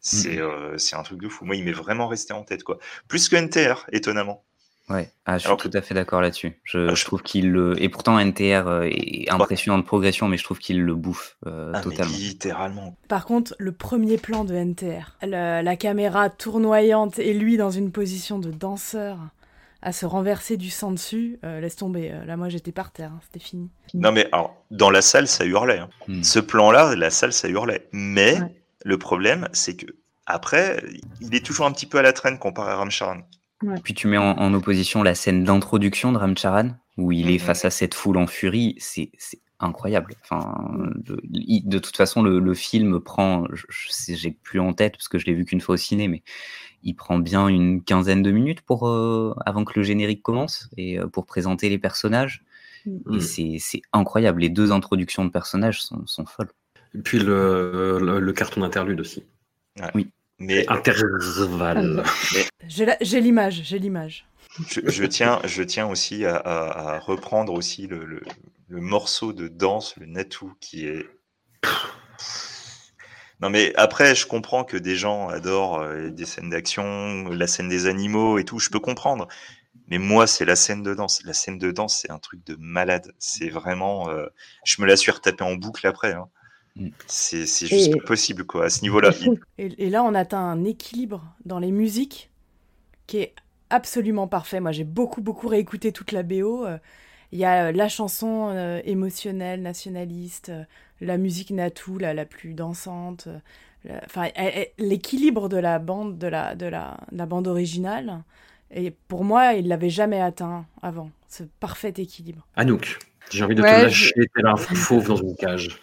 C'est un truc de fou. Moi, il m'est vraiment resté en tête, quoi. Plus que NTR, étonnamment. Ouais, ah, je suis tout à fait d'accord là-dessus. Je trouve qu'il le... Et pourtant, NTR est impressionnant de progression, mais je trouve qu'il le bouffe totalement. Littéralement. Par contre, le premier plan de NTR, la caméra tournoyante et lui dans une position de danseur à se renverser du sang dessus, laisse tomber. Là, moi, j'étais par terre, hein, c'était fini. Non, mais alors, dans la salle, ça hurlait. Hein. Ce plan-là, la salle, ça hurlait. Mais le problème, c'est que après, il est toujours un petit peu à la traîne comparé à Ram Charan. Ouais. Puis tu mets en opposition la scène d'introduction de Ram Charan, où il est face à cette foule en furie, c'est incroyable. Enfin, de toute façon, le film prend, j'ai plus en tête, parce que je l'ai vu qu'une fois au ciné, mais il prend bien une quinzaine de minutes pour, avant que le générique commence, et pour présenter les personnages. Et c'est incroyable, les deux introductions de personnages sont folles. Et puis le carton d'interlude aussi. Ouais. Oui. Mais intervalle. J'ai l'image. Je tiens aussi à reprendre aussi le morceau de danse, le natou, qui est... Non mais après, je comprends que des gens adorent des scènes d'action, la scène des animaux et tout, je peux comprendre. Mais moi, c'est la scène de danse. La scène de danse, c'est un truc de malade. C'est vraiment... je me la suis retapée en boucle après, hein. C'est juste pas possible quoi, à ce niveau-là. Et là, on atteint un équilibre dans les musiques qui est absolument parfait. Moi, j'ai beaucoup réécouté toute la BO. Il y a la chanson émotionnelle, nationaliste, la musique natou, la plus dansante. Enfin, l'équilibre de la bande, de la bande originale. Et pour moi, il l'avait jamais atteint avant, ce parfait équilibre. Anouk, j'ai envie de te lâcher, t'es là, fauve dans une cage.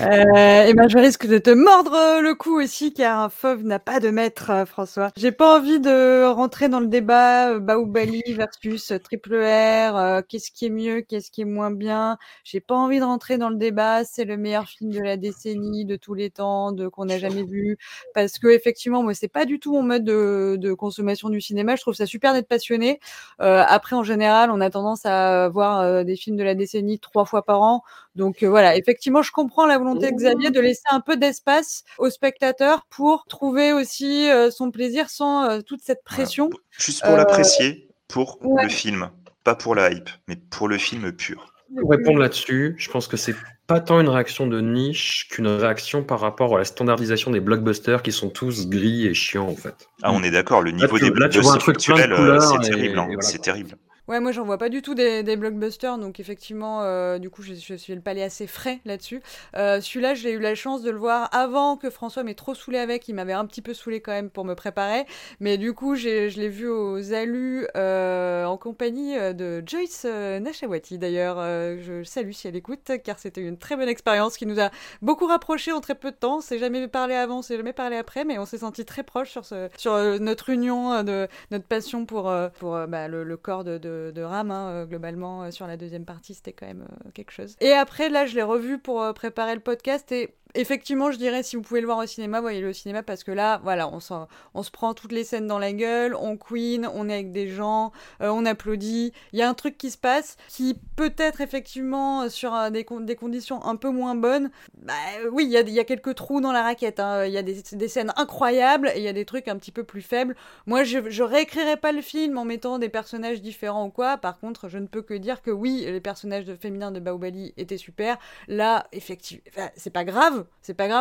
Et ben je risque de te mordre le cou aussi, car un fauve n'a pas de maître, François. J'ai pas envie de rentrer dans le débat Baahubali versus Triple R, qu'est-ce qui est mieux, qu'est-ce qui est moins bien. J'ai pas envie de rentrer dans le débat, c'est le meilleur film de la décennie, de tous les temps, qu'on a jamais vu. Parce que effectivement, moi c'est pas du tout mon mode de consommation du cinéma. Je trouve ça super d'être passionné. Après, en général, on a tendance à voir des films de la décennie 3 fois par an. Donc voilà, effectivement, je comprends la volonté de Xavier de laisser un peu d'espace au spectateur pour trouver aussi son plaisir sans toute cette pression. Voilà. Juste pour l'apprécier, pour le film, pas pour la hype, mais pour le film pur. Pour répondre là-dessus, je pense que c'est pas tant une réaction de niche qu'une réaction par rapport à la standardisation des blockbusters qui sont tous gris et chiants en fait. Ah, on est d'accord, le niveau des blockbusters culturels, c'est terrible, hein, voilà, c'est terrible. Ouais, moi j'en vois pas du tout des blockbusters, donc effectivement, du coup je suis le palais assez frais là-dessus. Celui-là, j'ai eu la chance de le voir avant que François m'ait trop saoulé avec, il m'avait un petit peu saoulé quand même pour me préparer, mais du coup je l'ai vu aux Alus en compagnie de Joyce Nashawati d'ailleurs, je salue si elle écoute, car c'était une très bonne expérience qui nous a beaucoup rapprochés en très peu de temps, on s'est jamais parlé avant, on s'est jamais parlé après, mais on s'est sentis très proches sur notre union, de notre passion pour le corps de Ram, hein, globalement, sur la deuxième partie, c'était quand même quelque chose. Et après, là, je l'ai revu pour préparer le podcast et effectivement, je dirais, si vous pouvez le voir au cinéma, voyez-le au cinéma, parce que là, voilà, on se prend toutes les scènes dans la gueule, on couine, on est avec des gens, on applaudit, il y a un truc qui se passe, qui peut-être, effectivement, sur des conditions un peu moins bonnes, bah oui, il y a quelques trous dans la raquette, hein. Il y a des scènes incroyables, et il y a des trucs un petit peu plus faibles. Moi, je réécrirais pas le film en mettant des personnages différents ou quoi, par contre, je ne peux que dire que oui, les personnages féminins de Baahubali étaient super, là, effectivement, c'est pas grave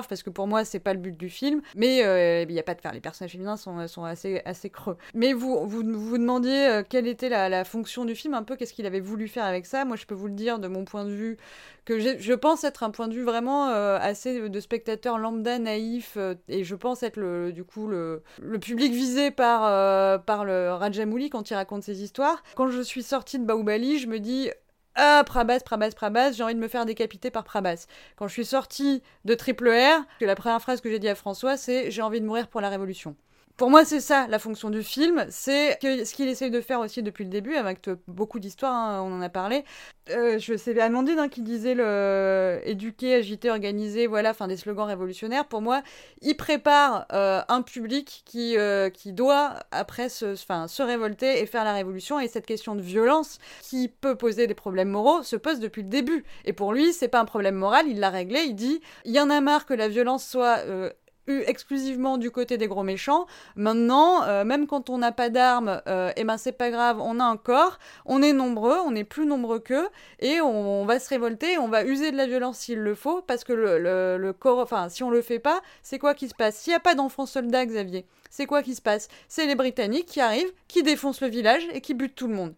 parce que pour moi c'est pas le but du film, mais il y a pas de faire, les personnages féminins sont assez creux, mais vous demandiez quelle était la fonction du film, un peu qu'est-ce qu'il avait voulu faire avec ça. Moi je peux vous le dire de mon point de vue, que je pense être un point de vue vraiment assez de spectateur lambda naïf, et je pense être du coup le public visé par le Rajamouli quand il raconte ses histoires. Quand je suis sortie de Baahubali, je me dis ah, Prabhas, j'ai envie de me faire décapiter par Prabhas. Quand je suis sortie de Triple R, la première phrase que j'ai dit à François, c'est « J'ai envie de mourir pour la Révolution ». Pour moi, c'est ça, la fonction du film, c'est ce qu'il essaye de faire aussi depuis le début, avec beaucoup d'histoires, hein, on en a parlé. Je sais Amandine, hein, qui disait éduquer, agiter, organiser, voilà, enfin des slogans révolutionnaires. Pour moi, il prépare un public qui doit après se révolter et faire la révolution. Et cette question de violence qui peut poser des problèmes moraux se pose depuis le début. Et pour lui, c'est pas un problème moral, il l'a réglé. Il dit, il y en a marre que la violence soit exclusivement du côté des gros méchants. Maintenant, même quand on n'a pas d'armes, eh ben c'est pas grave, on a un corps, on est nombreux, on est plus nombreux qu'eux, et on va se révolter, on va user de la violence s'il le faut, parce que le corps, enfin, si on le fait pas, c'est quoi qui se passe? S'il n'y a pas d'enfants soldats, Xavier, c'est quoi qui se passe? C'est les Britanniques qui arrivent, qui défoncent le village et qui butent tout le monde.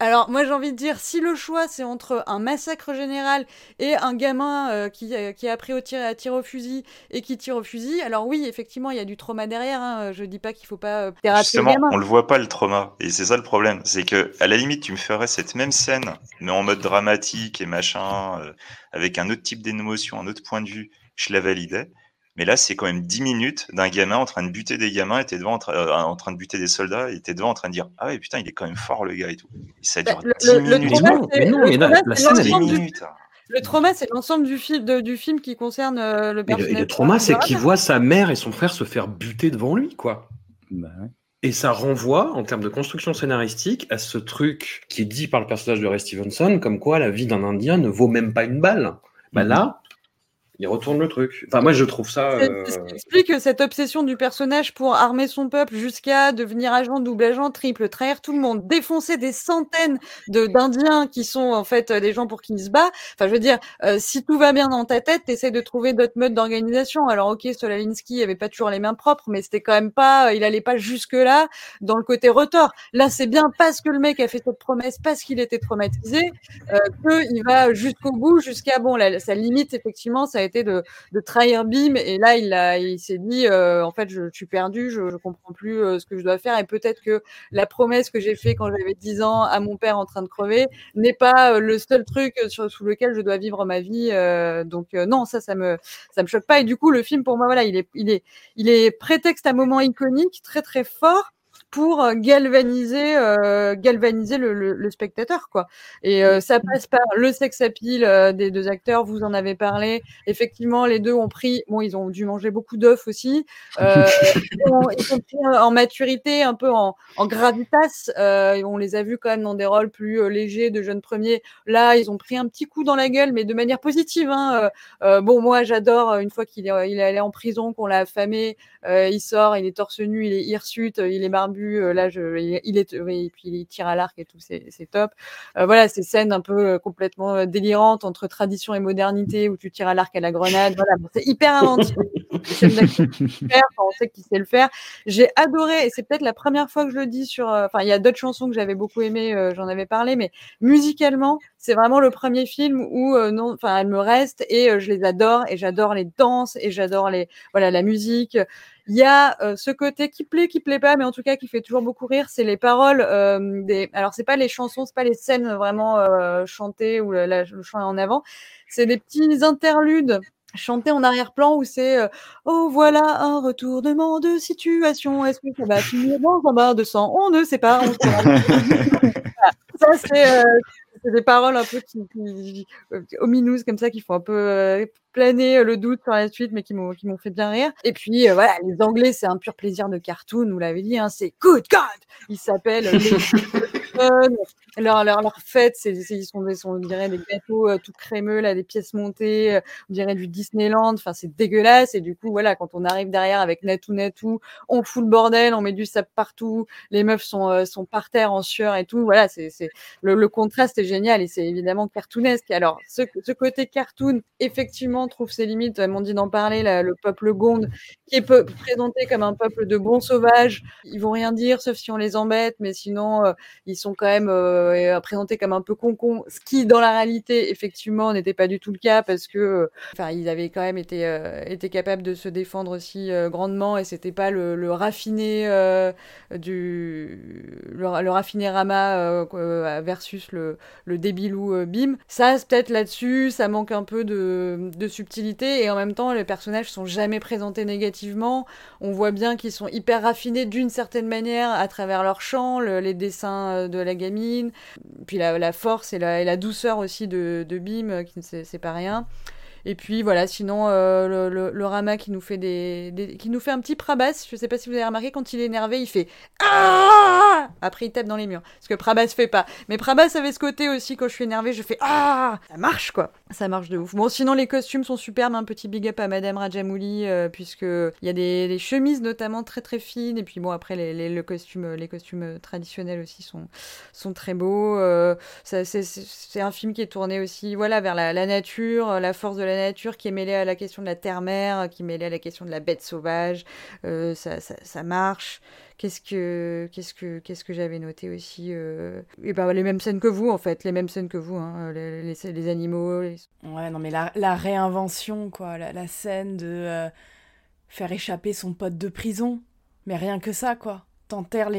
Alors, moi, j'ai envie de dire, si le choix, c'est entre un massacre général et un gamin qui a appris à tirer au fusil et qui tire au fusil, alors oui, effectivement, il y a du trauma derrière. Hein. Je dis pas qu'il faut pas thérapeuter. Justement, le gamin, on le voit pas, le trauma. Et c'est ça le problème. C'est que, à la limite, tu me ferais cette même scène, mais en mode dramatique et machin, avec un autre type d'émotion, un autre point de vue. Je la validais. Mais là, c'est quand même 10 minutes d'un gamin en train de buter des gamins, et t'es devant en train de buter des soldats, et t'es devant en train de dire « Ah ouais, putain, il est quand même fort, le gars, et tout. » Et ça dure 10 minutes. Le trauma, c'est l'ensemble du film qui concerne le personnage. Et le trauma, c'est qu'il voit sa mère et son frère se faire buter devant lui, quoi. Bah ouais. Et ça renvoie, en termes de construction scénaristique, à ce truc qui est dit par le personnage de Ray Stevenson, comme quoi la vie d'un Indien ne vaut même pas une balle. Bah là... il retourne le truc. Enfin, moi, je trouve ça... Ce qui explique cette obsession du personnage pour armer son peuple jusqu'à devenir agent, double agent, triple, trahir tout le monde, défoncer des centaines d'Indiens qui sont, en fait, les gens pour qui il se bat. Enfin, je veux dire, si tout va bien dans ta tête, t'essayes de trouver d'autres modes d'organisation. Alors, ok, Solalinski avait pas toujours les mains propres, mais c'était quand même pas... il allait pas jusque-là dans le côté retors. Là, c'est bien parce que le mec a fait cette promesse, parce qu'il était traumatisé, qu'il va jusqu'au bout, jusqu'à... Bon, là, ça limite, effectivement, ça a été de trahir Bheem, et là il s'est dit en fait je suis perdu, je comprends plus ce que je dois faire, et peut-être que la promesse que j'ai fait quand j'avais 10 ans à mon père en train de crever n'est pas le seul truc sous lequel je dois vivre ma vie, donc non, ça me choque pas. Et du coup le film pour moi, voilà, il est prétexte à moments iconiques très très forts pour galvaniser le spectateur, quoi. Et ça passe par le sex appeal des deux acteurs, vous en avez parlé. Effectivement, les deux ont pris, bon, ils ont dû manger beaucoup d'œufs aussi. Ils ont pris en maturité, un peu en gravitas. On les a vus quand même dans des rôles plus légers de jeunes premiers. Là, ils ont pris un petit coup dans la gueule, mais de manière positive. Hein. Bon, moi, j'adore, une fois qu'il est allé en prison, qu'on l'a affamé, il sort, il est torse nu, il est hirsute, il est barbu. Là, et puis il tire à l'arc et tout, c'est top. Voilà, ces scènes un peu complètement délirantes entre tradition et modernité où tu tires à l'arc à la grenade. Voilà, c'est hyper inventif. On sait qu'il sait le faire. J'ai adoré, et c'est peut-être la première fois que je le dis sur. Enfin, il y a d'autres chansons que j'avais beaucoup aimées, j'en avais parlé, mais musicalement, c'est vraiment le premier film où non, enfin, elles me restent et je les adore, et j'adore les danses et j'adore voilà, la musique. Il y a ce côté qui plaît pas, mais en tout cas qui fait toujours beaucoup rire, c'est les paroles. Alors c'est pas les chansons, c'est pas les scènes vraiment chantées ou le chant en avant, c'est des petits interludes chantés en arrière-plan où c'est oh voilà un retournement de situation, est-ce que ça va finir dans un bain de sang, on ne sait pas. Ça c'est des paroles un peu qui omineuses comme ça, qui font un peu planer le doute sur la suite, mais qui m'ont fait bien rire. Et puis voilà, les Anglais, c'est un pur plaisir de cartoon, vous l'avez dit, hein, c'est Good God. Ils s'appellent leur fête, ils sont on dirait des gâteaux tout crémeux là, des pièces montées, on dirait du Disneyland, enfin c'est dégueulasse. Et du coup voilà, quand on arrive derrière avec Natou, on fout le bordel, on met du sable partout, les meufs sont par terre en sueur et tout. Voilà, c'est le contraste est génial, et c'est évidemment cartoonesque. Alors ce côté cartoon, effectivement, trouve ses limites, on dit d'en parler, le peuple Gonde, qui est présenté comme un peuple de bons sauvages, ils vont rien dire sauf si on les embête, mais sinon ils sont quand même présentés comme un peu concon, ce qui dans la réalité effectivement n'était pas du tout le cas, parce que ils avaient quand même été capables de se défendre aussi grandement, et c'était pas le raffiné le raffiné Rama versus le débilou Bheem. Ça c'est peut-être là-dessus, ça manque un peu de subtilité, et en même temps les personnages sont jamais présentés négativement, on voit bien qu'ils sont hyper raffinés d'une certaine manière à travers leur chant, les dessins de la gamine, puis la force et la douceur aussi de Bheem, qui ne sait pas rien. Et puis voilà, sinon le Rama qui nous fait qui nous fait un petit Prabhas. Je sais pas si vous avez remarqué, quand il est énervé, il fait ah. Après il tape dans les murs, parce que Prabhas fait pas. Mais Prabhas avait ce côté aussi, quand je suis énervé, je fais ah. Ça marche quoi. Ça marche de ouf. Bon, sinon les costumes sont superbes, un petit big up à Madame Rajamouli puisque il y a des chemises notamment très très fines, et puis bon après les costumes traditionnels aussi sont très beaux. C'est un film qui est tourné aussi voilà vers la nature, la force de la nature qui est mêlée à la question de la terre-mère, qui est mêlée à la question de la bête sauvage. Ça marche. Qu'est-ce que j'avais noté aussi et ben les mêmes scènes que vous hein, les animaux. Ouais non mais la réinvention quoi, la scène de faire échapper son pote de prison, mais rien que ça quoi. T'enterres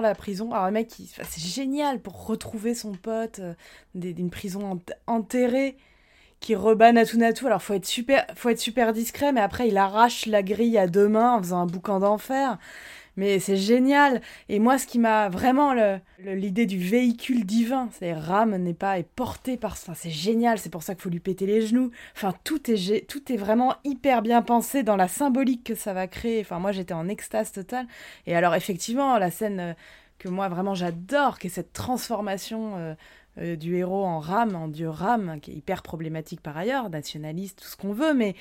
la prison. Alors le mec c'est génial pour retrouver son pote d'une prison enterrée qui rebat Natou. Alors faut être super discret, mais après il arrache la grille à deux mains en faisant un boucan d'enfer. Mais c'est génial. Et moi, ce qui m'a vraiment l'idée du véhicule divin, c'est Ram est porté par ça. C'est génial. C'est pour ça qu'il faut lui péter les genoux. Enfin, tout est vraiment hyper bien pensé dans la symbolique que ça va créer. Enfin, moi, j'étais en extase totale. Et alors, effectivement, la scène que moi vraiment j'adore, qui est cette transformation du héros en Ram, en dieu Ram, qui est hyper problématique par ailleurs, nationaliste, tout ce qu'on veut, mais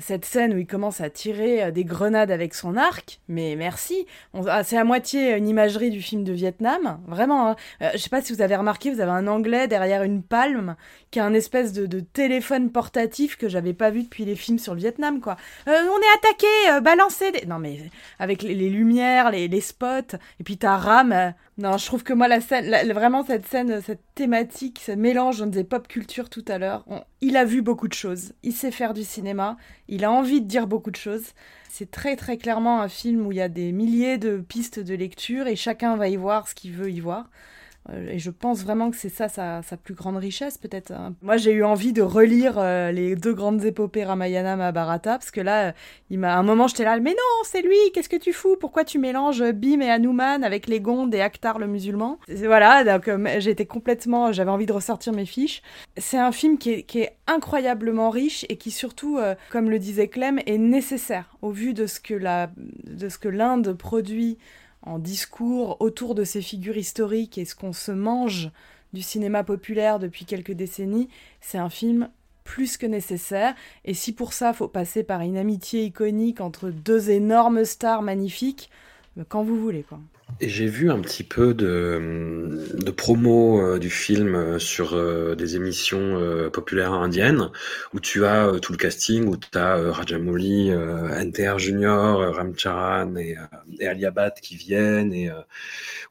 cette scène où il commence à tirer des grenades avec son arc, mais merci, c'est à moitié une imagerie du film de Vietnam, vraiment, hein. Je sais pas si vous avez remarqué, vous avez un Anglais derrière une palme, qui a un espèce de téléphone portatif que j'avais pas vu depuis les films sur le Vietnam, quoi. On est attaqué, balancé des... Non mais, avec les lumières, les spots, et puis t'as Ram... Non, je trouve que moi, vraiment cette scène, cette thématique, ce mélange, on disait pop culture tout à l'heure, il a vu beaucoup de choses, il sait faire du cinéma, il a envie de dire beaucoup de choses. C'est très très clairement un film où il y a des milliers de pistes de lecture et chacun va y voir ce qu'il veut y voir. Et je pense vraiment que c'est ça sa plus grande richesse peut-être. Moi j'ai eu envie de relire les deux grandes épopées Ramayana Mahabharata, parce que là à un moment j'étais là mais non c'est lui, qu'est-ce que tu fous, pourquoi tu mélanges Bheem et Hanuman avec les Gonds et Akhtar le musulman. Voilà, donc j'avais envie de ressortir mes fiches. C'est un film qui est incroyablement riche et qui surtout comme le disait Clem est nécessaire au vu de ce que l'Inde produit en discours autour de ces figures historiques et ce qu'on se mange du cinéma populaire depuis quelques décennies. C'est un film plus que nécessaire, et si pour ça faut passer par une amitié iconique entre deux énormes stars magnifiques, quand vous voulez quoi. Et j'ai vu un petit peu de promo du film sur des émissions populaires indiennes où tu as tout le casting, où tu as Rajamouli, NTR Junior, Ram Charan et Alia Bhatt qui viennent, et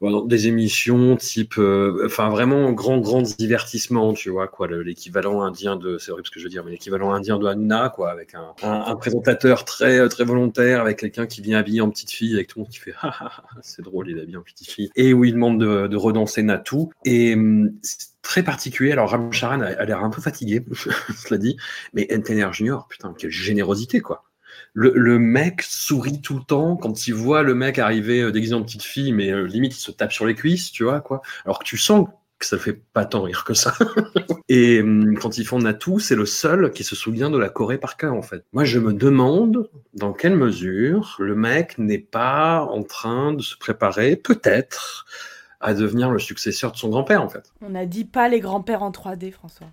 des émissions type vraiment grand divertissement, tu vois quoi, l'équivalent indien de, c'est horrible ce que je veux dire, mais l'équivalent indien de Hanouna quoi, avec un présentateur très très volontaire, avec quelqu'un qui vient habillé en petite fille, avec tout le monde qui fait ah, c'est drôle, il est bien petit, et où il demande de redanser Natou, et c'est très particulier. Alors Ram Charan a l'air un peu fatigué, cela dit, mais NTR Junior, putain, quelle générosité quoi. Le mec sourit tout le temps quand il voit le mec arriver déguisé en petite fille, mais limite il se tape sur les cuisses, tu vois quoi, alors que tu sens que ça fait pas tant rire que ça. Et quand ils font Natou, c'est le seul qui se souvient de la Corée par cœur, en fait. Moi, je me demande dans quelle mesure le mec n'est pas en train de se préparer, peut-être, à devenir le successeur de son grand-père, en fait. On n'a dit pas les grands-pères en 3D, François.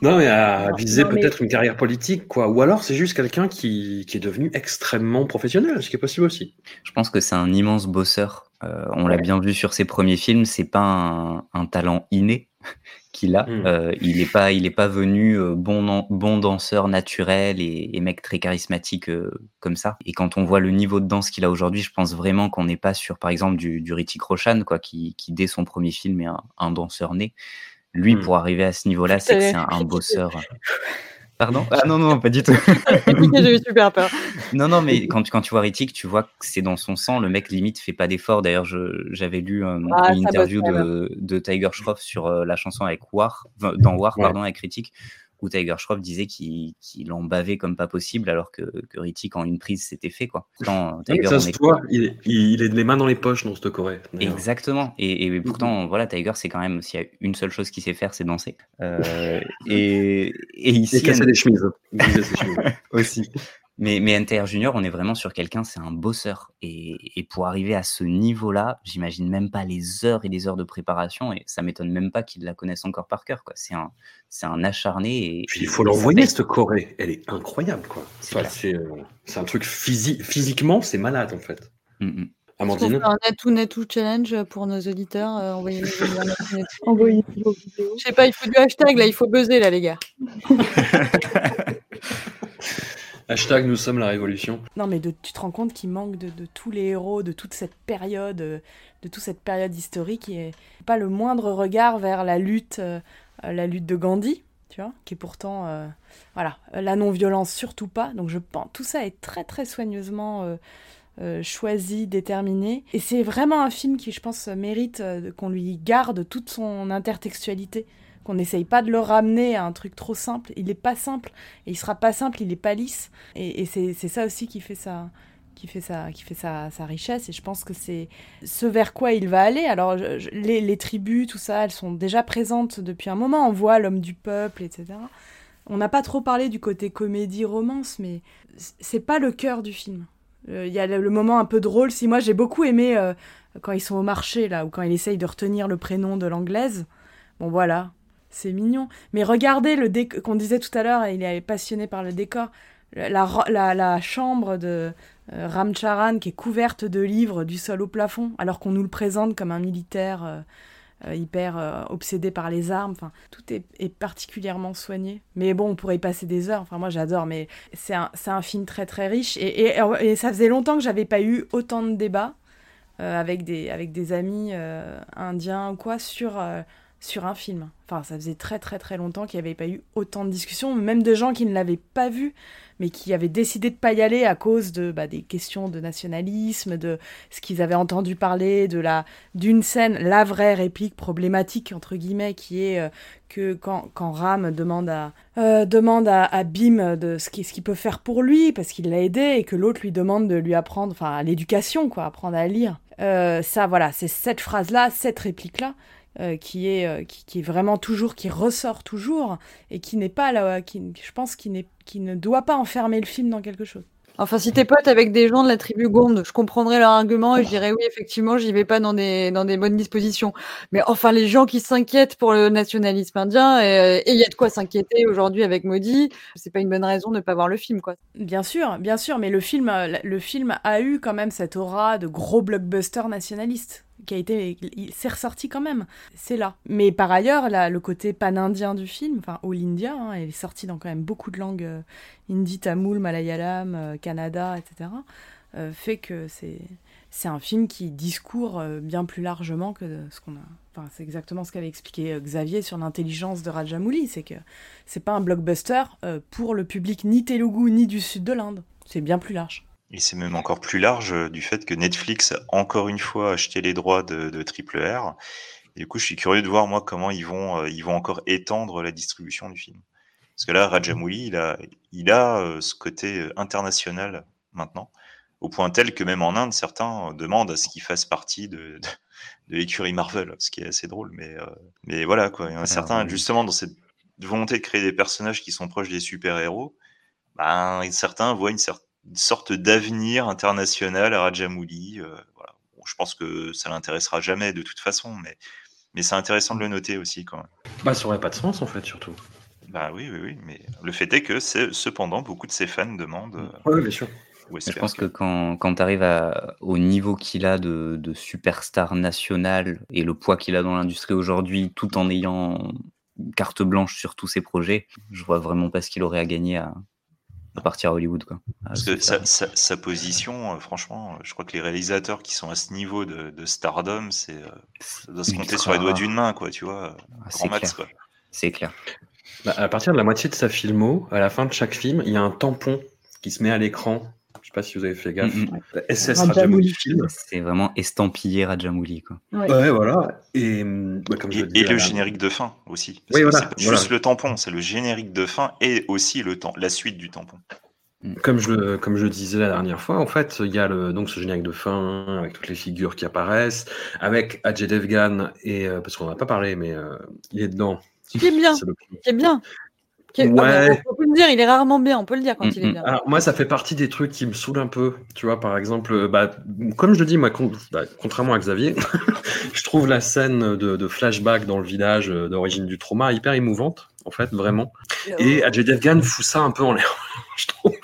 Non, mais à viser peut-être une carrière politique, quoi. Ou alors c'est juste quelqu'un qui est devenu extrêmement professionnel, ce qui est possible aussi. Je pense que c'est un immense bosseur. On l'a bien vu sur ses premiers films, c'est pas un talent inné qu'il a. Il n'est pas venu bon danseur naturel et mec très charismatique comme ça. Et quand on voit le niveau de danse qu'il a aujourd'hui, je pense vraiment qu'on n'est pas sur, par exemple, du Hrithik Roshan, quoi, qui dès son premier film est un danseur né. Lui, pour arriver à ce niveau-là, c'est que c'est un bosseur. Pardon ? Ah non, pas du tout. J'ai eu super peur. Non, mais quand tu vois Hrithik, tu vois que c'est dans son sang. Le mec, limite, fait pas d'effort. D'ailleurs, j'avais lu une interview de Tiger Shroff sur la chanson avec War, dans War, avec Hrithik, où Tiger Shroff disait qu'il en bavait comme pas possible, alors que Ritchie, en une prise, c'était fait, quoi. Quand Tiger, ça se voit, il est les mains dans les poches dans cette Corée. D'ailleurs. Exactement. Et pourtant, voilà, Tiger, c'est quand même, s'il y a une seule chose qu'il sait faire, c'est danser. Et ici, casser des chemises. Aussi. Mais NTR Junior, on est vraiment sur quelqu'un, c'est un bosseur. Et pour arriver à ce niveau-là, j'imagine même pas les heures et les heures de préparation, et ça m'étonne même pas qu'ils la connaissent encore par cœur, quoi. C'est un acharné. Puis il faut l'envoyer, cette Corée. Elle est incroyable, quoi. C'est un truc physiquement, c'est malade, en fait. Mm-hmm. Amandine. Un atout challenge pour nos auditeurs. Envoyez les vidéos. Je sais pas, il faut du hashtag, là, il faut buzzer, là, les gars. Hashtag nous sommes la révolution. Non mais tu te rends compte qu'il manque de tous les héros, de toute cette période, historique, et pas le moindre regard vers la lutte de Gandhi, tu vois, qui est pourtant, la non-violence surtout pas. Donc je pense tout ça est très très soigneusement choisi, déterminé, et c'est vraiment un film qui, je pense, mérite qu'on lui garde toute son intertextualité. Qu'on n'essaye pas de le ramener à un truc trop simple. Il n'est pas simple, et il sera pas simple, il n'est pas lisse. Et c'est ça aussi qui fait sa richesse. Et je pense que c'est ce vers quoi il va aller. Alors, les tribus, tout ça, elles sont déjà présentes depuis un moment. On voit l'homme du peuple, etc. On n'a pas trop parlé du côté comédie-romance, mais c'est pas le cœur du film. Il y a le moment un peu drôle. Si moi, j'ai beaucoup aimé quand ils sont au marché, là, ou quand il essaye de retenir le prénom de l'anglaise. Bon, voilà. C'est mignon. Mais regardez le décor qu'on disait tout à l'heure, il est passionné par le décor. La chambre de Ram Charan qui est couverte de livres du sol au plafond, alors qu'on nous le présente comme un militaire hyper obsédé par les armes. Enfin, tout est particulièrement soigné. Mais bon, on pourrait y passer des heures. Enfin, moi, j'adore, mais c'est un film très, très riche. Et ça faisait longtemps que je n'avais pas eu autant de débats avec des amis indiens ou quoi sur un film. Enfin, ça faisait très très très longtemps qu'il n'y avait pas eu autant de discussions, même de gens qui ne l'avaient pas vu, mais qui avaient décidé de ne pas y aller à cause de des questions de nationalisme, de ce qu'ils avaient entendu parler, d'une scène, la vraie réplique problématique, entre guillemets, qui est que quand Ram demande à Bheem de ce qu'il peut faire pour lui, parce qu'il l'a aidé, et que l'autre lui demande de lui apprendre, enfin, l'éducation, quoi, apprendre à lire. Ça, voilà, c'est cette phrase-là, cette réplique-là, qui est vraiment toujours, qui ressort toujours, et qui n'est pas là, qui ne doit pas enfermer le film dans quelque chose. Enfin, si t'es pote avec des gens de la tribu Gourde, je comprendrais leur argument et je dirais oui, effectivement, j'y vais pas dans des bonnes dispositions. Mais enfin, les gens qui s'inquiètent pour le nationalisme indien, et il y a de quoi s'inquiéter aujourd'hui avec Modi, c'est pas une bonne raison de ne pas voir le film, quoi. Bien sûr, mais le film a eu quand même cette aura de gros blockbuster nationaliste qui a été, il s'est ressorti quand même. C'est là. Mais par ailleurs, là, le côté pan-indien du film, enfin All India, il est sorti dans quand même beaucoup de langues, hindi, tamoul, malayalam, Canada, etc., fait que c'est un film qui discourt bien plus largement que ce qu'on a. Enfin, c'est exactement ce qu'avait expliqué Xavier sur l'intelligence de Rajamouli, c'est que c'est pas un blockbuster pour le public ni Telugu ni du sud de l'Inde. C'est bien plus large. Et c'est même encore plus large du fait que Netflix a encore une fois acheté les droits de Triple R. Et du coup, je suis curieux de voir, moi, comment ils vont encore étendre la distribution du film. Parce que là, Rajamouli, il a ce côté international maintenant, au point tel que même en Inde, certains demandent à ce qu'il fasse partie de l'écurie Marvel, ce qui est assez drôle. Mais voilà, quoi. Il y en a certains, justement, dans cette volonté de créer des personnages qui sont proches des super-héros, ben, certains voient une sorte d'avenir international à Rajamouli. Voilà. Bon, je pense que ça l'intéressera jamais de toute façon, mais c'est intéressant de le noter aussi quand même. Bah, ça aurait pas de sens en fait, surtout. Bah oui, mais le fait est que cependant beaucoup de ses fans demandent. Oui, bien sûr. Je pense que quand tu arrives au niveau qu'il a de superstar national et le poids qu'il a dans l'industrie aujourd'hui, tout en ayant carte blanche sur tous ses projets, je vois vraiment pas ce qu'il aurait à gagner à partir à Hollywood, quoi. Parce que sa position, franchement, je crois que les réalisateurs qui sont à ce niveau de stardom, ça doit se compter sur les doigts d'une main, quoi, tu vois. Grand max, quoi. C'est clair. Bah, à partir de la moitié de sa filmo, à la fin de chaque film, il y a un tampon qui se met à l'écran Je sais pas si vous avez fait gaffe. SS Rajamouli film. C'est vraiment estampillé Rajamouli, quoi. Ouais, ouais, voilà. Et, bah, comme je le disais, et le générique de fin aussi. Oui, voilà. C'est pas juste le tampon, c'est le générique de fin et aussi la suite du tampon. Comme je disais la dernière fois, en fait, il y a donc ce générique de fin avec toutes les figures qui apparaissent, avec Ajay Devgan, et, parce qu'on n'en a pas parlé, mais il est dedans. Qui est bien. Ouais. On peut le dire, il est rarement bien, on peut le dire quand il est bien. Alors moi, ça fait partie des trucs qui me saoulent un peu, tu vois, par exemple, comme je le dis, moi, contrairement à Xavier, je trouve la scène de flashback dans le village d'origine du trauma hyper émouvante, en fait, vraiment. Et Ajay Devgan fout ça un peu en l'air, je trouve.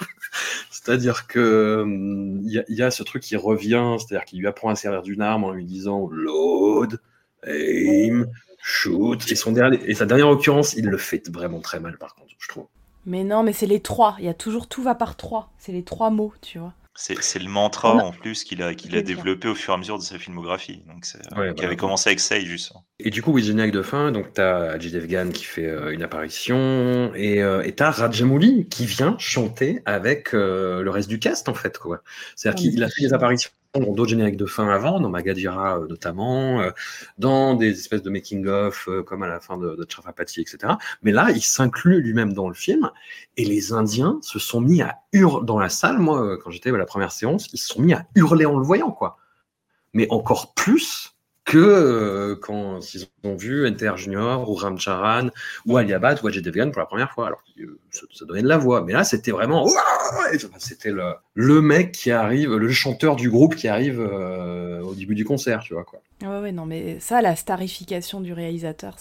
C'est-à-dire que il y a ce truc qui revient, c'est-à-dire qu'il lui apprend à servir d'une arme en lui disant « Load, aim ». Shoot. Et sa dernière occurrence, il le fait vraiment très mal, par contre, je trouve. Mais non, mais c'est les trois. Il y a toujours tout va par trois. C'est les trois mots, tu vois. C'est le mantra en plus qu'il a développé au fur et à mesure de sa filmographie. Donc avait commencé avec Say, juste. Et du coup, oui, générique de fin. Donc t'as Ajay Devgan qui fait une apparition et t'as Rajamouli qui vient chanter avec le reste du cast, en fait, quoi. C'est-à-dire qu'il a fait des apparitions dans d'autres génériques de fin avant, dans Magadheera notamment, dans des espèces de making-of comme à la fin de Chhatrapati, etc. Mais là, il s'inclut lui-même dans le film et les Indiens se sont mis à hurler dans la salle. Moi, quand j'étais à la première séance, ils se sont mis à hurler en le voyant, quoi. Mais encore plus que quand ils ont vu NTR Junior ou Ram Charan ou Alia Bhatt ou Ajay Devgan pour la première fois. Alors, ça donnait de la voix. Mais là, c'était vraiment... C'était le mec qui arrive, le chanteur du groupe qui arrive au début du concert, tu vois, quoi. Ouais, non, mais ça, la starification du réalisateur,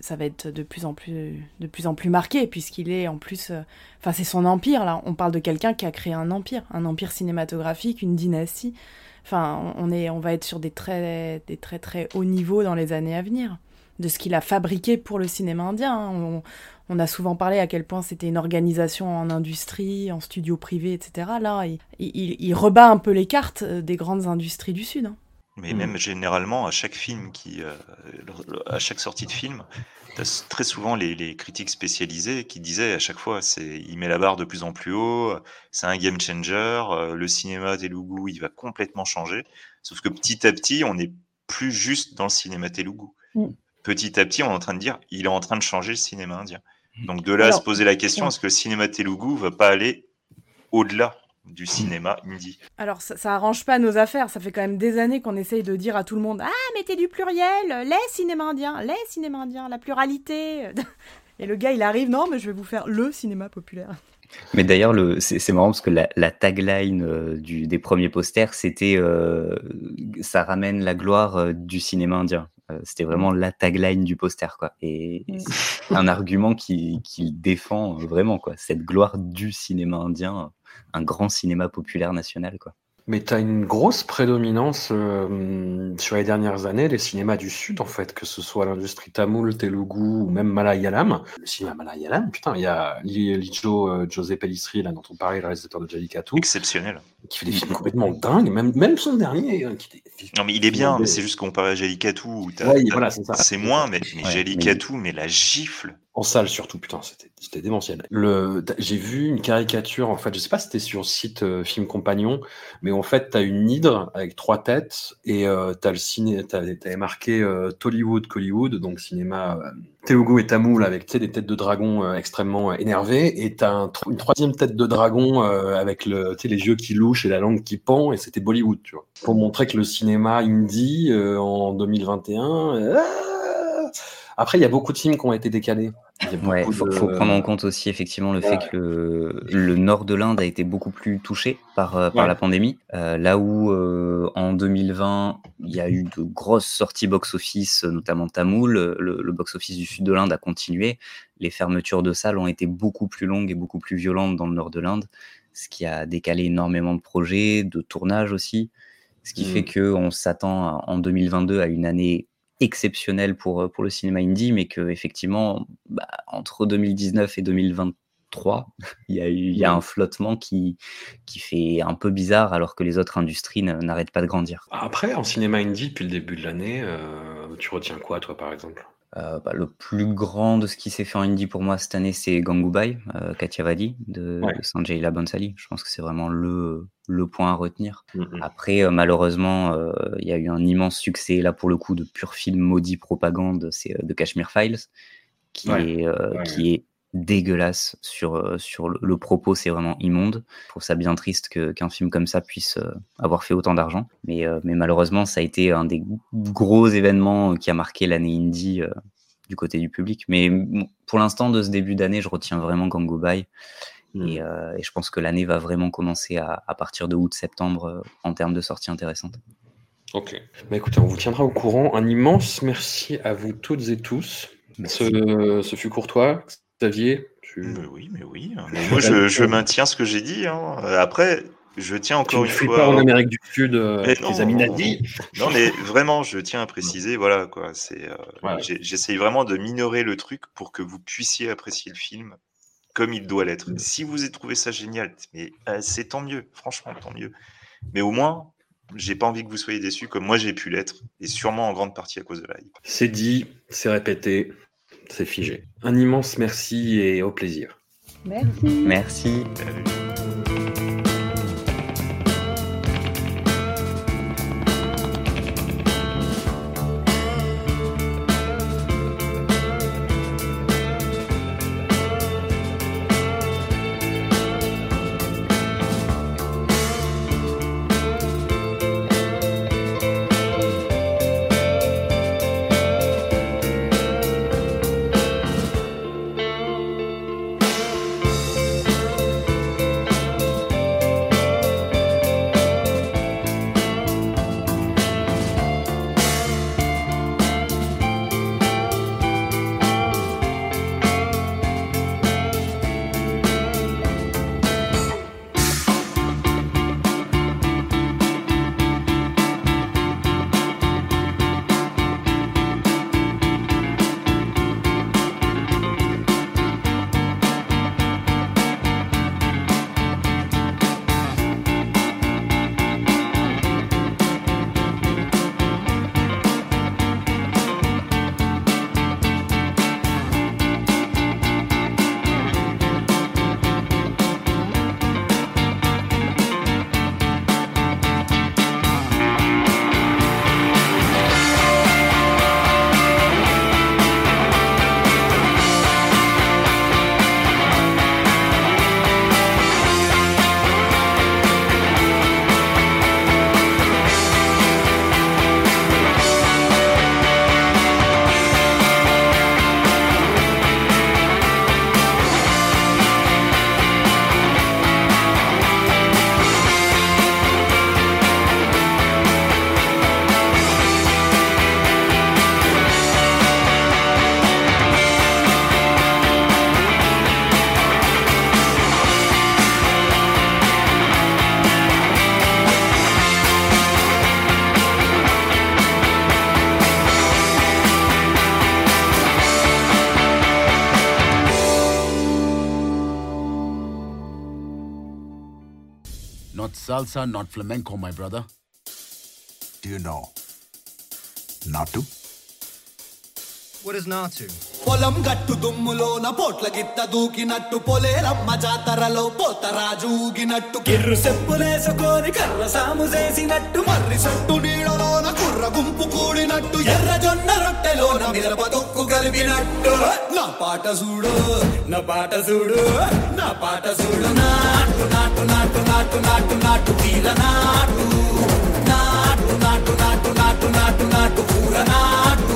ça va être de plus en plus marqué, puisqu'il est en plus... Enfin, c'est son empire, là. On parle de quelqu'un qui a créé un empire cinématographique, une dynastie... Enfin, on va être sur des très hauts niveaux dans les années à venir, de ce qu'il a fabriqué pour le cinéma indien. On a souvent parlé à quel point c'était une organisation en industrie, en studio privé, etc. Là, il rebat un peu les cartes des grandes industries du Sud. Hein. Mais même généralement, à chaque film à chaque sortie de film, t'as très souvent les critiques spécialisées qui disaient à chaque fois, il met la barre de plus en plus haut, c'est un game changer, le cinéma Telugu, il va complètement changer. Sauf que petit à petit, on n'est plus juste dans le cinéma Telugu. Petit à petit, on est en train de dire, il est en train de changer le cinéma indien. Donc de là à se poser la question, est-ce que le cinéma Telugu va pas aller au-delà du cinéma indie. Alors, ça arrange pas nos affaires. Ça fait quand même des années qu'on essaye de dire à tout le monde « Ah, mettez du pluriel, les cinémas indiens, la pluralité !» Et le gars, il arrive « Non, mais je vais vous faire le cinéma populaire !» Mais d'ailleurs, c'est marrant parce que la tagline des premiers posters, c'était « Ça ramène la gloire du cinéma indien ». C'était vraiment la tagline du poster, quoi. Et c'est un argument qu'il défend vraiment, quoi. Cette gloire du cinéma indien, un grand cinéma populaire national, quoi. Mais tu as une grosse prédominance sur les dernières années des cinémas du Sud, en fait, que ce soit l'industrie tamoul, telugu ou même malayalam. Le cinéma malayalam, putain, il y a Lijo José Pellisri, là, dont on parlait, le réalisateur de Jallikattu. Exceptionnel. Qui fait des films complètement dingues, même son dernier. Non, mais il est bien, mais c'est juste comparé à Jallikattu. Ouais, voilà, c'est ça. C'est moins, mais Jallikattu, mais la gifle. En salle surtout, putain, c'était démentiel. J'ai vu une caricature, en fait, je sais pas si c'était sur le site Film Compagnon, mais en fait, t'as une hydre avec trois têtes, et t'as marqué Tollywood, Collywood, donc cinéma Telugu et Tamoul, avec des têtes de dragon extrêmement énervées, et t'as une troisième tête de dragon avec les yeux qui louchent et la langue qui pend, et c'était Bollywood, tu vois. Pour montrer que le cinéma indie, en 2021... Après, il y a beaucoup de films qui ont été décalés. Il faut prendre en compte aussi effectivement le fait que le nord de l'Inde a été beaucoup plus touché par la pandémie. Là où en 2020, il y a eu de grosses sorties box-office, notamment tamoul, le box-office du sud de l'Inde a continué. Les fermetures de salles ont été beaucoup plus longues et beaucoup plus violentes dans le nord de l'Inde, ce qui a décalé énormément de projets, de tournages aussi, ce qui fait qu'on s'attend en 2022 à une année exceptionnel pour le cinéma indie, mais que effectivement, entre 2019 et 2023, il y a un flottement qui fait un peu bizarre, alors que les autres industries n'arrêtent pas de grandir. Après, en cinéma indie, depuis le début de l'année, tu retiens quoi, toi, par exemple ? Le plus grand de ce qui s'est fait en indie pour moi cette année, c'est Gangubai, Kathiawadi de Sanjay Leela Bhansali. Je pense que c'est vraiment le point à retenir. Mm-hmm. Après, malheureusement, il y a eu un immense succès, là pour le coup, de pur film maudit propagande, c'est The Kashmir Files, qui est dégueulasse sur le propos, c'est vraiment immonde. Je trouve ça bien triste qu'un film comme ça puisse avoir fait autant d'argent, mais malheureusement ça a été un des gros événements qui a marqué l'année indie du côté du public. Mais bon, pour l'instant de ce début d'année, je retiens vraiment Gangubai et je pense que l'année va vraiment commencer à partir de août-septembre en termes de sorties intéressantes. Ok, bah écoutez, on vous tiendra au courant. Un immense merci à vous toutes et tous. Ce fut courtois, Xavier, Mais oui. Moi, je maintiens ce que j'ai dit. Hein. Après, je tiens encore une fois... Tu ne fuis pas en Amérique du Sud, les amis nazis. Non, mais vraiment, je tiens à préciser, voilà, quoi. J'essaye vraiment de minorer le truc pour que vous puissiez apprécier le film comme il doit l'être. Si vous avez trouvé ça génial, mais, c'est tant mieux, franchement, tant mieux. Mais au moins, j'ai pas envie que vous soyez déçus comme moi j'ai pu l'être, et sûrement en grande partie à cause de la hype. C'est dit, c'est répété. C'est figé. Un immense merci et au plaisir. Merci. Merci. Salsa, not flamenco, my brother. Do you know Natu? What is Natu? Polam gattu dummulona potla gitta dukinattu pole ramma jataralo potaraju ginattu kirru seppulesukoni karra saamu chesinattu marri sattu needalona kurra gumpu koodinattu erra jonna rottelona mirapa dukku galivinattu na paata soodu naatu naatu naatu naatu naatu naatu teela naatu naatu naatu naatu naatu naatu naatu pura naatu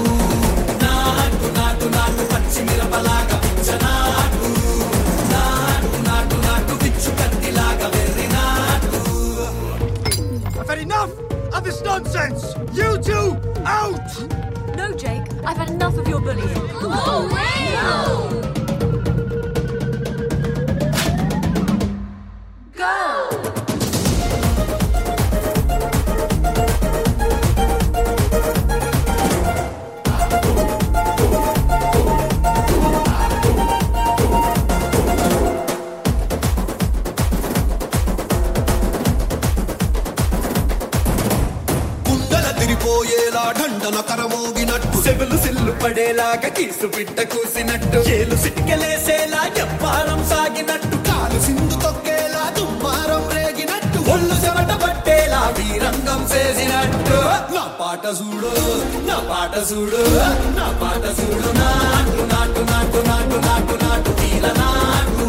Mirapalaga Janatu Natu Natu Vichukatilaga Verinatu. I've had enough of this nonsense! You two, out! No, Jake, I've had enough of your bullying. Oh, wow! Go! పోయేలా దండన తరమోగినట్టు సెవులు సిల్లు పడేలాగా కీసు బిడ్డ కూసినట్టు చేలు సిటికలేసేలా చెప్పారం సాగినట్టు కాలు సింధు తొక్కేలా దుమ్మారం రేగినట్టు ఒళ్ళు చెమట పట్టేలా వీరంగం చేసినట్టు నా పాట చూడు నా పాట చూడు నా పాట చూడు నాటు నాటు నాటు నాటు నాటు నాటు తీల నాటు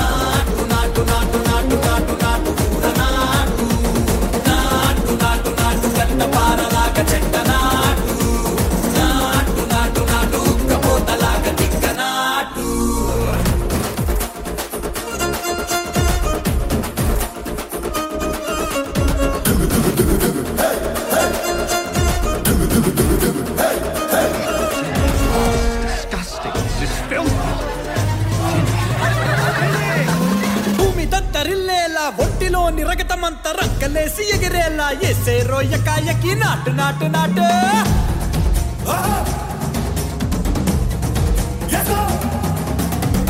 నాటు నాటు నాటు నాటు నాటు నాటు పూల నాటు నాటు నాటు నాటు గంట పారలాక చెట్ట నాటు నాటు నాటు నాటు ఉక్కపోతలాక తిక్క నాటు నిరగతమంత రంకలేసి ఎగిరేలా ఎసే రోయకాయకి నాటు నాటు నాటు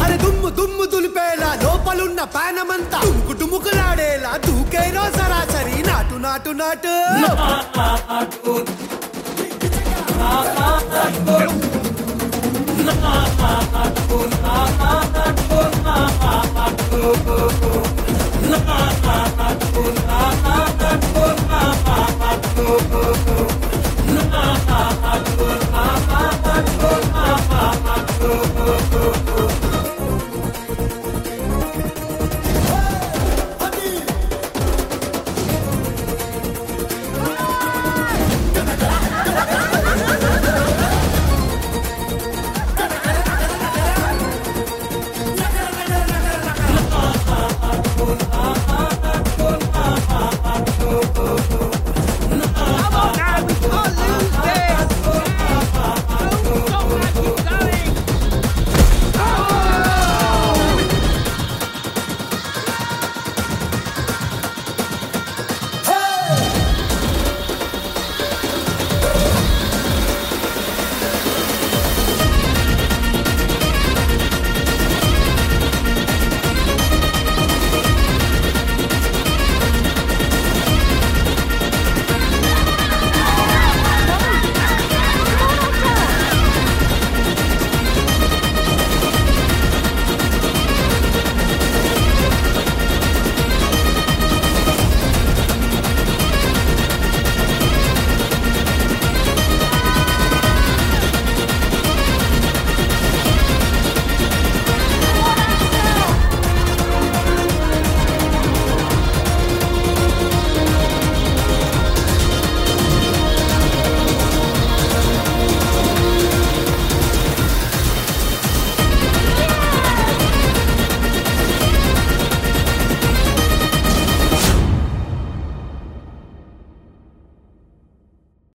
అరే దుమ్ము దుమ్ము దులిపేలా లోపలున్న పానమంతా టుముకులాడేలా దూకేనో సరాసరి నాటు నాటు నాటు